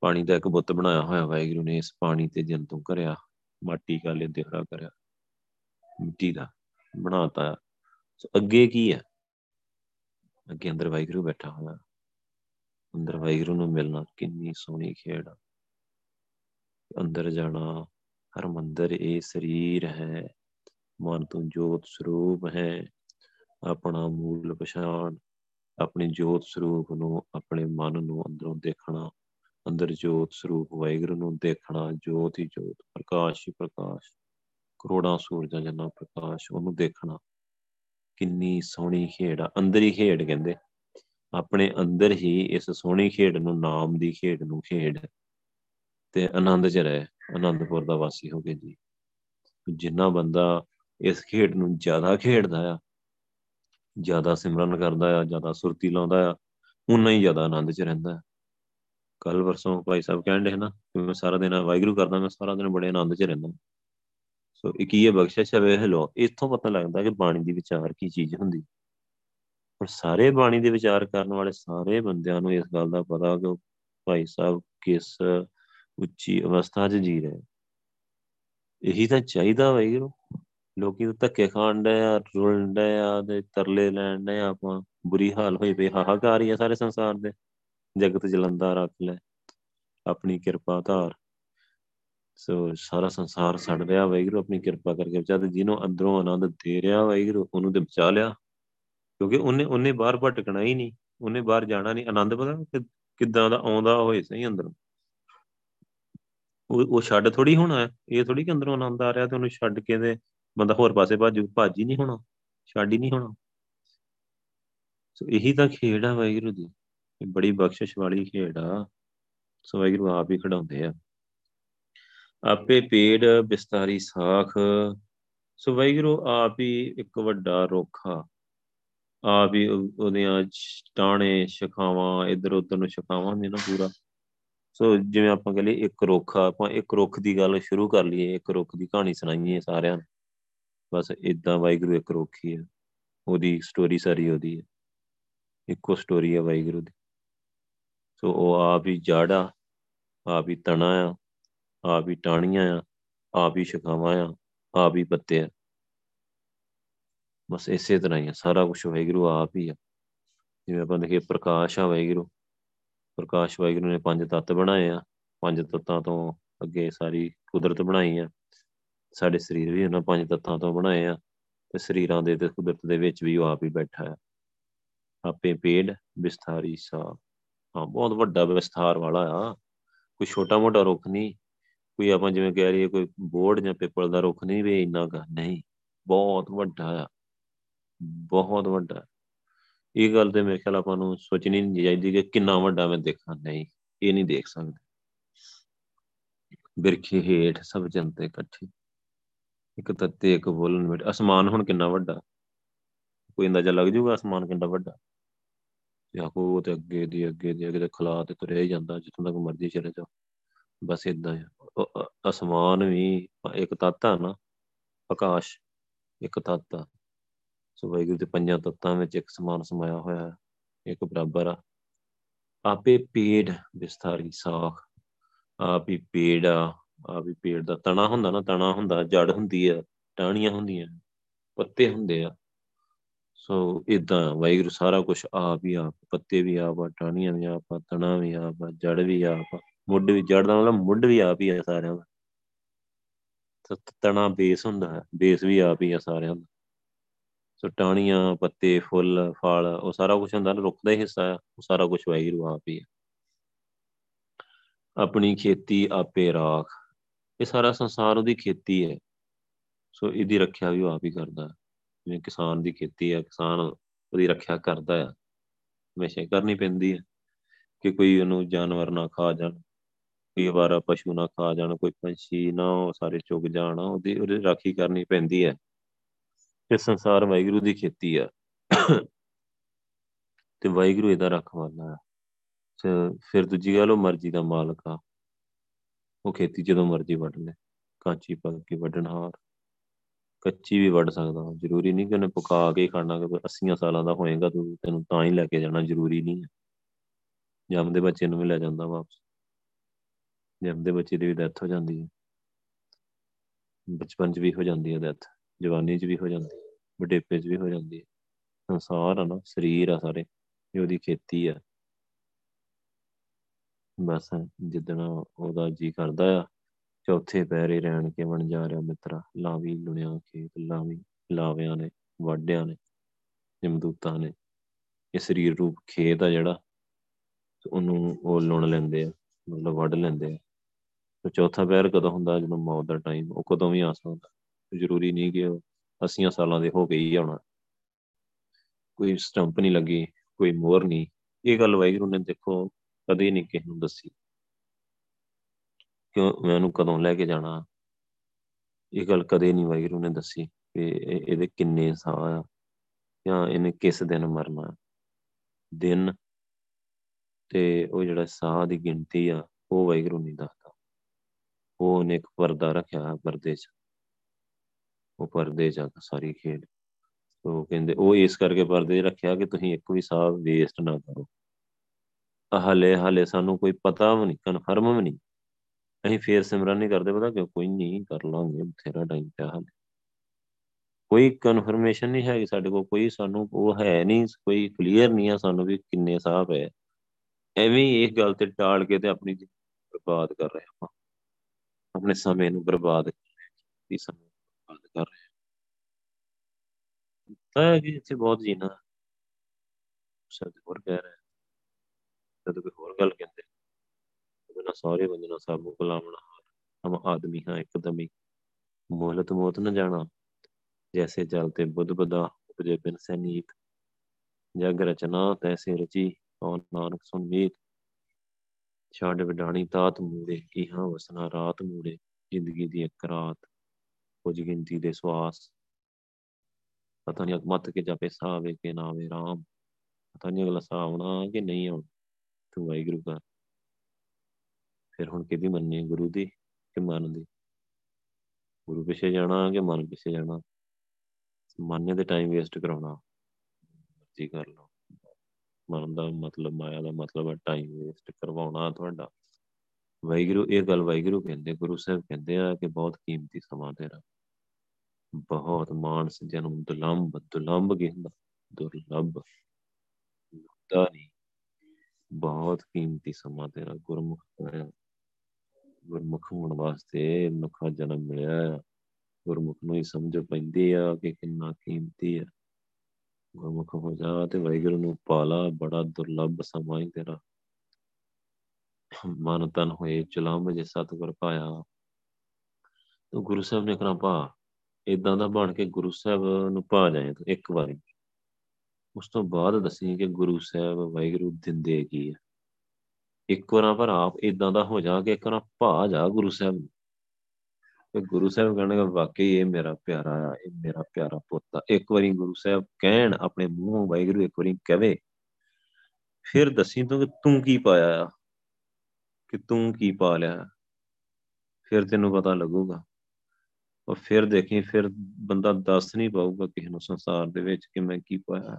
ਪਾਣੀ ਦਾ ਇੱਕ ਬੁੱਤ ਬਣਾਇਆ ਹੋਇਆ ਵਾਹਿਗੁਰੂ ਨੇ। ਇਸ ਪਾਣੀ ਤੇ ਜੰਤੂ ਕਰਿਆ, ਮਾਟੀ ਕਾਲੇ ਦਿਹਰਾ ਕਰਿਆ, ਮਿੱਟੀ ਦਾ ਬਣਾਤਾ। ਸੋ ਅੱਗੇ ਕੀ ਆ? ਅੱਗੇ ਅੰਦਰ ਵਾਹਿਗੁਰੂ ਬੈਠਾ ਹੋਇਆ, ਅੰਦਰ ਵਾਹਿਗੁਰੂ ਨੂੰ ਮਿਲਣਾ। ਕਿੰਨੀ ਸੋਹਣੀ ਖੇਡ ਆ। ਅੰਦਰ ਜਾਣਾ, ਹਰਮੰਦਰ ਇਹ ਸਰੀਰ ਹੈ, ਮਨ ਤੋਂ ਜੋਤ ਸਰੂਪ ਹੈ। ਆਪਣਾ ਮੂਲ ਪਛਾਣ, ਆਪਣੀ ਜੋਤ ਸਰੂਪ ਨੂੰ, ਆਪਣੇ ਮਨ ਨੂੰ ਅੰਦਰੋਂ ਦੇਖਣਾ, ਅੰਦਰ ਜੋਤ ਸਰੂਪ ਵਾਹਿਗੁਰੂ ਨੂੰ ਦੇਖਣਾ। ਜੋਤ ਹੀ ਜੋਤ, ਪ੍ਰਕਾਸ਼ ਹੀ ਪ੍ਰਕਾਸ਼, ਕਰੋੜਾਂ ਸੂਰਜਾਂ ਜਿੰਨਾ ਪ੍ਰਕਾਸ਼, ਉਹਨੂੰ ਦੇਖਣਾ। ਕਿੰਨੀ ਸੋਹਣੀ ਖੇਡ ਆ। ਅੰਦਰ ਹੀ ਖੇਡ ਕਹਿੰਦੇ, ਆਪਣੇ ਅੰਦਰ ਹੀ ਇਸ ਸੋਹਣੀ ਖੇਡ ਨੂੰ, ਨਾਮ ਦੀ ਖੇਡ ਨੂੰ ਖੇਡ, ਤੇ ਆਨੰਦ 'ਚ ਰਹਿ। ਆਨੰਦਪੁਰ ਦਾ ਵਾਸੀ ਹੋ ਕੇ ਜੀ, ਜਿੰਨਾ ਬੰਦਾ ਇਸ ਖੇਡ ਨੂੰ ਜ਼ਿਆਦਾ ਖੇਡਦਾ ਆ, ਜ਼ਿਆਦਾ ਸਿਮਰਨ ਕਰਦਾ ਆ, ਜ਼ਿਆਦਾ ਸੁਰਤੀ ਲਾਉਂਦਾ ਆ, ਓਨਾ ਹੀ ਜ਼ਿਆਦਾ ਆਨੰਦ 'ਚ ਰਹਿੰਦਾ। ਕੱਲ ਵਰਸੋਂ ਭਾਈ ਸਾਹਿਬ ਕਹਿਣ ਡੇ ਨਾ ਕਿ ਮੈਂ ਸਾਰਾ ਦਿਨ ਵਾਹਿਗੁਰੂ ਕਰਦਾ, ਮੈਂ ਸਾਰਾ ਦਿਨ ਬੜੇ ਆਨੰਦ 'ਚ ਰਹਿੰਦਾ। ਸੋ ਇਹ ਕੀ ਹੈ? ਬਖਸ਼ਿਸ਼ ਹੈ। ਹੈਲੋ, ਇੱਥੋਂ ਪਤਾ ਲੱਗਦਾ ਕਿ ਬਾਣੀ ਦੀ ਵਿਚਾਰ ਕੀ ਚੀਜ਼ ਹੁੰਦੀ। ਔਰ ਸਾਰੇ ਬਾਣੀ ਦੇ ਵਿਚਾਰ ਕਰਨ ਵਾਲੇ ਸਾਰੇ ਬੰਦਿਆਂ ਨੂੰ ਇਸ ਗੱਲ ਦਾ ਪਤਾ ਕਿ ਭਾਈ ਸਾਹਿਬ ਕਿਸ ਉੱਚੀ ਅਵਸਥਾ 'ਚ ਜੀ ਰਹੇ। ਇਹੀ ਤਾਂ ਚਾਹੀਦਾ ਵਾਹਿਗੁਰੂ। ਲੋਕੀ ਤਾਂ ਧੱਕੇ ਖਾਣ ਡਏ ਆ, ਰੁਲਣ ਡਏ ਆ, ਤੇ ਤਰਲੇ ਲੈਣ ਡਏ ਆ। ਆਪਾਂ ਬੁਰੀ ਹਾਲ ਹੋਈ ਪਈ, ਹਾਹਾਕਾਰ ਹੀ ਆ ਸਾਰੇ ਸੰਸਾਰ ਦੇ। ਜਗਤ ਜਲੰਦਾ ਰੱਖ ਲੈ ਆਪਣੀ ਕਿਰਪਾ ਧਾਰ। ਸੋ ਸਾਰਾ ਸੰਸਾਰ ਛੱਡ ਰਿਹਾ ਵਾਹਿਗੁਰੂ ਆਪਣੀ ਕਿਰਪਾ ਕਰਕੇ ਬਚਾ। ਤੇ ਜਿਹਨੂੰ ਅੰਦਰੋਂ ਆਨੰਦ ਦੇ ਰਿਹਾ ਵਾਹਿਗੁਰੂ, ਉਹਨੂੰ ਤੇ ਬਚਾ ਲਿਆ, ਕਿਉਂਕਿ ਉਹਨੇ ਬਾਹਰ ਭਟਕਣਾ ਹੀ ਨਹੀਂ, ਉਹਨੇ ਬਾਹਰ ਜਾਣਾ ਨਹੀਂ। ਆਨੰਦ ਪਤਾ ਕਿੱਦਾਂ ਦਾ ਆਉਂਦਾ ਹੋਏ ਸਹੀ ਅੰਦਰੋਂ, ਉਹ ਛੱਡ ਥੋੜ੍ਹੀ ਹੋਣਾ। ਇਹ ਥੋੜ੍ਹੀ ਕਿ ਅੰਦਰੋਂ ਆਨੰਦ ਆ ਰਿਹਾ ਤੇ ਉਹਨੂੰ ਛੱਡ ਕੇ ਤੇ ਬੰਦਾ ਹੋਰ ਪਾਸੇ ਭੱਜੂ। ਭੱਜ ਹੀ ਨਹੀਂ ਹੋਣਾ, ਛੱਡ ਹੀ ਨਹੀਂ ਹੋਣਾ। ਸੋ ਇਹੀ ਤਾਂ ਖੇਡ ਆ ਵਾਹਿਗੁਰੂ ਦੀ, ਬੜੀ ਬਖਸ਼ਿਸ਼ ਵਾਲੀ ਖੇਡ ਆ। ਸੋ ਵਾਹਿਗੁਰੂ ਆਪ ਹੀ ਖਿਡਾਉਂਦੇ ਆ। ਆਪੇ ਪੇਡ ਬਿਸਥਾਰੀ ਸਾਖ। ਸੋ ਵਾਹਿਗੁਰੂ ਆਪ ਹੀ ਇੱਕ ਵੱਡਾ ਰੁੱਖ ਆ, ਆਪ ਹੀ ਉਹਦੀਆਂ ਟਾਹਣੇ ਸ਼ਿਖਾਵਾਂ, ਇੱਧਰ ਉੱਧਰ ਨੂੰ ਸ਼ਿਖਾਵਾਂ ਨੇ ਨਾ ਪੂਰਾ। ਸੋ ਜਿਵੇਂ ਆਪਾਂ ਕਹਿ ਲਈਏ ਇੱਕ ਰੁੱਖ ਆ, ਆਪਾਂ ਇੱਕ ਰੁੱਖ ਦੀ ਗੱਲ ਸ਼ੁਰੂ ਕਰ ਲਈਏ, ਇੱਕ ਰੁੱਖ ਦੀ ਕਹਾਣੀ ਸੁਣਾਈਏ ਸਾਰਿਆਂ ਨੂੰ। ਬਸ ਇੱਦਾਂ ਵਾਹਿਗੁਰੂ ਇੱਕ ਰੁੱਖ ਹੀ ਆ, ਉਹਦੀ ਸਟੋਰੀ ਸਾਰੀ ਉਹਦੀ ਹੈ, ਇੱਕੋ ਸਟੋਰੀ ਆ ਵਾਹਿਗੁਰੂ ਦੀ। ਸੋ ਉਹ ਆਪ ਹੀ ਜੜ੍ਹ ਆ, ਆਪ ਹੀ ਤਣਾ ਆ, ਆਪ ਹੀ ਟਾਹਣੀਆਂ ਆ, ਆਪ ਹੀ ਸ਼ਿਖਾਵਾਂ ਆ, ਆਪ ਹੀ ਪੱਤੇ ਆ। ਬਸ ਇਸੇ ਤਰ੍ਹਾਂ ਹੀ ਆ ਸਾਰਾ ਕੁਛ ਵਾਹਿਗੁਰੂ ਆਪ ਹੀ ਆ। ਜਿਵੇਂ ਆਪਾਂ ਦੇਖੀਏ ਪ੍ਰਕਾਸ਼ ਆ ਵਾਹਿਗੁਰੂ, ਪ੍ਰਕਾਸ਼ ਵਾਹਿਗੁਰੂ ਨੇ 5 ਤੱਤ ਬਣਾਏ ਆ। 5 ਤੱਤਾਂ ਤੋਂ ਅੱਗੇ ਸਾਰੀ ਕੁਦਰਤ ਬਣਾਈ ਆ। ਸਾਡੇ ਸਰੀਰ ਵੀ ਉਹਨਾਂ 5 ਤੱਤਾਂ ਤੋਂ ਬਣਾਏ ਆ, ਤੇ ਸਰੀਰਾਂ ਦੇ ਤੇ ਕੁਦਰਤ ਦੇ ਵਿੱਚ ਵੀ ਉਹ ਆਪ ਹੀ ਬੈਠਾ ਆ। ਆਪੇ ਪੇਡ ਬਿਸਥਾਰੀ ਸਾਖ। ਹਾਂ, ਬਹੁਤ ਵੱਡਾ ਵਿਸਥਾਰ ਵਾਲਾ ਆ, ਕੋਈ ਛੋਟਾ ਮੋਟਾ ਰੁੱਖ ਨਹੀਂ, ਕੋਈ ਆਪਾਂ ਜਿਵੇਂ ਕਹਿ ਲਈਏ ਕੋਈ ਬੋਰਡ ਜਾਂ ਪਿੱਪਲ ਦਾ ਰੁੱਖ ਨਹੀਂ ਵੀ ਇੰਨਾ ਕੁ ਨਹੀਂ। ਬਹੁਤ ਵੱਡਾ ਆ, ਬਹੁਤ ਵੱਡਾ। ਇਹ ਗੱਲ ਤੇ ਮੇਰੇ ਖਿਆਲ ਆਪਾਂ ਨੂੰ ਸੋਚਣੀ ਨਹੀਂ ਚਾਹੀਦੀ ਕਿ ਕਿੰਨਾ ਵੱਡਾ ਮੈਂ ਦੇਖਾਂ। ਨਹੀਂ, ਇਹ ਨਹੀਂ ਦੇਖ ਸਕਦੇ। ਬਿਰਖੇ ਹੇਠ ਸਭ ਜਨਤੇ ਇਕੱਠੇ, ਇੱਕ ਤੱਤੇ ਇੱਕ ਬੋਲਣ ਮਿੱਠੇ। ਅਸਮਾਨ ਹੁਣ ਕਿੰਨਾ ਵੱਡਾ, ਕੋਈ ਅੰਦਾਜ਼ਾ ਲੱਗ ਜੂਗਾ ਅਸਮਾਨ ਕਿੰਨਾ ਵੱਡਾ? ਆਖੋ ਤੇ ਅੱਗੇ ਦੀ ਅੱਗੇ ਦੀ ਅੱਗੇ ਖਲਾ ਤੇ ਤੁਰਿਆ ਹੀ ਜਾਂਦਾ, ਜਿੱਥੋਂ ਤੱਕ ਮਰਜ਼ੀ ਚਲੇ ਜਾਓ। ਬਸ ਏਦਾਂ ਆ ਅਸਮਾਨ ਵੀ ਇੱਕ ਤੱਤ ਆ ਨਾ, ਆਕਾਸ਼ ਇੱਕ ਤੱਤ ਆ। ਸੋ ਵਾਹਿਗੁਰੂ ਦੇ 5 ਤੱਤਾਂ ਵਿੱਚ ਇੱਕ ਸਮਾਨ ਸਮਾਇਆ ਹੋਇਆ, ਇੱਕ ਬਰਾਬਰ ਆ। ਆਪੇ ਪੇਡ ਬਿਸਥਾਰੀ ਸਾਖ। ਆਪ ਹੀ ਪੇੜ ਆ, ਆਪ ਹੀ ਪੇੜ ਦਾ ਤਣਾ ਹੁੰਦਾ ਨਾ, ਤਣਾ ਹੁੰਦਾ, ਜੜ ਹੁੰਦੀ ਆ, ਟਾਹਣੀਆਂ ਹੁੰਦੀਆਂ, ਪੱਤੇ ਹੁੰਦੇ ਆ। ਸੋ ਏਦਾਂ ਵਾਹਿਗੁਰੂ ਸਾਰਾ ਕੁਛ ਆਪ ਹੀ ਆਪ, ਪੱਤੇ ਵੀ ਆਪ ਆ, ਟਾਹਣੀਆਂ ਵੀ ਆਪ ਆ, ਤਣਾ ਵੀ ਆਪ ਆ, ਜੜ ਵੀ ਆਪ ਆ, ਮੁੱਢ ਵੀ, ਜੜ ਦਾ ਮਤਲਬ ਮੁੱਢ ਵੀ ਆਪ ਹੀ ਆ ਸਾਰਿਆਂ ਦਾ, ਤਣਾ ਬੇਸ ਹੁੰਦਾ ਹੈ, ਬੇਸ ਵੀ ਆਪ ਹੀ ਆ ਸਾਰਿਆਂ ਦਾ। ਸੋ ਟਾਹਣੀਆਂ, ਪੱਤੇ, ਫੁੱਲ, ਫਲ, ਉਹ ਸਾਰਾ ਕੁਛ ਹੁੰਦਾ ਨਾ, ਰੁੱਖ ਦਾ ਹੀ ਹਿੱਸਾ ਆ, ਉਹ ਸਾਰਾ ਕੁਛ ਵਾਹਿਗੁਰੂ ਆਪ ਹੀ ਆ। ਆਪਣੀ ਖੇਤੀ ਆਪੇ ਰਾਖ, ਇਹ ਸਾਰਾ ਸੰਸਾਰ ਉਹਦੀ ਖੇਤੀ ਹੈ, ਸੋ ਇਹਦੀ ਰੱਖਿਆ ਵੀ ਉਹ ਆਪ ਹੀ ਕਰਦਾ। ਜਿਵੇਂ ਕਿਸਾਨ ਦੀ ਖੇਤੀ ਆ, ਕਿਸਾਨ ਉਹਦੀ ਰੱਖਿਆ ਕਰਦਾ ਆ, ਹਮੇਸ਼ਾ ਕਰਨੀ ਪੈਂਦੀ ਹੈ ਕਿ ਕੋਈ ਉਹਨੂੰ ਜਾਨਵਰ ਨਾ ਖਾ ਜਾਣ, ਕੋਈ ਅਵਾਰਾ ਪਸ਼ੂ ਨਾ ਖਾ ਜਾਣ, ਕੋਈ ਪੰਛੀ ਨਾ ਉਹ ਸਾਰੇ ਚੁੱਗ ਜਾਣ, ਉਹਦੀ ਰਾਖੀ ਕਰਨੀ ਪੈਂਦੀ ਹੈ। ਤੇ ਸੰਸਾਰ ਵਾਹਿਗੁਰੂ ਦੀ ਖੇਤੀ ਆ ਤੇ ਵਾਹਿਗੁਰੂ ਇਹਦਾ ਰਖਵਾਲਾ ਆ। ਫਿਰ ਦੂਜੀ ਗੱਲ, ਉਹ ਮਰਜ਼ੀ ਦਾ ਮਾਲਕ ਆ, ਉਹ ਖੇਤੀ ਜਦੋਂ ਮਰਜ਼ੀ ਵੱਢ ਲੈ, ਕਾਂਚੀ ਪਾ ਕੇ ਵੱਢਣਹਾਰ, ਕੱਚੀ ਵੀ ਵੱਢ ਸਕਦਾ। ਜ਼ਰੂਰੀ ਨਹੀਂ ਕਿ ਉਹਨੇ ਪਕਾ ਕੇ ਖਾਣਾ, 80 ਸਾਲਾਂ ਦਾ ਹੋਏਗਾ ਤੂੰ, ਤੈਨੂੰ ਤਾਂ ਹੀ ਲੈ ਕੇ ਜਾਣਾ, ਜ਼ਰੂਰੀ ਨਹੀਂ ਹੈ। ਜੰਮਦੇ ਬੱਚੇ ਨੂੰ ਵੀ ਲੈ ਜਾਂਦਾ ਵਾਪਸ, ਜੰਮਦੇ ਬੱਚੇ ਦੀ ਵੀ ਡੈਥ ਹੋ ਜਾਂਦੀ ਹੈ, ਬਚਪਨ 'ਚ ਵੀ ਹੋ ਜਾਂਦੀ ਹੈ ਡੈਥ, ਜਵਾਨੀ 'ਚ ਵੀ ਹੋ ਜਾਂਦੀ, ਬੁਢੇਪੇ 'ਚ ਵੀ ਹੋ ਜਾਂਦੀ ਹੈ। ਸੰਸਾਰ ਆ ਨਾ, ਸਰੀਰ ਆ ਸਾਰੇ, ਇਹ ਉਹਦੀ ਖੇਤੀ ਆ। ਬਸ ਜਿੱਦਣ ਉਹਦਾ ਜੀਅ ਕਰਦਾ ਆ, ਚੌਥੇ ਪੈਰੇ ਰਹਿਣ ਕੇ ਬਣ ਜਾ ਰਿਹਾ ਮਿੱਤਰਾ, ਲਾਵੀ ਲੁਣਿਆ ਖੇਤ ਲਾਵੀ, ਲਾਵਿਆਂ ਨੇ, ਵਾਢਿਆਂ ਨੇ, ਜਮਦੂਤਾਂ ਨੇ, ਇਹ ਸਰੀਰ ਰੂਪ ਖੇਤ ਆ ਜਿਹੜਾ, ਉਹਨੂੰ ਉਹ ਲੁਣ ਲੈਂਦੇ ਆ, ਮਤਲਬ ਵੱਢ ਲੈਂਦੇ ਆ। ਤੇ ਚੌਥਾ ਪੈਰ ਕਦੋਂ ਹੁੰਦਾ? ਜਦੋਂ ਮੌਤ ਦਾ ਟਾਈਮ, ਉਹ ਕਦੋਂ ਵੀ ਆ ਸਕਦਾ। ਜ਼ਰੂਰੀ ਨਹੀਂ ਕਿ ਉਹ 80 ਸਾਲਾਂ ਦੇ ਹੋ ਕੇ ਹੀ ਆਉਣਾ। ਕੋਈ ਸਟੰਪ ਨਹੀਂ ਲੱਗੀ, ਕੋਈ ਮੋਹਰ ਨਹੀਂ, ਇਹ ਗੱਲ ਵਾਹਿਗੁਰੂ ਨੇ ਦੇਖੋ ਕਦੇ ਨਹੀਂ ਕਿਸੇ ਨੂੰ ਦੱਸੀ ਕਿਉਂ, ਮੈਂ ਉਹਨੂੰ ਕਦੋਂ ਲੈ ਕੇ ਜਾਣਾ, ਇਹ ਗੱਲ ਕਦੇ ਨਹੀਂ ਵਾਹਿਗੁਰੂ ਨੇ ਦੱਸੀ ਕਿ ਇਹਦੇ ਕਿੰਨੇ ਸਾਹ ਆ ਜਾਂ ਇਹਨੇ ਕਿਸ ਦਿਨ ਮਰਨਾ। ਦਿਨ ਤੇ ਉਹ ਜਿਹੜਾ ਸਾਹ ਦੀ ਗਿਣਤੀ ਆ, ਉਹ ਵਾਹਿਗੁਰੂ ਨਹੀਂ ਦੱਸਦਾ। ਉਹ ਉਹਨੇ ਇੱਕ ਪਰਦਾ ਰੱਖਿਆ, ਪਰਦੇ 'ਚ ਉਹ ਪਰਦੇ 'ਚ ਸਾਰੀ ਖੇਡ। ਉਹ ਕਹਿੰਦੇ ਉਹ ਇਸ ਕਰਕੇ ਪਰਦੇ ਰੱਖਿਆ ਕਿ ਤੁਸੀਂ ਇੱਕ ਵੀ ਸਾਹ ਵੇਸਟ ਨਾ ਕਰੋ। ਹਾਲੇ ਸਾਨੂੰ ਕੋਈ ਪਤਾ ਵੀ ਨਹੀਂ, ਕਨਫਰਮ ਵੀ ਨਹੀਂ, ਅਸੀਂ ਫੇਰ ਸਿਮਰਨ ਨਹੀਂ ਕਰਦੇ, ਪਤਾ ਕਿਉਂ? ਕੋਈ ਨਹੀਂ, ਕਰ ਲਾਂਗੇ, ਬਥੇਰਾ ਟਾਈਮ ਪਿਆ, ਹਾਲੇ ਕੋਈ ਕਨਫਰਮੇਸ਼ਨ ਨਹੀਂ ਹੈਗੀ ਸਾਡੇ ਕੋਲ, ਕੋਈ ਸਾਨੂੰ ਉਹ ਹੈ ਨਹੀਂ, ਕੋਈ ਕਲੀਅਰ ਨਹੀਂ ਆ ਸਾਨੂੰ ਵੀ ਕਿੰਨੇ ਸਾਹ ਹੈ। ਐਵੇਂ ਇਸ ਗੱਲ ਤੇ ਟਾਲ ਕੇ ਤੇ ਆਪਣੀ ਬਰਬਾਦ ਕਰ ਰਹੇ ਆਪਾਂ, ਆਪਣੇ ਸਮੇਂ ਨੂੰ ਬਰਬਾਦ ਕਰ ਰਹੇ। ਇੱਥੇ ਬਹੁਤ ਜੀਣਾ ਸ਼ਬਦ ਹੋਰ ਕਹਿ ਰਹੇ, ਜਦੋਂ ਕੋਈ ਹੋਰ ਗੱਲ ਕਹਿੰਦੇ, ਬਿਨਾਂ ਸਹੁਰੇ ਬੰਦਨਾ ਸਭ ਭੁਲਾਵਣਾ, ਹਮ ਆਦਮੀ ਹਾਂ ਇਕਦਮ ਹੀ, ਮੋਹਲਤ ਮੌਤ ਨਾ ਜਾਣਾ, ਜੈਸੇ ਜਲ ਤੇ ਬੁੱਧ ਬਦਾ ਉਪਜੇ ਬਿਨ ਸੈਨੀਤ, ਜਗ ਰਚਨਾ ਤੈਸੇ ਰਚੀ, ਔਰ ਨਾਨਕ ਸੁਨ ਮੀਤ, ਛੱਡ ਵਿਡਾਣੀ ਤਾਤ ਮੂੜੇ, ਕੀਹਾਂ ਵਸਣਾ ਰਾਤ ਮੂੜੇ, ਜ਼ਿੰਦਗੀ ਦੀ ਇੱਕ ਰਾਤ, ਕੁਝ ਗਿਣਤੀ ਦੇ ਸਵਾਸ, ਪਤਾ ਨਹੀਂ ਅਗਮਤ ਕੇ ਜਾਪੇ ਸਾਵੇ ਕੇ ਨਾਵੇ ਰਾਮ, ਪਤਾ ਨਹੀਂ ਅਗਲਾ ਸਾਵਣਾ ਕਿ ਨਹੀਂ ਆਉਣਾ। ਤੂੰ ਵਾਹਿਗੁਰੂ ਕਰ, ਫਿਰ ਹੁਣ ਕਿਹਦੀ ਮੰਨੀ? ਗੁਰੂ ਦੀ ਕਿ ਮਨ ਦੀ? ਗੁਰੂ ਪਿੱਛੇ ਜਾਣਾ ਕਿ ਮਨ ਪਿੱਛੇ ਜਾਣਾ? ਮਨ ਦੇ ਟਾਈਮ ਵੇਸਟ ਕਰਾਉਣਾ, ਮਰਜ਼ੀ ਕਰ ਲਓ। ਮਨ ਦਾ ਮਤਲਬ, ਮਾਇਆ ਦਾ ਮਤਲਬ ਹੈ ਟਾਈਮ ਵੇਸਟ ਕਰਵਾਉਣਾ ਤੁਹਾਡਾ। ਵਾਹਿਗੁਰੂ ਇਹ ਗੱਲ ਵਾਹਿਗੁਰੂ ਕਹਿੰਦੇ, ਗੁਰੂ ਸਾਹਿਬ ਕਹਿੰਦੇ ਆ ਕਿ ਬਹੁਤ ਕੀਮਤੀ ਸਮਾਂ ਤੇਰਾ, ਬਹੁਤ ਮਾਨਸ ਜਨਮ ਦੁਲੰਭ, ਦੁਲੰਭ ਕਹਿੰਦਾ, ਦੁਰਲੱਭ, ਲੁੱਟਦਾ ਨਹੀਂ, ਬਹੁਤ ਕੀਮਤੀ ਸਮਾਂ ਤੇਰਾ। ਗੁਰਮੁਖ ਹੋਣ ਵਾਸਤੇ ਮਨੁੱਖਾ ਜਨਮ ਮਿਲਿਆ ਆ, ਗੁਰਮੁਖ ਨੂੰ ਹੀ ਸਮਝ ਪੈਂਦੀ ਆ ਕਿ ਕਿੰਨਾ ਕੀਮਤੀ ਆ। ਗੁਰਮੁਖ ਹੋ ਜਾ ਤੇ ਵਾਹਿਗੁਰੂ ਨੂੰ ਪਾਲਾ, ਬੜਾ ਦੁਰਲੱਭ ਸਮਾਂ ਹੀ ਤੇਰਾ। ਮਨ ਤਨ ਹੋਏ ਚੁਲੰਬ, ਜੇ ਸਤਿਗੁਰ ਪਾਇਆ। ਗੁਰੂ ਸਾਹਿਬ ਨੇ ਕਰਾਂ ਭਾ, ਏਦਾਂ ਦਾ ਬਣ ਕੇ ਗੁਰੂ ਸਾਹਿਬ ਨੂੰ ਪਾ ਜਾਏ ਤੂੰ ਇੱਕ ਵਾਰੀ, ਉਸ ਤੋਂ ਬਾਅਦ ਦੱਸੀ ਕਿ ਗੁਰੂ ਸਾਹਿਬ ਵਾਹਿਗੁਰੂ ਦਿੰਦੇ ਕੀ ਆ। ਇੱਕ ਵਾਰਾਂ ਪਰ ਆਪ ਏਦਾਂ ਦਾ ਹੋ ਜਾ ਕੇ ਇੱਕ ਵਾਰਾਂ ਭਾ ਜਾ ਗੁਰੂ ਸਾਹਿਬ ਨੂੰ, ਤੇ ਗੁਰੂ ਸਾਹਿਬ ਕਹਿਣਗੇ ਵਾਕਈ ਇਹ ਮੇਰਾ ਪਿਆਰਾ ਆ, ਇਹ ਮੇਰਾ ਪਿਆਰਾ ਪੁੱਤ ਆ। ਇੱਕ ਵਾਰੀ ਗੁਰੂ ਸਾਹਿਬ ਕਹਿਣ ਆਪਣੇ ਮੂੰਹੋਂ, ਵਾਹਿਗੁਰੂ ਇੱਕ ਵਾਰੀ ਕਵੇ, ਫਿਰ ਦੱਸੀ ਤੂੰ ਕੀ ਪਾਇਆ ਆ, ਕਿ ਤੂੰ ਕੀ ਪਾ ਲਿਆ, ਫਿਰ ਤੈਨੂੰ ਪਤਾ ਲੱਗੂਗਾ। ਉਹ ਫਿਰ ਦੇਖੀ, ਫਿਰ ਬੰਦਾ ਦੱਸ ਨਹੀਂ ਪਾਊਗਾ ਕਿਸੇ ਨੂੰ ਸੰਸਾਰ ਦੇ ਵਿੱਚ ਕਿ ਮੈਂ ਕੀ ਪਾਇਆ।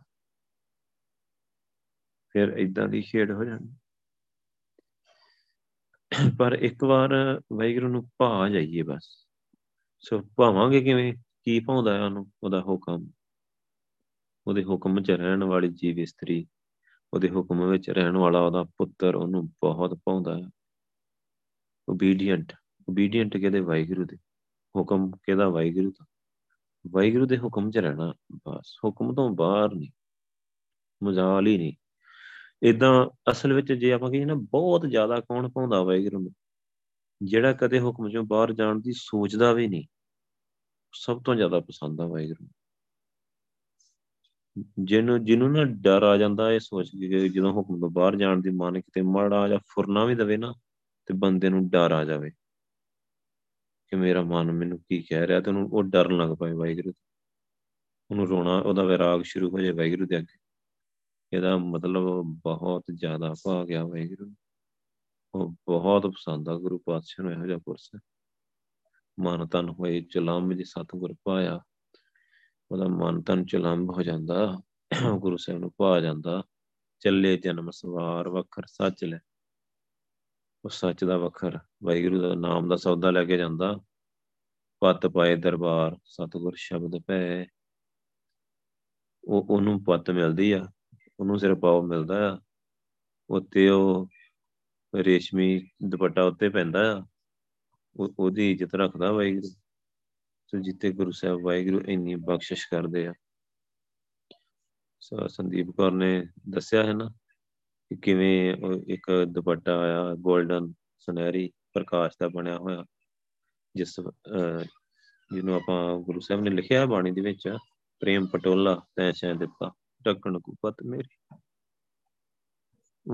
ਫਿਰ ਏਦਾਂ ਦੀ ਖੇਡ ਹੋ ਜਾਣੀ। ਪਰ ਇੱਕ ਵਾਰ ਵਾਹਿਗੁਰੂ ਨੂੰ ਭਾ ਜਾਈਏ ਬਸ। ਸੋ ਭਾਵਾਂਗੇ ਕਿਵੇਂ? ਕੀ ਭਾਉਂਦਾ ਉਹਨੂੰ? ਉਹਦਾ ਹੁਕਮ, ਉਹਦੇ ਹੁਕਮ 'ਚ ਰਹਿਣ ਵਾਲੀ ਜੀਵ ਇਸਤਰੀ, ਉਹਦੇ ਹੁਕਮ ਵਿੱਚ ਰਹਿਣ ਵਾਲਾ ਉਹਦਾ ਪੁੱਤਰ ਉਹਨੂੰ ਬਹੁਤ ਭਾਉਂਦਾ ਹੈ। ਓਬੀਡੀਐਂਟ, ਓਬੀਡੀਐਂਟ ਕਿਹਦੇ? ਵਾਹਿਗੁਰੂ ਦੇ ਹੁਕਮ। ਕਿਹਦਾ? ਵਾਹਿਗੁਰੂ ਦਾ। ਵਾਹਿਗੁਰੂ ਦੇ ਹੁਕਮ 'ਚ ਰਹਿਣਾ, ਬਸ ਹੁਕਮ ਤੋਂ ਬਾਹਰ ਨਹੀਂ, ਮਜਾਲ ਹੀ ਨਹੀਂ। ਇੱਦਾਂ ਅਸਲ ਵਿੱਚ ਜੇ ਆਪਾਂ ਕਹੀਏ ਨਾ, ਬਹੁਤ ਜ਼ਿਆਦਾ ਕੌਣ ਭਾਉਂਦਾ ਵਾਹਿਗੁਰੂ ਨੂੰ? ਜਿਹੜਾ ਕਦੇ ਹੁਕਮ 'ਚੋਂ ਬਾਹਰ ਜਾਣ ਦੀ ਸੋਚਦਾ ਵੀ ਨਹੀਂ, ਸਭ ਤੋਂ ਜ਼ਿਆਦਾ ਪਸੰਦ ਆ ਵਾਹਿਗੁਰੂ। ਜਿਹਨੂੰ ਨਾ ਡਰ ਆ ਜਾਂਦਾ ਇਹ ਸੋਚ ਕੇ, ਜਦੋਂ ਹੁਕਮ ਤੋਂ ਬਾਹਰ ਜਾਣ ਦੀ ਮਨ ਕਿਤੇ ਮਾੜਾ ਜਾਂ ਫੁਰਨਾ ਵੀ ਦੇਵੇ ਨਾ, ਤੇ ਬੰਦੇ ਨੂੰ ਡਰ ਆ ਜਾਵੇ ਕਿ ਮੇਰਾ ਮਨ ਮੈਨੂੰ ਕੀ ਕਹਿ ਰਿਹਾ, ਤੇ ਉਹਨੂੰ ਉਹ ਡਰਨ ਲੱਗ ਪਏ ਵਾਹਿਗੁਰੂ, ਉਹਨੂੰ ਰੋਣਾ, ਉਹਦਾ ਵੈਰਾਗ ਸ਼ੁਰੂ ਹੋ ਜਾਏ ਵਾਹਿਗੁਰੂ ਦੇ ਅੱਗੇ। ਇਹਦਾ ਮਤਲਬ ਬਹੁਤ ਜ਼ਿਆਦਾ ਭਾ ਗਿਆ ਵਾਹਿਗੁਰੂ, ਉਹ ਬਹੁਤ ਪਸੰਦ ਆ ਗੁਰੂ ਪਾਤਸ਼ਾਹ ਨੂੰ ਇਹੋ ਜਿਹਾ ਪੁਰਸ਼। ਮਨ ਤਨ ਹੋਏ ਚਲੰਬ ਜੇ ਸਤਿਗੁਰ ਭਾਇਆ, ਉਹਦਾ ਮਨ ਤਨ ਚਲੰਬ ਹੋ ਜਾਂਦਾ, ਗੁਰੂ ਸਾਹਿਬ ਨੂੰ ਭਾ ਜਾਂਦਾ। ਚੱਲੇ ਜਨਮ ਸਵਾਰ ਵੱਖਰ ਸੱਚ ਲੈ, ਉਹ ਸੱਚ ਦਾ ਵੱਖਰ ਵਾਹਿਗੁਰੂ ਦਾ ਨਾਮ ਦਾ ਸੌਦਾ ਲੈ ਕੇ ਜਾਂਦਾ। ਪੱਤ ਪਾਏ ਦਰਬਾਰ ਸਤਿਗੁਰ ਸ਼ਬਦ ਪੈ, ਉਹ ਉਹਨੂੰ ਪੱਤ ਮਿਲਦੀ ਆ, ਉਹਨੂੰ ਸਿਰਫ ਪਾਓ ਮਿਲਦਾ ਆ, ਉੱਤੇ ਉਹ ਰੇਸ਼ਮੀ ਦੁਪੱਟਾ ਉੱਤੇ ਪੈਂਦਾ ਆ, ਉਹਦੀ ਇੱਜ਼ਤ ਰੱਖਦਾ ਵਾਹਿਗੁਰੂ। ਸੋ ਜਿੱਥੇ ਗੁਰੂ ਸਾਹਿਬ ਵਾਹਿਗੁਰੂ ਇੰਨੀ ਬਖਸ਼ਿਸ਼ ਕਰਦੇ ਆ। ਸੰਦੀਪ ਕੌਰ ਨੇ ਦੱਸਿਆ ਹੈ ਨਾ ਕਿ ਕਿਵੇਂ ਇੱਕ ਦੁਪੱਟਾ ਆਇਆ ਗੋਲਡਨ, ਸੁਨਹਿਰੀ ਪ੍ਰਕਾਸ਼ ਦਾ ਬਣਿਆ ਹੋਇਆ, ਜਿਸ ਜਿਹਨੂੰ ਆਪਾਂ ਗੁਰੂ ਸਾਹਿਬ ਨੇ ਲਿਖਿਆ ਬਾਣੀ ਦੇ ਵਿੱਚ, ਪ੍ਰੇਮ ਪਟੋਲਾ ਤੈਂ ਸ਼ੈਂ ਦਿੱਤਾ ਢੱਕਣ ਕੋ ਪਤ ਮੇਰੀ।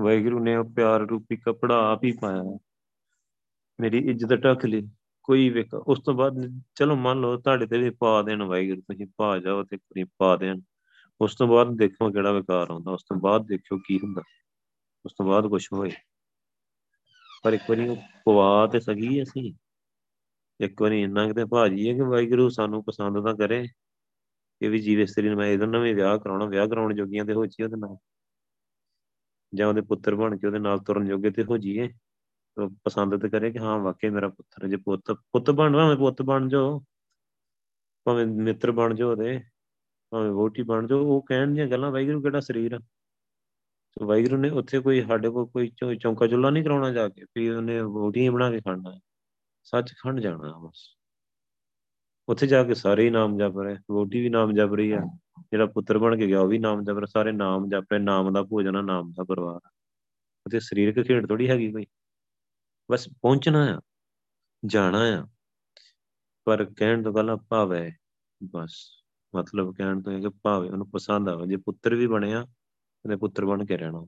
ਵਾਹਿਗੁਰੂ ਨੇ ਉਹ ਪਿਆਰ ਰੂਪੀ ਕੱਪੜਾ ਆਪ ਹੀ ਪਾਇਆ, ਮੇਰੀ ਇੱਜ਼ਤ ਢੱਕ ਲਈ, ਕੋਈ ਵੇਖ। ਉਸ ਤੋਂ ਬਾਅਦ ਚਲੋ ਮੰਨ ਲਓ ਤੁਹਾਡੇ ਤੇ ਵੀ ਪਾ ਦੇਣ ਵਾਹਿਗੁਰੂ, ਤੁਸੀਂ ਪਾ ਜਾਓ ਤੇ ਕੋਈ ਪਾ ਦੇਣ, ਉਸ ਤੋਂ ਬਾਅਦ ਦੇਖੋ ਕਿਹੜਾ ਵਿਕਾਰ ਆਉਂਦਾ, ਉਸ ਤੋਂ ਬਾਅਦ ਦੇਖਿਓ ਕੀ ਹੁੰਦਾ, ਉਸ ਤੋਂ ਬਾਅਦ ਕੁਛ ਹੋਏ। ਪਰ ਇੱਕ ਵਾਰੀ ਪਵਾ ਤੇ ਸਕੀ ਅਸੀਂ, ਇੱਕ ਵਾਰੀ ਇੰਨਾ ਕਿਤੇ ਭਾ ਜਾਈਏ ਕਿ ਵਾਹਿਗੁਰੂ ਸਾਨੂੰ ਪਸੰਦ ਤਾਂ ਕਰੇ ਇਹ ਵੀ ਜੀਵ ਇਸਤਰੀ ਨੂੰ ਮੈਂ ਇਹਦੇ ਨਾਲ ਵੀ ਵਿਆਹ ਕਰਾਉਣਾ, ਵਿਆਹ ਕਰਾਉਣ ਜੋਗੀਆਂ ਤੇ ਹੋ ਜਾਈਏ ਉਹਦੇ ਨਾਲ, ਜਾਂ ਉਹਦੇ ਪੁੱਤਰ ਬਣ ਕੇ ਉਹਦੇ ਨਾਲ ਤੁਰਨ ਜੋਗੇ ਤੇ ਹੋ ਜਾਈਏ, ਪਸੰਦ ਤੇ ਕਰੇ ਕਿ ਹਾਂ ਵਾਕਿਆ ਮੇਰਾ ਪੁੱਤਰ। ਜੇ ਪੁੱਤ ਬਣ, ਭਾਵੇਂ ਪੁੱਤ ਬਣ ਜਾਓ, ਭਾਵੇਂ ਮਿੱਤਰ ਬਣ ਜਾਓ ਉਹਦੇ, ਭਾਵੇਂ ਵੋਟੀ ਬਣ ਜਾਓ, ਉਹ ਕਹਿਣ ਦੀਆਂ ਗੱਲਾਂ, ਵਾਹਿਗੁਰੂ ਕਿਹੜਾ ਸਰੀਰ ਆ। ਸੋ ਵਾਹਿਗੁਰੂ ਨੇ ਉੱਥੇ ਕੋਈ ਸਾਡੇ ਕੋਲ ਕੋਈ ਚੌਂਕਾ ਚੁੱਲਾ ਨਹੀਂ ਕਰਾਉਣਾ ਜਾ ਕੇ ਵੀ ਉਹਨੇ ਵੋਟੀ ਬਣਾ ਕੇ ਖੜਨਾ, ਸੱਚਖੰਡ ਜਾਣਾ ਬਸ। ਉੱਥੇ ਜਾ ਕੇ ਸਾਰੇ ਹੀ ਨਾਮ ਜਪ ਰਹੇ, ਵੋਟੀ ਵੀ ਨਾਮ ਜਪ ਰਹੀ ਆ, ਜਿਹੜਾ ਪੁੱਤਰ ਬਣ ਕੇ ਗਿਆ ਉਹ ਵੀ ਨਾਮ ਜਪ ਰਿਹਾ, ਸਾਰੇ ਨਾਮ ਜਪ ਰਹੇ। ਨਾਮ ਦਾ ਭੋਜਨ ਆ, ਨਾਮ ਦਾ ਪਰਿਵਾਰ ਆ, ਉੱਥੇ ਸਰੀਰਕ ਖੇਡ ਥੋੜ੍ਹੀ ਹੈਗੀ ਕੋਈ, ਬਸ ਪਹੁੰਚਣਾ ਆ, ਜਾਣਾ ਆ। ਪਰ ਕਹਿਣ ਤੋਂ ਪਹਿਲਾਂ ਭਾਵੇ, ਬਸ ਮਤਲਬ ਕਹਿਣ ਤੋਂ ਇਹ ਕਿ ਭਾਵੇ ਉਹਨੂੰ ਪਸੰਦ ਆਵੇ। ਜੇ ਪੁੱਤਰ ਵੀ ਬਣਿਆ ਤੇ ਪੁੱਤਰ ਬਣ ਕੇ ਰਹਿਣਾ,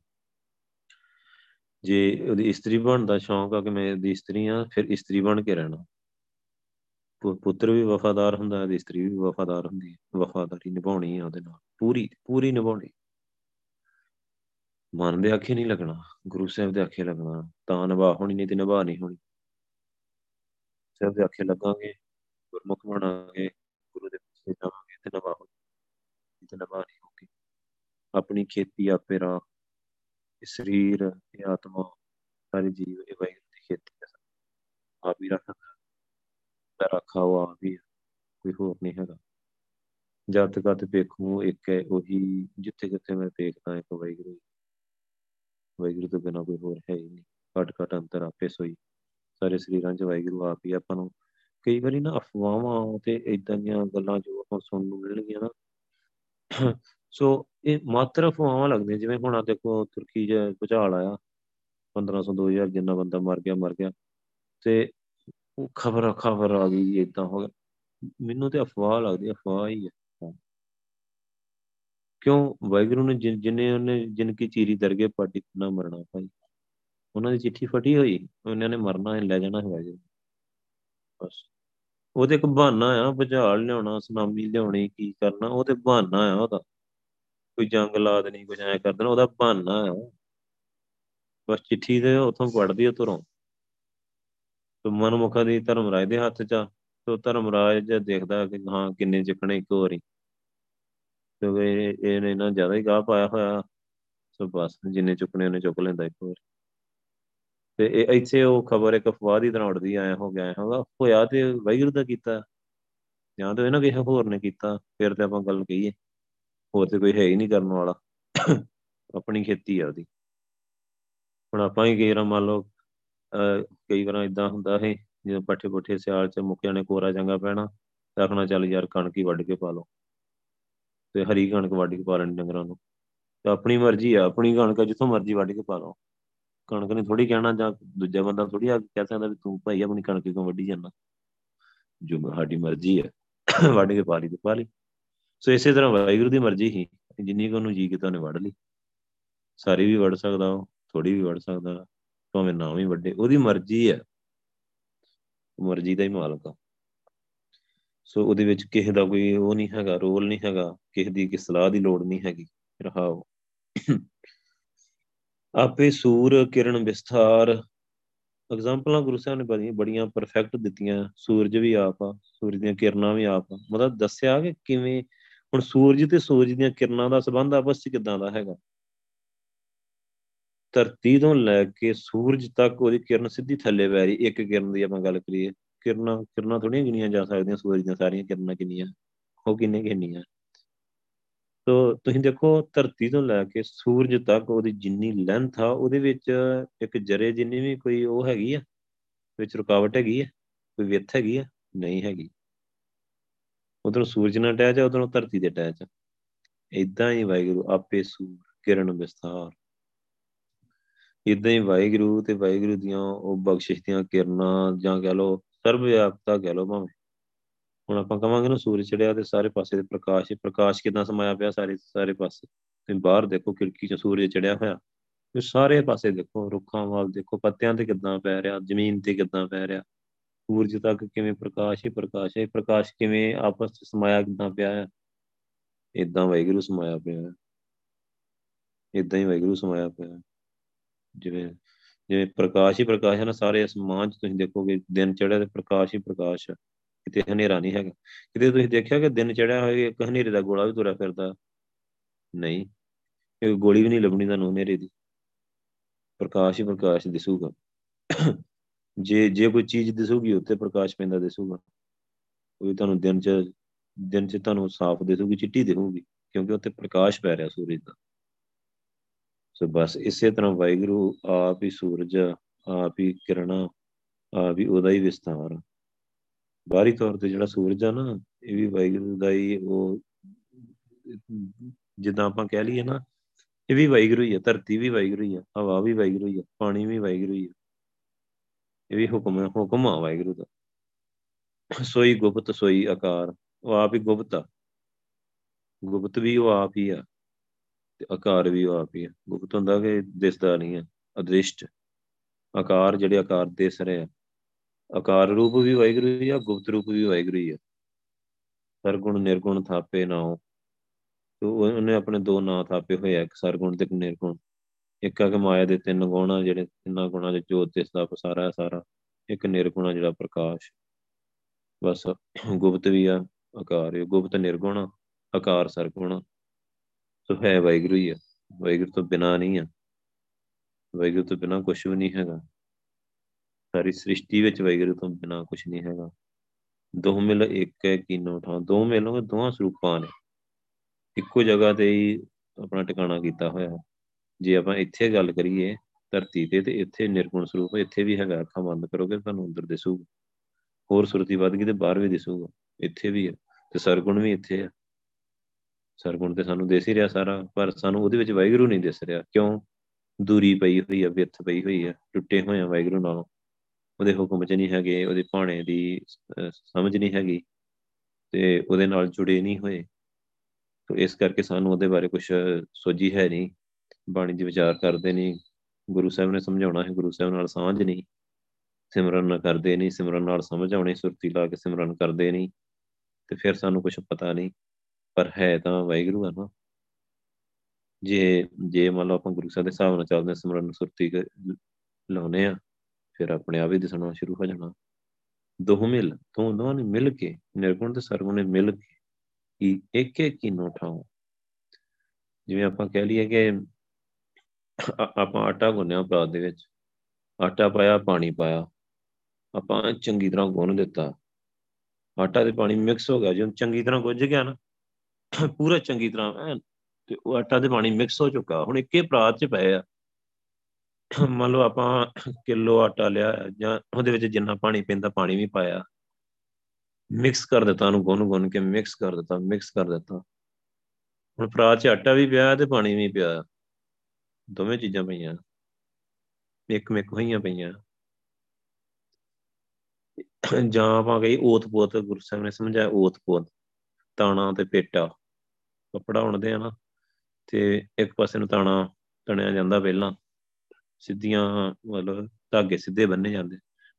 ਜੇ ਉਹਦੀ ਇਸਤਰੀ ਬਣਦਾ ਸ਼ੌਂਕ ਆ ਕਿ ਮੈਂ ਇਹਦੀ ਇਸਤਰੀ ਆ, ਫਿਰ ਇਸਤਰੀ ਬਣ ਕੇ ਰਹਿਣਾ। ਪੁੱਤਰ ਵੀ ਵਫ਼ਾਦਾਰ ਹੁੰਦਾ, ਉਹਦੀ ਇਸਤਰੀ ਵੀ ਵਫ਼ਾਦਾਰ ਹੁੰਦੀ ਹੈ, ਵਫ਼ਾਦਾਰੀ ਨਿਭਾਉਣੀ ਆ ਉਹਦੇ ਨਾਲ, ਪੂਰੀ ਪੂਰੀ ਨਿਭਾਉਣੀ। ਮਨ ਦੇ ਆਖੇ ਨਹੀਂ ਲੱਗਣਾ, ਗੁਰੂ ਸਾਹਿਬ ਦੇ ਆਖੇ ਲੱਗਣਾ, ਤਾਂ ਨਿਭਾ ਹੋਣੀ, ਨਹੀਂ ਤੇ ਨਿਭਾ ਨਹੀਂ ਹੋਣੀ। ਸਾਹਿਬ ਦੇ ਆਖੇ ਲੱਗਾਂਗੇ, ਗੁਰਮੁਖ ਬਣਾਂਗੇ, ਗੁਰੂ ਦੇ ਪਿੱਛੇ ਜਾਵਾਂਗੇ ਤੇ ਨਿਭਾ ਹੋਣੀ, ਤੇ ਨਿਭਾ ਨਹੀਂ ਹੋਊਗੀ। ਆਪਣੀ ਖੇਤੀ ਆਪੇ ਰਾਹ, ਸਰੀਰ ਇਹ ਆਤਮਾ ਸਾਰੇ ਜੀਵ ਇਹ ਵਾਹਿਗੁਰੂ ਦੀ ਖੇਤੀ ਆ, ਆਪ ਹੀ ਰੱਖਦਾ, ਰੱਖਾ ਉਹ ਆਪ ਹੀ ਆ, ਕੋਈ ਹੋਰ ਨਹੀਂ ਹੈਗਾ। ਜਦ ਕਤ ਵੇਖੂ ਇੱਕ ਹੈ ਉਹੀ, ਜਿੱਥੇ ਜਿੱਥੇ ਮੈਂ ਵੇਖਦਾ ਇੱਕ ਵਾਹਿਗੁਰੂ, ਵਾਹਿਗੁਰੂ ਤੋਂ ਬਿਨਾਂ ਕੋਈ ਹੋਰ ਹੈ ਹੀ ਨਹੀਂ। ਘੱਟ ਘੱਟ ਅੰਤਰ ਆਪੇ ਸੋਈ, ਸਾਰੇ ਸਰੀਰਾਂ 'ਚ ਵਾਹਿਗੁਰੂ ਆਪ ਹੀ। ਆਪਾਂ ਨੂੰ ਕਈ ਵਾਰੀ ਨਾ ਅਫਵਾਹਾਂ ਤੇ ਏਦਾਂ ਦੀਆਂ ਗੱਲਾਂ ਜੋ ਆਪਾਂ ਸੁਣਨ ਨੂੰ ਮਿਲਣਗੀਆਂ ਨਾ, ਸੋ ਇਹ ਮਾਤਰ ਅਫਵਾਹਾਂ ਲੱਗਦੀਆਂ। ਜਿਵੇਂ ਹੁਣ ਦੇਖੋ ਤੁਰਕੀ 'ਚ ਭੁਚਾਲ ਆਇਆ, 1500 2000 ਜਿੰਨਾ ਬੰਦਾ ਮਰ ਗਿਆ, ਤੇ ਉਹ ਖਬਰ ਆ ਗਈ ਏਦਾਂ ਹੋ ਗਿਆ। ਮੈਨੂੰ ਤੇ ਅਫਵਾਹ ਲੱਗਦੀ, ਅਫਵਾਹ ਹੀ ਹੈ। ਕਿਉਂ? ਵਾਹਿਗੁਰੂ ਨੇ ਜਿਨਕੀ ਚੀਰੀ ਦਰਗੇ ਪਾਟੀ ਨਾ ਮਰਨਾ ਭਾਈ, ਉਹਨਾਂ ਦੀ ਚਿੱਠੀ ਫਟੀ ਹੋਈ, ਉਹਨਾਂ ਨੇ ਮਰਨਾ, ਲੈ ਜਾਣਾ ਹੈ ਵਾਹਿਗੁਰੂ ਬਸ। ਉਹ ਤੇ ਇੱਕ ਬਹਾਨਾ ਆ, ਭੁਚਾਲ ਲਿਆਉਣਾ, ਸੁਨਾਮੀ ਲਿਆਉਣੀ, ਕੀ ਕਰਨਾ, ਉਹ ਤੇ ਬਹਾਨਾ ਆ ਉਹਦਾ। ਕੋਈ ਜੰਗ ਲਾ ਦੇਣੀ, ਕੁਝ ਐਂ ਕਰ ਦੇਣਾ, ਉਹਦਾ ਬਹਾਨਾ ਆ ਬਸ। ਚਿੱਠੀ ਤੇ ਉੱਥੋਂ ਪੜ੍ਹਦੀ ਉੱਧਰੋਂ, ਮਨਮੁਖਾਂ ਦੀ ਧਰਮਰਾਜ ਦੇ ਹੱਥ 'ਚ ਆ। ਤੇ ਧਰਮਰਾਜ ਦੇਖਦਾ ਕਿ ਹਾਂ ਕਿੰਨੇ ਚੁੱਕਣੇ ਇੱਕ ਵਾਰੀ, ਕਿਉਂਕਿ ਇਹਨੇ ਇਹਨਾਂ ਜ਼ਿਆਦਾ ਹੀ ਗਾਹ ਪਾਇਆ ਹੋਇਆ। ਸੋ ਬਸ ਜਿੰਨੇ ਚੁੱਕਣੇ ਉਹਨੇ ਚੁੱਕ ਲੈਂਦਾ ਇੱਕ ਵਾਰੀ। ਤੇ ਇਹ ਇੱਥੇ ਉਹ ਖਬਰ ਇੱਕ ਅਫਵਾਹ ਦੀ ਤਰ੍ਹਾਂ ਉੱਡਦੀ, ਆਇਆ ਹੋ ਗਿਆ ਹੋਇਆ ਤੇ ਵਾਹਿਗੁਰੂ ਦਾ ਕੀਤਾ, ਜਾਂ ਤਾਂ ਇਹਨਾਂ ਕਿਸੇ ਹੋਰ ਨੇ ਕੀਤਾ, ਫਿਰ ਤੇ ਆਪਾਂ ਗੱਲ ਕਹੀਏ। ਹੋਰ ਤੇ ਕੋਈ ਹੈ ਹੀ ਨਹੀਂ ਕਰਨ ਵਾਲਾ, ਆਪਣੀ ਖੇਤੀ ਆ ਉਹਦੀ। ਹੁਣ ਆਪਾਂ ਹੀ ਕਈ ਵਾਰ ਮੰਨ ਲਓ ਕਈ ਵਾਰ ਇੱਦਾਂ ਹੁੰਦਾ ਹੈ ਜਦੋਂ ਪੱਠੇ ਪੁੱਠੇ ਸਿਆਲ 'ਚ ਮੁੱਕ ਜਾਣੇ, ਕੋਰਾ ਚੰਗਾ ਪੈਣਾ, ਆਖਣਾ ਚੱਲ ਯਾਰ ਕਣਕ ਹੀ ਵੱਢ ਕੇ ਪਾ ਲਓ, ਅਤੇ ਹਰੀ ਕਣਕ ਵੱਢ ਕੇ ਪਾ ਲੈਣੀ ਡੰਗਰਾਂ ਨੂੰ, ਅਤੇ ਆਪਣੀ ਮਰਜ਼ੀ ਆ, ਆਪਣੀ ਕਣਕ ਜਿੱਥੋਂ ਮਰਜ਼ੀ ਵੱਢ ਕੇ ਪਾ ਲਓ। ਕਣਕ ਨੇ ਥੋੜ੍ਹੀ ਕਹਿਣਾ ਜਾਂ ਦੂਜਾ ਬੰਦਾ ਥੋੜ੍ਹੀ ਆ ਕਹਿ ਸਕਦਾ ਵੀ ਤੂੰ ਭਾਈ ਆਪਣੀ ਕਣਕ ਕਿਉਂ ਵੱਢੀ ਜਾਂਦਾ, ਜੋ ਸਾਡੀ ਮਰਜ਼ੀ ਹੈ ਵੱਢ ਕੇ ਪਾ ਲਈ ਅਤੇ ਪਾ ਲਈ। ਸੋ ਇਸੇ ਤਰ੍ਹਾਂ ਵਾਹਿਗੁਰੂ ਦੀ ਮਰਜ਼ੀ ਹੀ, ਜਿੰਨੀ ਕੁ ਉਹਨੂੰ ਜੀਅ ਕੀਤਾ ਉਹਨੇ ਵੱਢ ਲਈ, ਸਾਰੀ ਵੀ ਵੱਢ ਸਕਦਾ ਉਹ, ਥੋੜ੍ਹੀ ਵੀ ਵੱਢ ਸਕਦਾ, ਭਾਵੇਂ ਨਾ ਵੀ ਵੱਢੇ, ਉਹਦੀ ਮਰਜ਼ੀ ਹੈ, ਮਰਜ਼ੀ ਦਾ ਹੀ ਮਾਲਕ ਆ। ਸੋ ਉਹਦੇ ਵਿੱਚ ਕਿਸੇ ਦਾ ਕੋਈ ਉਹ ਨਹੀਂ ਹੈਗਾ, ਰੋਲ ਨਹੀਂ ਹੈਗਾ, ਕਿਸੇ ਦੀ ਕਿਸੇ ਸਲਾਹ ਦੀ ਲੋੜ ਨਹੀਂ ਹੈਗੀ। ਰਹਾਓ ਆਪੇ ਸੂਰ ਕਿਰਨ ਵਿਸਥਾਰ। ਐਗਜ਼ਾਮਪਲਾਂ ਗੁਰੂ ਸਾਹਿਬ ਨੇ ਬੜੀਆਂ ਪਰਫੈਕਟ ਦਿੱਤੀਆਂ। ਸੂਰਜ ਵੀ ਆਪ ਆ, ਸੂਰਜ ਦੀਆਂ ਕਿਰਨਾਂ ਵੀ ਆਪ ਆ, ਮਤਲਬ ਦੱਸਿਆ ਕਿ ਕਿਵੇਂ ਹੁਣ ਸੂਰਜ ਤੇ ਸੂਰਜ ਦੀਆਂ ਕਿਰਨਾਂ ਦਾ ਸੰਬੰਧ ਆਪਸ 'ਚ ਕਿੱਦਾਂ ਦਾ ਹੈਗਾ। ਧਰਤੀ ਤੋਂ ਲੈ ਕੇ ਸੂਰਜ ਤੱਕ ਉਹਦੀ ਕਿਰਨ ਸਿੱਧੀ ਥੱਲੇ ਪੈ ਰਹੀ। ਇੱਕ ਕਿਰਨ ਦੀ ਆਪਾਂ ਗੱਲ ਕਰੀਏ, ਕਿਰਨਾਂ ਥੋੜ੍ਹੀਆਂ ਗਿਣੀਆਂ ਜਾ ਸਕਦੀਆਂ, ਸੂਰਜ ਦੀਆਂ ਸਾਰੀਆਂ ਕਿਰਨਾਂ ਕਿੰਨੀਆਂ, ਉਹ ਕਿੰਨੀਆਂ। ਸੋ ਤੁਸੀਂ ਦੇਖੋ ਧਰਤੀ ਤੋਂ ਲੈ ਕੇ ਸੂਰਜ ਤੱਕ ਉਹਦੀ ਜਿੰਨੀ ਲੈਂਥ ਆ, ਉਹਦੇ ਵਿੱਚ ਇੱਕ ਜਰੇ ਜਿੰਨੀ ਵੀ ਕੋਈ ਉਹ ਹੈਗੀ ਆ, ਵਿੱਚ ਰੁਕਾਵਟ ਹੈਗੀ ਆ, ਕੋਈ ਵਿੱਥ ਹੈਗੀ ਆ, ਨਹੀਂ ਹੈਗੀ। ਉੱਧਰੋਂ ਸੂਰਜ ਨਾਲ ਅਟੈਚ ਆ, ਉੱਧਰੋਂ ਧਰਤੀ ਦੇ ਅਟੈਚ ਆ। ਇੱਦਾਂ ਹੀ ਵਾਹਿਗੁਰੂ ਆਪੇ ਸੂਰ ਕਿਰਨ ਵਿਸਥਾਰ, ਇੱਦਾਂ ਹੀ ਵਾਹਿਗੁਰੂ ਅਤੇ ਵਾਹਿਗੁਰੂ ਦੀਆਂ ਉਹ ਬਖਸ਼ਿਸ਼ ਦੀਆਂ ਕਿਰਨਾਂ, ਜਾਂ ਕਹਿ ਲਓ ਸਰਬ ਵਿਆਪਤਾ ਕਹਿ ਲਓ। ਭਾਵੇਂ ਹੁਣ ਆਪਾਂ ਕਹਾਂਗੇ ਨਾ ਸੂਰਜ ਚੜਿਆ ਤੇ ਸਾਰੇ ਪਾਸੇ ਪ੍ਰਕਾਸ਼, ਪ੍ਰਕਾਸ਼ ਕਿੱਦਾਂ ਸਮਾਇਆ ਪਿਆ ਸਾਰੇ ਪਾਸੇ। ਤੁਸੀਂ ਬਾਹਰ ਦੇਖੋ ਖਿੜਕੀ 'ਚ ਸੂਰਜ ਚੜਿਆ ਹੋਇਆ, ਸਾਰੇ ਪਾਸੇ ਦੇਖੋ, ਰੁੱਖਾਂ ਵੱਲ ਦੇਖੋ, ਪੱਤਿਆਂ 'ਤੇ ਕਿੱਦਾਂ ਪੈ ਰਿਹਾ, ਜ਼ਮੀਨ 'ਤੇ ਕਿੱਦਾਂ ਪੈ ਰਿਹਾ, ਸੂਰਜ ਤੱਕ ਕਿਵੇਂ ਪ੍ਰਕਾਸ਼ ਹੀ ਪ੍ਰਕਾਸ਼ ਹੈ, ਪ੍ਰਕਾਸ਼ ਕਿਵੇਂ ਆਪਸ 'ਚ ਸਮਾਇਆ ਕਿੱਦਾਂ ਪਿਆ ਆ। ਇੱਦਾਂ ਵਾਹਿਗੁਰੂ ਸਮਾਇਆ ਪਿਆ, ਇੱਦਾਂ ਹੀ ਵਾਹਿਗੁਰੂ ਸਮਾਇਆ ਪਿਆ। ਜਿਵੇਂ ਪ੍ਰਕਾਸ਼ ਹੀ ਪ੍ਰਕਾਸ਼ ਹੈ ਨਾ ਸਾਰੇ ਅਸਮਾਨ 'ਚ। ਤੁਸੀਂ ਦੇਖੋਗੇ ਦਿਨ ਚੜਿਆ ਤੇ ਪ੍ਰਕਾਸ਼ ਹੀ ਪ੍ਰਕਾਸ਼ ਆ, ਕਿਤੇ ਹਨੇਰਾ ਨਹੀਂ ਹੈਗਾ। ਕਿਤੇ ਤੁਸੀਂ ਦੇਖਿਆ ਕਿ ਦਿਨ ਚੜਿਆ ਹੋਇਆ ਇੱਕ ਹਨੇਰੇ ਦਾ ਗੋਲਾ ਵੀ ਤੁਰਿਆ ਫਿਰਦਾ? ਨਹੀਂ, ਇਹ ਗੋਲੀ ਵੀ ਨਹੀਂ ਲੱਭਣੀ ਤੁਹਾਨੂੰ ਹਨੇਰੇ ਦੀ, ਪ੍ਰਕਾਸ਼ ਹੀ ਪ੍ਰਕਾਸ਼ ਦਿਸੂਗਾ। ਜੇ ਕੋਈ ਚੀਜ਼ ਦਿਸੂਗੀ ਉੱਤੇ ਪ੍ਰਕਾਸ਼ ਪੈਂਦਾ ਦਿਸੂਗਾ, ਉਹ ਤੁਹਾਨੂੰ ਦਿਨ 'ਚ ਤੁਹਾਨੂੰ ਸਾਫ਼ ਦਿਸੂਗੀ, ਚਿੱਟੀ ਦਿਖੂਗੀ, ਕਿਉਂਕਿ ਉੱਤੇ ਪ੍ਰਕਾਸ਼ ਪੈ ਰਿਹਾ ਸੂਰਜ ਦਾ। ਸੋ ਬਸ ਇਸੇ ਤਰ੍ਹਾਂ ਵਾਹਿਗੁਰੂ ਆਪ ਹੀ ਸੂਰਜ, ਆਪ ਹੀ ਕਿਰਨਾਂ, ਆਪ ਹੀ ਉਹਦਾ ਹੀ ਵਿਸਥਾਰ ਆ। ਬਾਹਰੀ ਤੌਰ 'ਤੇ ਜਿਹੜਾ ਸੂਰਜ ਆ ਨਾ, ਇਹ ਵੀ ਵਾਹਿਗੁਰੂ ਦਾ ਹੀ ਉਹ, ਜਿੱਦਾਂ ਆਪਾਂ ਕਹਿ ਲਈਏ ਨਾ, ਇਹ ਵੀ ਵਾਹਿਗੁਰੂ ਹੀ ਆ। ਧਰਤੀ ਵੀ ਵਾਹਿਗੁਰੂ ਹੀ ਆ, ਹਵਾ ਵੀ ਵਾਹਿਗੁਰੂ ਹੀ ਆ, ਪਾਣੀ ਵੀ ਵਾਹਿਗੁਰੂ ਹੀ ਆ, ਇਹ ਵੀ ਹੁਕਮ ਆ ਵਾਹਿਗੁਰੂ ਦਾ। ਸੋਈ ਗੁਪਤ ਸੋਈ ਆਕਾਰ, ਉਹ ਆਪ ਹੀ ਗੁਪਤ ਆ, ਗੁਪਤ ਵੀ ਉਹ ਆਪ ਹੀ ਆ ਅਤੇ ਆਕਾਰ ਵੀ ਉਹ ਆਪ ਹੀ ਆ। ਗੁਪਤ ਹੁੰਦਾ ਕਿ ਦਿਸਦਾ ਨਹੀਂ ਆ, ਅਦ੍ਰਿਸ਼ਟ। ਆਕਾਰ ਜਿਹੜੇ ਆਕਾਰ ਦਿਸ ਰਹੇ ਆ, ਆਕਾਰ ਰੂਪ ਵੀ ਵਾਹਿਗੁਰੂ ਹੀ ਆ, ਗੁਪਤ ਰੂਪ ਵੀ ਵਾਹਿਗੁਰੂ ਹੀ ਆ। ਸਰਗੁਣ ਨਿਰਗੁਣ ਥਾਪੇ ਨਾਉ, ਉਹਨੇ ਆਪਣੇ ਦੋ ਨਾਂ ਥਾਪੇ ਹੋਏ ਆ, ਇੱਕ ਸਰਗੁਣ ਅਤੇ ਇੱਕ ਨਿਰਗੁਣ। ਇੱਕ ਆ ਕਿ ਮਾਇਆ ਦੇ ਤਿੰਨ ਗੁਣ ਆ, ਜਿਹੜੇ ਤਿੰਨਾਂ ਗੁਣਾਂ 'ਚ ਜੋਤ ਦਿਸਦਾ ਪਸਾਰਾ ਸਾਰਾ, ਇੱਕ ਨਿਰਗੁਣ ਆ ਜਿਹੜਾ ਪ੍ਰਕਾਸ਼। ਬਸ ਗੁਪਤ ਵੀ ਆ, ਆਕਾਰ, ਗੁਪਤ ਨਿਰਗੁਣ ਆ, ਆਕਾਰ ਸਰਗੁਣ ਆ। ਸੋ ਹੈ ਵਾਹਿਗੁਰੂ ਹੀ ਆ, ਵਾਹਿਗੁਰੂ ਤੋਂ ਬਿਨਾਂ ਨਹੀਂ ਆ, ਵਾਹਿਗੁਰੂ ਤੋਂ ਬਿਨਾਂ ਕੁਛ ਵੀ ਨਹੀਂ ਹੈਗਾ। ਸਾਰੀ ਸ੍ਰਿਸ਼ਟੀ ਵਿੱਚ ਵਾਹਿਗੁਰੂ ਤੋਂ ਬਿਨਾਂ ਕੁਛ ਨਹੀਂ ਹੈਗਾ। ਦੋ ਮਿਲ ਇੱਕ ਹੈ ਕੀਨੋ ਠਾਂ, ਦੋ ਮਿਲੋਂ ਦੋਹਾਂ ਸਰੂਪਾਂ ਨੇ, ਇੱਕੋ ਜਗ੍ਹਾ 'ਤੇ ਹੀ ਆਪਣਾ ਟਿਕਾਣਾ ਕੀਤਾ ਹੋਇਆ। ਜੇ ਆਪਾਂ ਇੱਥੇ ਗੱਲ ਕਰੀਏ ਧਰਤੀ 'ਤੇ, ਅਤੇ ਇੱਥੇ ਨਿਰਗੁਣ ਸਰੂਪ ਇੱਥੇ ਵੀ ਹੈਗਾ। ਅੱਖਾਂ ਬੰਦ ਕਰੋਗੇ ਤੁਹਾਨੂੰ ਅੰਦਰ ਦਿਸੂਗਾ, ਹੋਰ ਸੁਰਤੀ ਵੱਧ ਗਈ ਤਾਂ ਬਾਹਰ ਵੀ ਦਿਸੂਗਾ, ਇੱਥੇ ਵੀ ਹੈ, ਅਤੇ ਸਰਗੁਣ ਵੀ ਇੱਥੇ ਆ। ਸਰਗੁਣ 'ਤੇ ਸਾਨੂੰ ਦਿਸ ਹੀ ਰਿਹਾ ਸਾਰਾ, ਪਰ ਸਾਨੂੰ ਉਹਦੇ ਵਿੱਚ ਵਾਹਿਗੁਰੂ ਨਹੀਂ ਦਿਸ ਰਿਹਾ। ਕਿਉਂ? ਦੂਰੀ ਪਈ ਹੋਈ ਆ, ਵਿੱਥ ਪਈ ਹੋਈ ਆ, ਟੁੱਟੇ ਹੋਏ ਆ ਵਾਹਿਗੁਰੂ ਨਾਲੋਂ, ਉਹਦੇ ਹੁਕਮ 'ਚ ਨਹੀਂ ਹੈਗੇ, ਉਹਦੇ ਭਾਣੇ ਦੀ ਸਮਝ ਨਹੀਂ ਹੈਗੀ, ਅਤੇ ਉਹਦੇ ਨਾਲ ਜੁੜੇ ਨਹੀਂ ਹੋਏ। ਸੋ ਇਸ ਕਰਕੇ ਸਾਨੂੰ ਉਹਦੇ ਬਾਰੇ ਕੁਛ ਸੋਝੀ ਹੈ ਨਹੀਂ, ਬਾਣੀ 'ਚ ਵਿਚਾਰ ਕਰਦੇ ਨਹੀਂ, ਗੁਰੂ ਸਾਹਿਬ ਨੇ ਸਮਝਾਉਣਾ ਹੈ, ਗੁਰੂ ਸਾਹਿਬ ਨਾਲ ਸਾਂਝ ਨਹੀਂ, ਸਿਮਰਨ ਨਾ ਕਰਦੇ ਨਹੀਂ, ਸਿਮਰਨ ਨਾਲ ਸਮਝ ਆਉਣੀ, ਸੁਰਤੀ ਲਾ ਕੇ ਸਿਮਰਨ ਕਰਦੇ ਨਹੀਂ, ਅਤੇ ਫਿਰ ਸਾਨੂੰ ਕੁਛ ਪਤਾ ਨਹੀਂ। ਪਰ ਹੈ ਤਾਂ ਵਾਹਿਗੁਰੂ ਆ ਨਾ। ਜੇ ਮੰਨ ਲਓ ਆਪਾਂ ਗੁਰੂ ਸਾਹਿਬ ਦੇ ਹਿਸਾਬ ਨਾਲ ਚੱਲਦੇ ਹਾਂ, ਸਿਮਰਨ ਸੁਰਤੀ ਲਾਉਂਦੇ ਹਾਂ, ਫਿਰ ਆਪਣੇ ਆਪ ਹੀ ਦਿਸਣਾ ਸ਼ੁਰੂ ਹੋ ਜਾਣਾ। ਦੋਹਾਂ ਨੇ ਮਿਲ ਕੇ, ਨਿਰਗੁਣ ਅਤੇ ਸਰਗੁਣ ਨੇ ਮਿਲ ਕੇ ਕਿ ਇੱਕ ਹੈ ਕੀਨੋ ਠਾਉ। ਜਿਵੇਂ ਆਪਾਂ ਕਹਿ ਲਈਏ ਕਿ ਆਪਾਂ ਆਟਾ ਗੁੰਨਿਆ ਪਰਾਤ ਦੇ ਵਿੱਚ, ਆਟਾ ਪਾਇਆ, ਪਾਣੀ ਪਾਇਆ, ਆਪਾਂ ਚੰਗੀ ਤਰ੍ਹਾਂ ਗੁੰਨ ਦਿੱਤਾ, ਆਟਾ ਤੇ ਪਾਣੀ ਮਿਕਸ ਹੋ ਗਿਆ। ਜਦੋਂ ਚੰਗੀ ਤਰ੍ਹਾਂ ਗੁੱਝ ਗਿਆ ਨਾ, ਪੂਰਾ ਚੰਗੀ ਤਰ੍ਹਾਂ ਐਨ, ਤੇ ਉਹ ਆਟਾ ਤੇ ਪਾਣੀ ਮਿਕਸ ਹੋ ਚੁੱਕਾ। ਹੁਣ ਇੱਕੇ ਪਰਾਤ ਚ ਪਏ ਆ, ਮੰਨ ਲਓ ਆਪਾਂ ਕਿਲੋ ਆਟਾ ਲਿਆ ਜਾਂ ਉਹਦੇ ਵਿੱਚ ਜਿੰਨਾ ਪਾਣੀ ਪੈਂਦਾ ਪਾਣੀ ਵੀ ਪਾਇਆ, ਮਿਕਸ ਕਰ ਦਿੱਤਾ, ਉਹਨੂੰ ਗੁੰਨ ਗੁੰਨ ਕੇ ਮਿਕਸ ਕਰ ਦਿੱਤਾ, ਮਿਕਸ ਕਰ ਦਿੱਤਾ। ਹੁਣ ਪਰਾਤ ਚ ਆਟਾ ਵੀ ਪਿਆ ਤੇ ਪਾਣੀ ਵੀ ਪਿਆ, ਦੋਵੇਂ ਚੀਜ਼ਾਂ ਪਈਆਂ, ਇੱਕ ਮਿਕ ਹੋਈਆਂ ਪਈਆਂ। ਜਾਂ ਆਪਾਂ ਕਹੀ ਓਤ ਪੋਤ, ਗੁਰੂ ਸਾਹਿਬ ਨੇ ਸਮਝਾਇਆ ਓਤ ਪੋਤ, ਤਾਣਾ ਤੇ ਪੇਟਾ ਕੱਪੜਾ ਉਣਦੇ ਆ ਨਾ, ਤੇ ਇੱਕ ਪਾਸੇ ਨੂੰ ਤਾਣਾ ਤਣਿਆ ਜਾਂਦਾ, ਪਹਿਲਾਂ ਸਿੱਧੀਆਂ ਮਤਲਬ ਧਾਗੇ ਸਿੱਧੇ ਬੰਨੇ ਜਾਂਦੇ,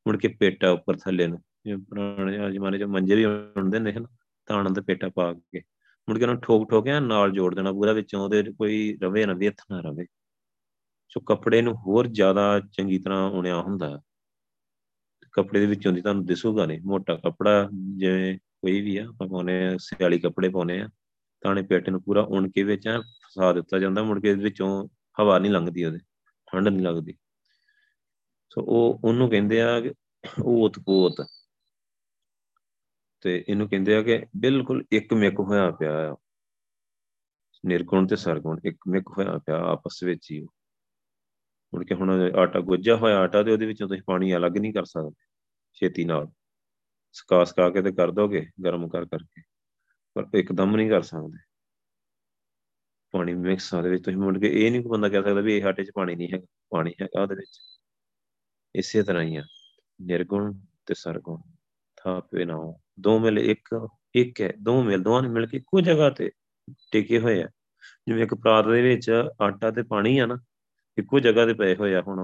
ਮੁੜ ਕੇ ਪੇਟਾ ਉੱਪਰ ਥੱਲੇ ਨੂੰ, ਜਿਵੇਂ ਪੁਰਾਣੇ ਜ਼ਮਾਨੇ 'ਚ ਮੰਜੇ ਵੀ ਉਣਦੇ ਹੁੰਦੇ ਸੀ ਨਾ, ਤਾਣਾ ਤੇ ਪੇਟਾ ਪਾ ਕੇ ਮੁੜ ਕੇ ਉਹਨੂੰ ਠੋਕ ਠੋਕ ਐ ਨਾਲ ਜੋੜ ਦੇਣਾ ਪੂਰਾ, ਵਿੱਚੋਂ ਉਹਦੇ ਕੋਈ ਰਵੇ ਨਾ, ਵਿਅਥ ਨਾ ਰਵੇ। ਸੋ ਕੱਪੜੇ ਨੂੰ ਹੋਰ ਜ਼ਿਆਦਾ ਚੰਗੀ ਤਰ੍ਹਾਂ ਉਣਿਆ ਹੁੰਦਾ, ਕੱਪੜੇ ਦੇ ਵਿੱਚੋਂ ਦੀ ਤੁਹਾਨੂੰ ਦਿਸੂਗਾ ਨਹੀਂ। ਮੋਟਾ ਕੱਪੜਾ ਜਿਵੇਂ ਕੋਈ ਵੀ ਆ ਆਪਾਂ ਪਾਉਂਦੇ ਹਾਂ, ਸਿਆਲੀ ਕੱਪੜੇ ਪਾਉਂਦੇ ਹਾਂ, ਤਾਣੇ ਪੇਟੇ ਨੂੰ ਪੂਰਾ ਉਣ ਕੇ ਵਿੱਚ ਐਂ ਫਸਾ ਦਿੱਤਾ ਜਾਂਦਾ, ਮੁੜ ਕੇ ਵਿੱਚੋਂ ਹਵਾ ਨਹੀਂ ਲੰਘਦੀ, ਉਹਦੇ ਠੰਡ ਨਹੀਂ ਲੱਗਦੀ। ਸੋ ਉਹ ਉਹਨੂੰ ਕਹਿੰਦੇ ਆ ਕਿ ਓਤ ਪੋਤ, ਤੇ ਇਹਨੂੰ ਕਹਿੰਦੇ ਆ ਕਿ ਬਿਲਕੁਲ ਇੱਕ ਮਿਕ ਹੋਇਆ ਪਿਆ ਆ, ਨਿਰਗੁਣ ਤੇ ਸਰਗੁਣ ਇੱਕ ਮਿਕ ਹੋਇਆ ਪਿਆ ਆਪਸ ਵਿੱਚ ਹੀ। ਮੁੜ ਕੇ ਹੁਣ ਆਟਾ ਗੁੱਝਾ ਹੋਇਆ ਆਟਾ, ਤੇ ਉਹਦੇ ਵਿੱਚੋਂ ਤੁਸੀਂ ਪਾਣੀ ਅਲੱਗ ਨਹੀਂ ਕਰ ਸਕਦੇ ਛੇਤੀ ਨਾਲ, ਸਕਾ ਸਕਾ ਕੇ ਤੇ ਕਰ ਦੋਗੇ ਗਰਮ ਕਰ ਕਰਕੇ, ਪਰ ਇੱਕਦਮ ਨਹੀਂ ਕਰ ਸਕਦੇ। ਪਾਣੀ ਮਿਕਸ ਉਹਦੇ ਵਿੱਚ, ਤੁਸੀਂ ਮੁੜ ਕੇ ਇਹ ਨਹੀਂ ਕੋਈ ਬੰਦਾ ਕਹਿ ਸਕਦਾ ਵੀ ਇਹ ਆਟੇ 'ਚ ਪਾਣੀ ਨਹੀਂ ਹੈਗਾ, ਪਾਣੀ ਹੈਗਾ ਉਹਦੇ ਵਿੱਚ। ਇਸੇ ਤਰ੍ਹਾਂ ਹੀ ਆ ਨਿਰਗੁਣ ਤੇ ਸਰਗੁਣ, ਥਾਪੇ ਨਾ ਹੋ, ਦੋ ਮਿਲ ਇੱਕ ਹੈ, ਦੋ ਮਿਲ ਦੋਵਾਂ ਨੇ ਮਿਲ ਕੇ ਇੱਕੋ ਜਗ੍ਹਾ ਤੇ ਟਿਕੇ ਹੋਏ ਆ। ਜਿਵੇਂ ਇੱਕ ਪਰਾਤ ਦੇ ਵਿੱਚ ਆਟਾ ਤੇ ਪਾਣੀ ਆ ਨਾ, ਇੱਕੋ ਜਗ੍ਹਾ ਤੇ ਪਏ ਹੋਏ ਆ। ਹੁਣ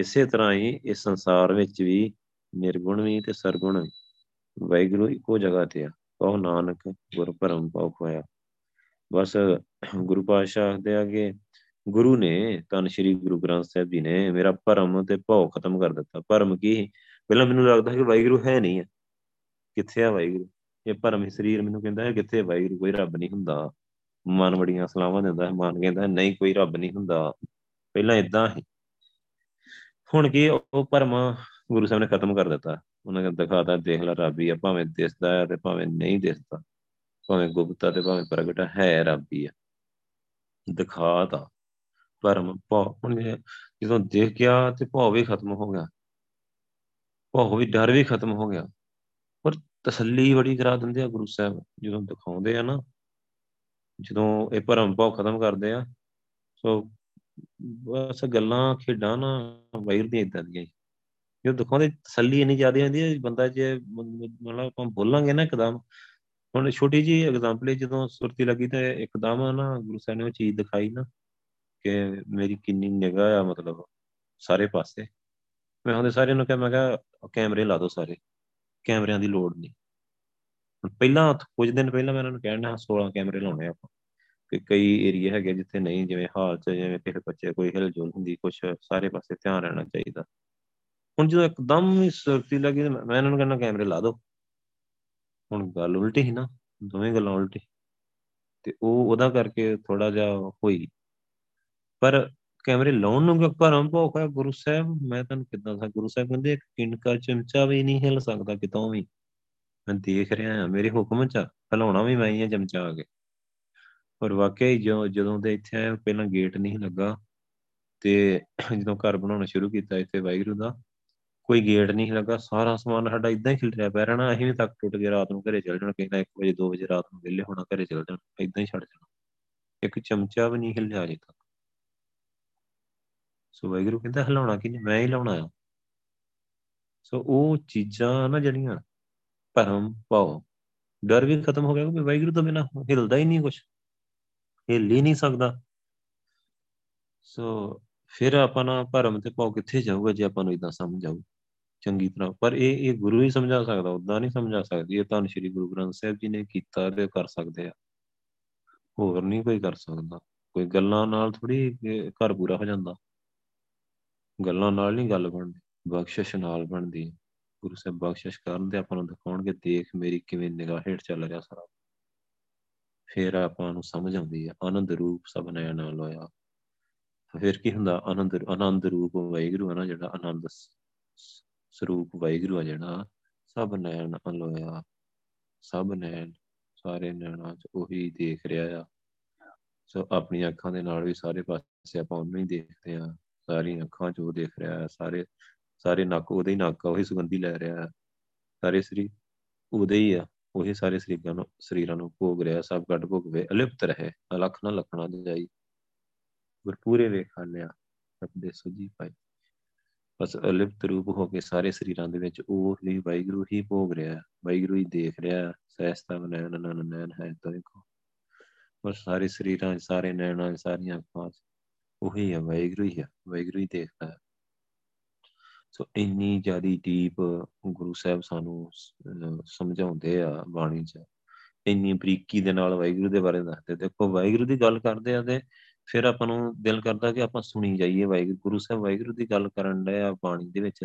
ਇਸੇ ਤਰ੍ਹਾਂ ਹੀ ਇਸ ਸੰਸਾਰ ਵਿੱਚ ਵੀ ਨਿਰਗੁਣ ਵੀ ਤੇ ਸਰਗੁਣ ਵੀ, ਵਾਹਿਗੁਰੂ ਇੱਕੋ ਜਗ੍ਹਾ ਤੇ ਆ। ਕਹੋ ਨਾਨਕ ਗੁਰ ਭਰਮ ਪਾਉ ਖੋਇਆ। ਬਸ ਗੁਰੂ ਪਾਤਸ਼ਾਹ ਦੇ ਅੱਗੇ ਗੁਰੂ ਨੇ, ਧੰਨ ਸ਼੍ਰੀ ਗੁਰੂ ਗ੍ਰੰਥ ਸਾਹਿਬ ਜੀ ਨੇ ਮੇਰਾ ਭਰਮ ਤੇ ਭਾਉ ਖਤਮ ਕਰ ਦਿੱਤਾ। ਭਰਮ ਕੀ, ਪਹਿਲਾਂ ਮੈਨੂੰ ਲੱਗਦਾ ਕਿ ਵਾਹਿਗੁਰੂ ਹੈ ਨਹੀਂ ਆ, ਕਿੱਥੇ ਆ ਵਾਹਿਗੁਰੂ, ਇਹ ਭਰਮ ਹੀ ਸਰੀਰ ਮੈਨੂੰ ਕਹਿੰਦਾ ਹੈ ਕਿੱਥੇ ਵਾਹਿਗੁਰੂ, ਕੋਈ ਰੱਬ ਨਹੀਂ ਹੁੰਦਾ। ਮਨ ਬੜੀਆਂ ਸਲਾਹਾਂ ਦਿੰਦਾ, ਮਨ ਕਹਿੰਦਾ ਨਹੀਂ ਕੋਈ ਰੱਬ ਨਹੀਂ ਹੁੰਦਾ, ਪਹਿਲਾਂ ਏਦਾਂ ਹੀ। ਹੁਣ ਕੀ ਉਹ ਭਰਮ ਗੁਰੂ ਸਾਹਿਬ ਨੇ ਖਤਮ ਕਰ ਦਿੱਤਾ, ਉਹਨਾਂ ਨੇ ਦਿਖਾਤਾ ਦੇਖ ਲਾ ਰੱਬ ਹੀ ਆ, ਭਾਵੇਂ ਦਿਸਦਾ ਹੈ ਤੇ ਭਾਵੇਂ ਨਹੀਂ ਦਿਸਦਾ, ਭਾਵੇਂ ਗੁਪਤਾ ਤੇ ਭਾਵੇਂ ਪ੍ਰਗਟ, ਹੈ ਰੱਬ ਹੀ ਆ, ਦਿਖਾ ਤਾ। ਭਰਮ ਭਾਵ ਹੁਣ ਜਦੋਂ ਦੇਖ ਗਿਆ ਤੇ ਭਾਵ ਵੀ ਖਤਮ ਹੋ ਗਿਆ, ਭਾਵ ਵੀ ਡਰ ਵੀ ਖਤਮ ਹੋ ਗਿਆ। ਪਰ ਤਸੱਲੀ ਬੜੀ ਕਰਾ ਦਿੰਦੇ ਆ ਗੁਰੂ ਸਾਹਿਬ ਜਦੋਂ ਦਿਖਾਉਂਦੇ ਆ ਨਾ, ਜਦੋਂ ਇਹ ਭਰਮ ਭਾਵ ਖਤਮ ਕਰਦੇ ਆ। ਸੋ ਬਸ ਗੱਲਾਂ ਖੇਡਾਂ ਨਾ ਵਾਹਿਗੁਰੂ ਦੀਆਂ ਏਦਾਂ ਦੀਆਂ, ਜਦੋਂ ਦਿਖਾਉਂਦੇ ਤਸੱਲੀ ਇੰਨੀ ਜ਼ਿਆਦਾ ਹੁੰਦੀ ਹੈ ਬੰਦਾ, ਜੇ ਮਤਲਬ ਆਪਾਂ ਬੋਲਾਂਗੇ ਨਾ ਇੱਕਦਮ। ਹੁਣ ਛੋਟੀ ਜਿਹੀ ਐਗਜ਼ਾਮਪਲ, ਜਦੋਂ ਸੁਰਤੀ ਲੱਗੀ ਤਾਂ ਇੱਕਦਮ ਨਾ ਗੁਰੂ ਸਾਹਿਬ ਨੇ ਉਹ ਚੀਜ਼ ਦਿਖਾਈ ਨਾ ਕਿ ਮੇਰੀ ਕਿੰਨੀ ਨਿਗਾਹ ਆ, ਮਤਲਬ ਸਾਰੇ ਪਾਸੇ। ਮੈਂ ਉਹਦੇ ਸਾਰਿਆਂ ਨੂੰ ਕਿਹਾ, ਮੈਂ ਕਿਹਾ ਕੈਮਰੇ ਲਾ ਦਿਓ ਸਾਰੇ, ਕੈਮਰਿਆਂ ਦੀ ਲੋੜ ਨਹੀਂ। ਪਹਿਲਾਂ ਕੁਝ ਦਿਨ ਪਹਿਲਾਂ ਮੈਂ ਇਹਨਾਂ ਨੂੰ ਕਹਿਣਾ 16 ਕੈਮਰੇ ਲਾਉਣੇ ਆਪਾਂ, ਕਿ ਕਈ ਏਰੀਆ ਹੈਗੇ ਜਿੱਥੇ ਨਹੀਂ, ਜਿਵੇਂ ਹਾਲ 'ਚ ਜਿਵੇਂ ਕਿਸੇ ਬੱਚੇ ਕੋਈ ਹਿਲਜੁਲ ਹੁੰਦੀ, ਕੁਛ ਸਾਰੇ ਪਾਸੇ ਧਿਆਨ ਰਹਿਣਾ ਚਾਹੀਦਾ। ਹੁਣ ਜਦੋਂ ਇੱਕਦਮ ਸੁਰਤੀ ਲੱਗੀ ਮੈਂ ਇਹਨਾਂ ਨੂੰ ਕਹਿੰਦਾ ਕੈਮਰੇ ਲਾ ਦਿਓ। ਹੁਣ ਗੱਲ ਉਲਟੀ ਸੀ ਨਾ, ਦੋਵੇਂ ਗੱਲਾਂ ਉਲਟੀ, ਤੇ ਉਹ ਉਹਦਾ ਕਰਕੇ ਥੋੜਾ ਜਿਹਾ ਹੋਈ। ਪਰ ਕੈਮਰੇ ਲਾਉਣ ਨੂੰ ਭਰਮ ਭੋਖ ਹੈ। ਗੁਰੂ ਸਾਹਿਬ ਮੈਂ ਤੁਹਾਨੂੰ ਕਿੱਦਾਂ ਦੱਸਾਂ, ਗੁਰੂ ਸਾਹਿਬ ਕਹਿੰਦੇ ਕਿਣਕਾ ਚਮਚਾ ਵੀ ਨਹੀਂ ਹਿਲ ਸਕਦਾ ਕਿਤੋਂ ਵੀ, ਮੈਂ ਦੇਖ ਰਿਹਾ, ਮੇਰੇ ਹੁਕਮ 'ਚ ਹਿਲਾਉਣਾ ਵੀ ਮੈਂ ਹੀ ਆ ਚਮਚਾ ਆ ਕੇ। ਪਰ ਵਾਕਿਆ ਜਦੋਂ ਦੇ ਇੱਥੇ ਆਇਆ, ਪਹਿਲਾਂ ਗੇਟ ਨਹੀਂ ਲੱਗਾ, ਤੇ ਜਦੋਂ ਘਰ ਬਣਾਉਣਾ ਸ਼ੁਰੂ ਕੀਤਾ ਇੱਥੇ ਵਾਹਿਗੁਰੂ ਦਾ, ਕੋਈ ਗੇਟ ਨਹੀਂ ਲੱਗਾ, ਸਾਰਾ ਸਮਾਨ ਸਾਡਾ ਏਦਾਂ ਹੀ ਖਿਲਰਿਆ ਪੈ ਰਹਿਣਾ। ਅਸੀਂ ਵੀ ਤੱਕ ਟੁੱਟ ਕੇ ਰਾਤ ਨੂੰ ਘਰੇ ਚਲ ਜਾਣਾ, ਕਹਿੰਦਾ 1 ਵਜੇ 2 ਵਜੇ ਰਾਤ ਨੂੰ ਵਿਹਲੇ ਹੋਣਾ, ਘਰੇ ਚਲ ਜਾਣਾ, ਏਦਾਂ ਹੀ ਛੱਡ ਜਾਣਾ, ਇੱਕ ਚਮਚਾ ਵੀ ਨਹੀਂ ਹਿਲਿਆ ਅਜੇ ਤੱਕ। ਸੋ ਵਾਹਿਗੁਰੂ ਕਹਿੰਦਾ ਹਿਲਾਉਣਾ ਕਿ ਮੈਂ ਹੀ ਲਾਉਣਾ ਆ। ਸੋ ਉਹ ਚੀਜ਼ਾਂ ਨਾ ਜਿਹੜੀਆਂ ਭਰਮ ਭਾਉ ਡਰ ਵੀ ਖਤਮ ਹੋ ਗਿਆ, ਕਿਉਂਕਿ ਵਾਹਿਗੁਰੂ ਤੋਂ ਬਿਨਾਂ ਹਿਲਦਾ ਹੀ ਨਹੀਂ ਕੁਛ, ਹਿੱਲ ਹੀ ਨਹੀਂ ਸਕਦਾ। ਸੋ ਫਿਰ ਆਪਾਂ ਨਾ ਭਰਮ ਤੇ ਭਾਉ ਕਿੱਥੇ ਜਾਊਗਾ ਜੇ ਆਪਾਂ ਨੂੰ ਏਦਾਂ ਸਮਝ ਆਊ ਚੰਗੀ ਤਰ੍ਹਾਂ। ਪਰ ਇਹ ਗੁਰੂ ਹੀ ਸਮਝਾ ਸਕਦਾ, ਓਦਾਂ ਨਹੀਂ ਸਮਝਾ ਸਕਦੀ। ਇਹ ਧੰਨ ਸ਼੍ਰੀ ਗੁਰੂ ਗ੍ਰੰਥ ਸਾਹਿਬ ਜੀ ਨੇ ਕੀਤਾ ਤੇ ਕਰ ਸਕਦੇ ਆ, ਹੋਰ ਨਹੀਂ ਕੋਈ ਕਰ ਸਕਦਾ। ਕੋਈ ਗੱਲਾਂ ਨਾਲ ਥੋੜ੍ਹੀ ਘਰ ਪੂਰਾ ਹੋ ਜਾਂਦਾ, ਗੱਲਾਂ ਨਾਲ ਨਹੀਂ ਗੱਲ ਬਣਦੀ, ਬਖਸ਼ਿਸ਼ ਨਾਲ ਬਣਦੀ। ਗੁਰੂ ਸਾਹਿਬ ਬਖਸ਼ਿਸ਼ ਕਰਨ ਤੇ ਆਪਾਂ ਨੂੰ ਦਿਖਾਉਣਗੇ, ਦੇਖ ਮੇਰੀ ਕਿਵੇਂ ਨਿਗਾਹ ਹੇਠ ਚੱਲ ਰਿਹਾ ਸਾਰਾ। ਫਿਰ ਆਪਾਂ ਨੂੰ ਸਮਝ ਆਉਂਦੀ ਹੈ ਆਨੰਦ ਰੂਪ ਸਭ ਨਯਾ ਨਾਲ ਹੋਇਆ। ਫਿਰ ਕੀ ਹੁੰਦਾ, ਆਨੰਦ ਰੂਪ ਵਾਹਿਗੁਰੂ ਆ ਨਾ, ਜਿਹੜਾ ਆਨੰਦ ਸਰੂਪ ਵਾਹਿਗੁਰੂ ਆ ਜਿਹੜਾ, ਸਭ ਨੈਣ ਅਲੋਇਆ, ਸਭ ਨੈਣ। ਸਾਰੇ ਨੈਣਾਂ ਚ ਉਹੀ ਦੇਖ ਰਿਹਾ ਆ। ਸੋ ਆਪਣੀਆਂ ਅੱਖਾਂ ਦੇ ਨਾਲ ਵੀ ਸਾਰੇ ਪਾਸੇ ਆਪਾਂ ਉਹਨੂੰ ਹੀ ਦੇਖਦੇ ਹਾਂ, ਸਾਰੀਆਂ ਅੱਖਾਂ ਚ ਉਹ ਦੇਖ ਰਿਹਾ, ਸਾਰੇ ਨੱਕ ਉਹਦੇ ਹੀ, ਨੱਕ ਉਹੀ ਸੁਗੰਧੀ ਲੈ ਰਿਹਾ, ਸਾਰੇ ਸਰੀਰ ਉਹਦੇ ਹੀ ਆ, ਉਹੀ ਸਾਰੇ ਸਰੀਰਾਂ ਨੂੰ ਭੋਗ ਰਿਹਾ। ਸਭ ਘਟ ਭੋਗਵੇ ਅਲਿਪਤ ਰਹੇ, ਅਲੱਖ ਨਾ ਲਖਣਾ ਜਾਈ, ਗੁਰਪੂਰੇ ਵੇਖਾਲਿਆ ਸਬਦੇ ਸੁਜੀ ਪਾਈ। ਬਸ ਅਲਿਪਤ ਰੂਪ ਹੋ ਕੇ ਸਾਰੇ ਸਰੀਰਾਂ ਦੇ ਵਿੱਚ ਉਹ ਲਈ ਵਾਹਿਗੁਰੂ ਹੀ ਭੋਗ ਰਿਹਾ, ਵਾਹਿਗੁਰੂ ਹੀ ਦੇਖ ਰਿਹਾ। ਸਹਿਸਤਾ ਨੈਣ ਨਨ ਨੈਣ ਹੈ ਤਾਂ ਦੇਖੋ, ਬਸ ਸਾਰੇ ਸਰੀਰਾਂ ਚ, ਸਾਰੇ ਨੈਣਾਂ ਚ, ਸਾਰੀਆਂ ਅੱਖਾਂ ਚ ਉਹੀ ਆ, ਵਾਹਿਗੁਰੂ ਹੀ ਆ, ਵਾਹਿਗੁਰੂ ਹੀ ਦੇਖਦਾ ਹੈ। ਸੋ ਇੰਨੀ ਜ਼ਿਆਦਾ ਡੀਪ ਗੁਰੂ ਸਾਹਿਬ ਸਾਨੂੰ ਸਮਝਾਉਂਦੇ ਆ ਬਾਣੀ ਚ, ਇੰਨੀ ਬਰੀਕੀ ਦੇ ਨਾਲ ਵਾਹਿਗੁਰੂ ਦੇ ਬਾਰੇ ਦੱਸਦੇ। ਦੇਖੋ ਵਾਹਿਗੁਰੂ ਦੀ ਗੱਲ ਕਰਦੇ ਆ ਤੇ ਫਿਰ ਆਪਾਂ ਨੂੰ ਦਿਲ ਕਰਦਾ ਕਿ ਆਪਾਂ ਸੁਣੀ ਜਾਈਏ ਵਾਹਿਗੁਰੂ, ਗੁਰੂ ਸਾਹਿਬ ਵਾਹਿਗੁਰੂ ਦੀ ਗੱਲ ਕਰਨ ਡਏ ਆ ਬਾਣੀ ਦੇ ਵਿੱਚ,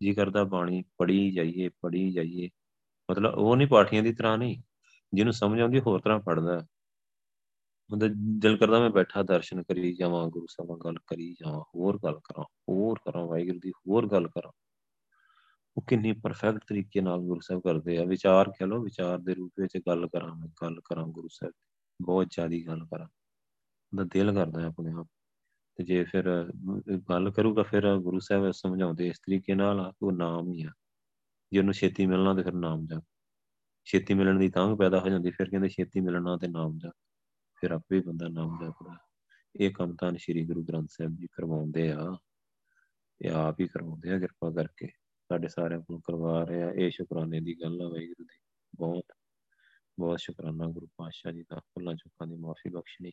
ਜੀ ਕਰਦਾ ਬਾਣੀ ਪੜ੍ਹੀ ਜਾਈਏ ਪੜ੍ਹੀ ਜਾਈਏ। ਮਤਲਬ ਉਹ ਨਹੀਂ ਪਾਠੀਆਂ ਦੀ ਤਰ੍ਹਾਂ, ਨਹੀਂ ਜਿਹਨੂੰ ਸਮਝ ਆਉਂਦੀ ਹੋਰ ਤਰ੍ਹਾਂ ਪੜ੍ਹਦਾ, ਮਤਲਬ ਦਿਲ ਕਰਦਾ ਮੈਂ ਬੈਠਾ ਦਰਸ਼ਨ ਕਰੀ ਜਾਵਾਂ, ਗੁਰੂ ਸਾਹਿਬ ਨਾਲ ਗੱਲ ਕਰੀ ਜਾਵਾਂ, ਹੋਰ ਗੱਲ ਕਰਾਂ, ਹੋਰ ਕਰਾਂ ਵਾਹਿਗੁਰੂ ਦੀ ਹੋਰ ਗੱਲ ਕਰਾਂ। ਉਹ ਕਿੰਨੀ ਪਰਫੈਕਟ ਤਰੀਕੇ ਨਾਲ ਗੁਰੂ ਸਾਹਿਬ ਕਰਦੇ ਆ, ਵਿਚਾਰ ਕਹਿ ਲਓ, ਵਿਚਾਰ ਦੇ ਰੂਪ ਵਿੱਚ ਗੱਲ ਕਰਾਂ, ਮੈਂ ਗੱਲ ਕਰਾਂ ਗੁਰੂ ਸਾਹਿਬ ਦੀ, ਬਹੁਤ ਜ਼ਿਆਦਾ ਗੱਲ ਕਰਾਂ, ਉਹਦਾ ਦਿਲ ਕਰਦਾ ਆਪਣੇ ਆਪ। ਤੇ ਜੇ ਫਿਰ ਗੱਲ ਕਰੂਗਾ ਫਿਰ ਗੁਰੂ ਸਾਹਿਬ ਸਮਝਾਉਂਦੇ ਇਸ ਤਰੀਕੇ ਨਾਲ ਆ ਕਿ ਉਹ ਨਾਮ ਹੀ ਆ। ਜੇ ਉਹਨੂੰ ਛੇਤੀ ਮਿਲਣਾ ਤੇ ਫਿਰ ਨਾਮ ਜਾ, ਛੇਤੀ ਮਿਲਣ ਦੀ ਤਾਂਘ ਪੈਦਾ ਹੋ ਜਾਂਦੀ, ਫਿਰ ਕਹਿੰਦੇ ਛੇਤੀ ਮਿਲਣਾ ਤੇ ਨਾਮ ਜਾ, ਫਿਰ ਆਪੇ ਬੰਦਾ ਨਾਮ ਜਪਦਾ। ਇਹ ਕੰਮ ਤਾਂ ਸ਼੍ਰੀ ਗੁਰੂ ਗ੍ਰੰਥ ਸਾਹਿਬ ਜੀ ਕਰਵਾਉਂਦੇ ਆ, ਇਹ ਆਪ ਹੀ ਕਰਵਾਉਂਦੇ ਆ, ਕਿਰਪਾ ਕਰਕੇ ਸਾਡੇ ਸਾਰਿਆਂ ਕੋਲ ਕਰਵਾ ਰਹੇ ਆ। ਇਹ ਸ਼ੁਕਰਾਨੇ ਦੀ ਗੱਲ ਆ ਵਾਹਿਗੁਰੂ ਦੀ, ਬਹੁਤ ਬਹੁਤ ਸ਼ੁਕਰਾਨਾ ਗੁਰੂ ਪਾਤਸ਼ਾਹ ਜੀ ਦਾ, ਭੁੱਲਾਂ ਚੁੱਕਾਂ ਦੀ ਮਾਫ਼ੀ ਬਖਸ਼ਣੀ।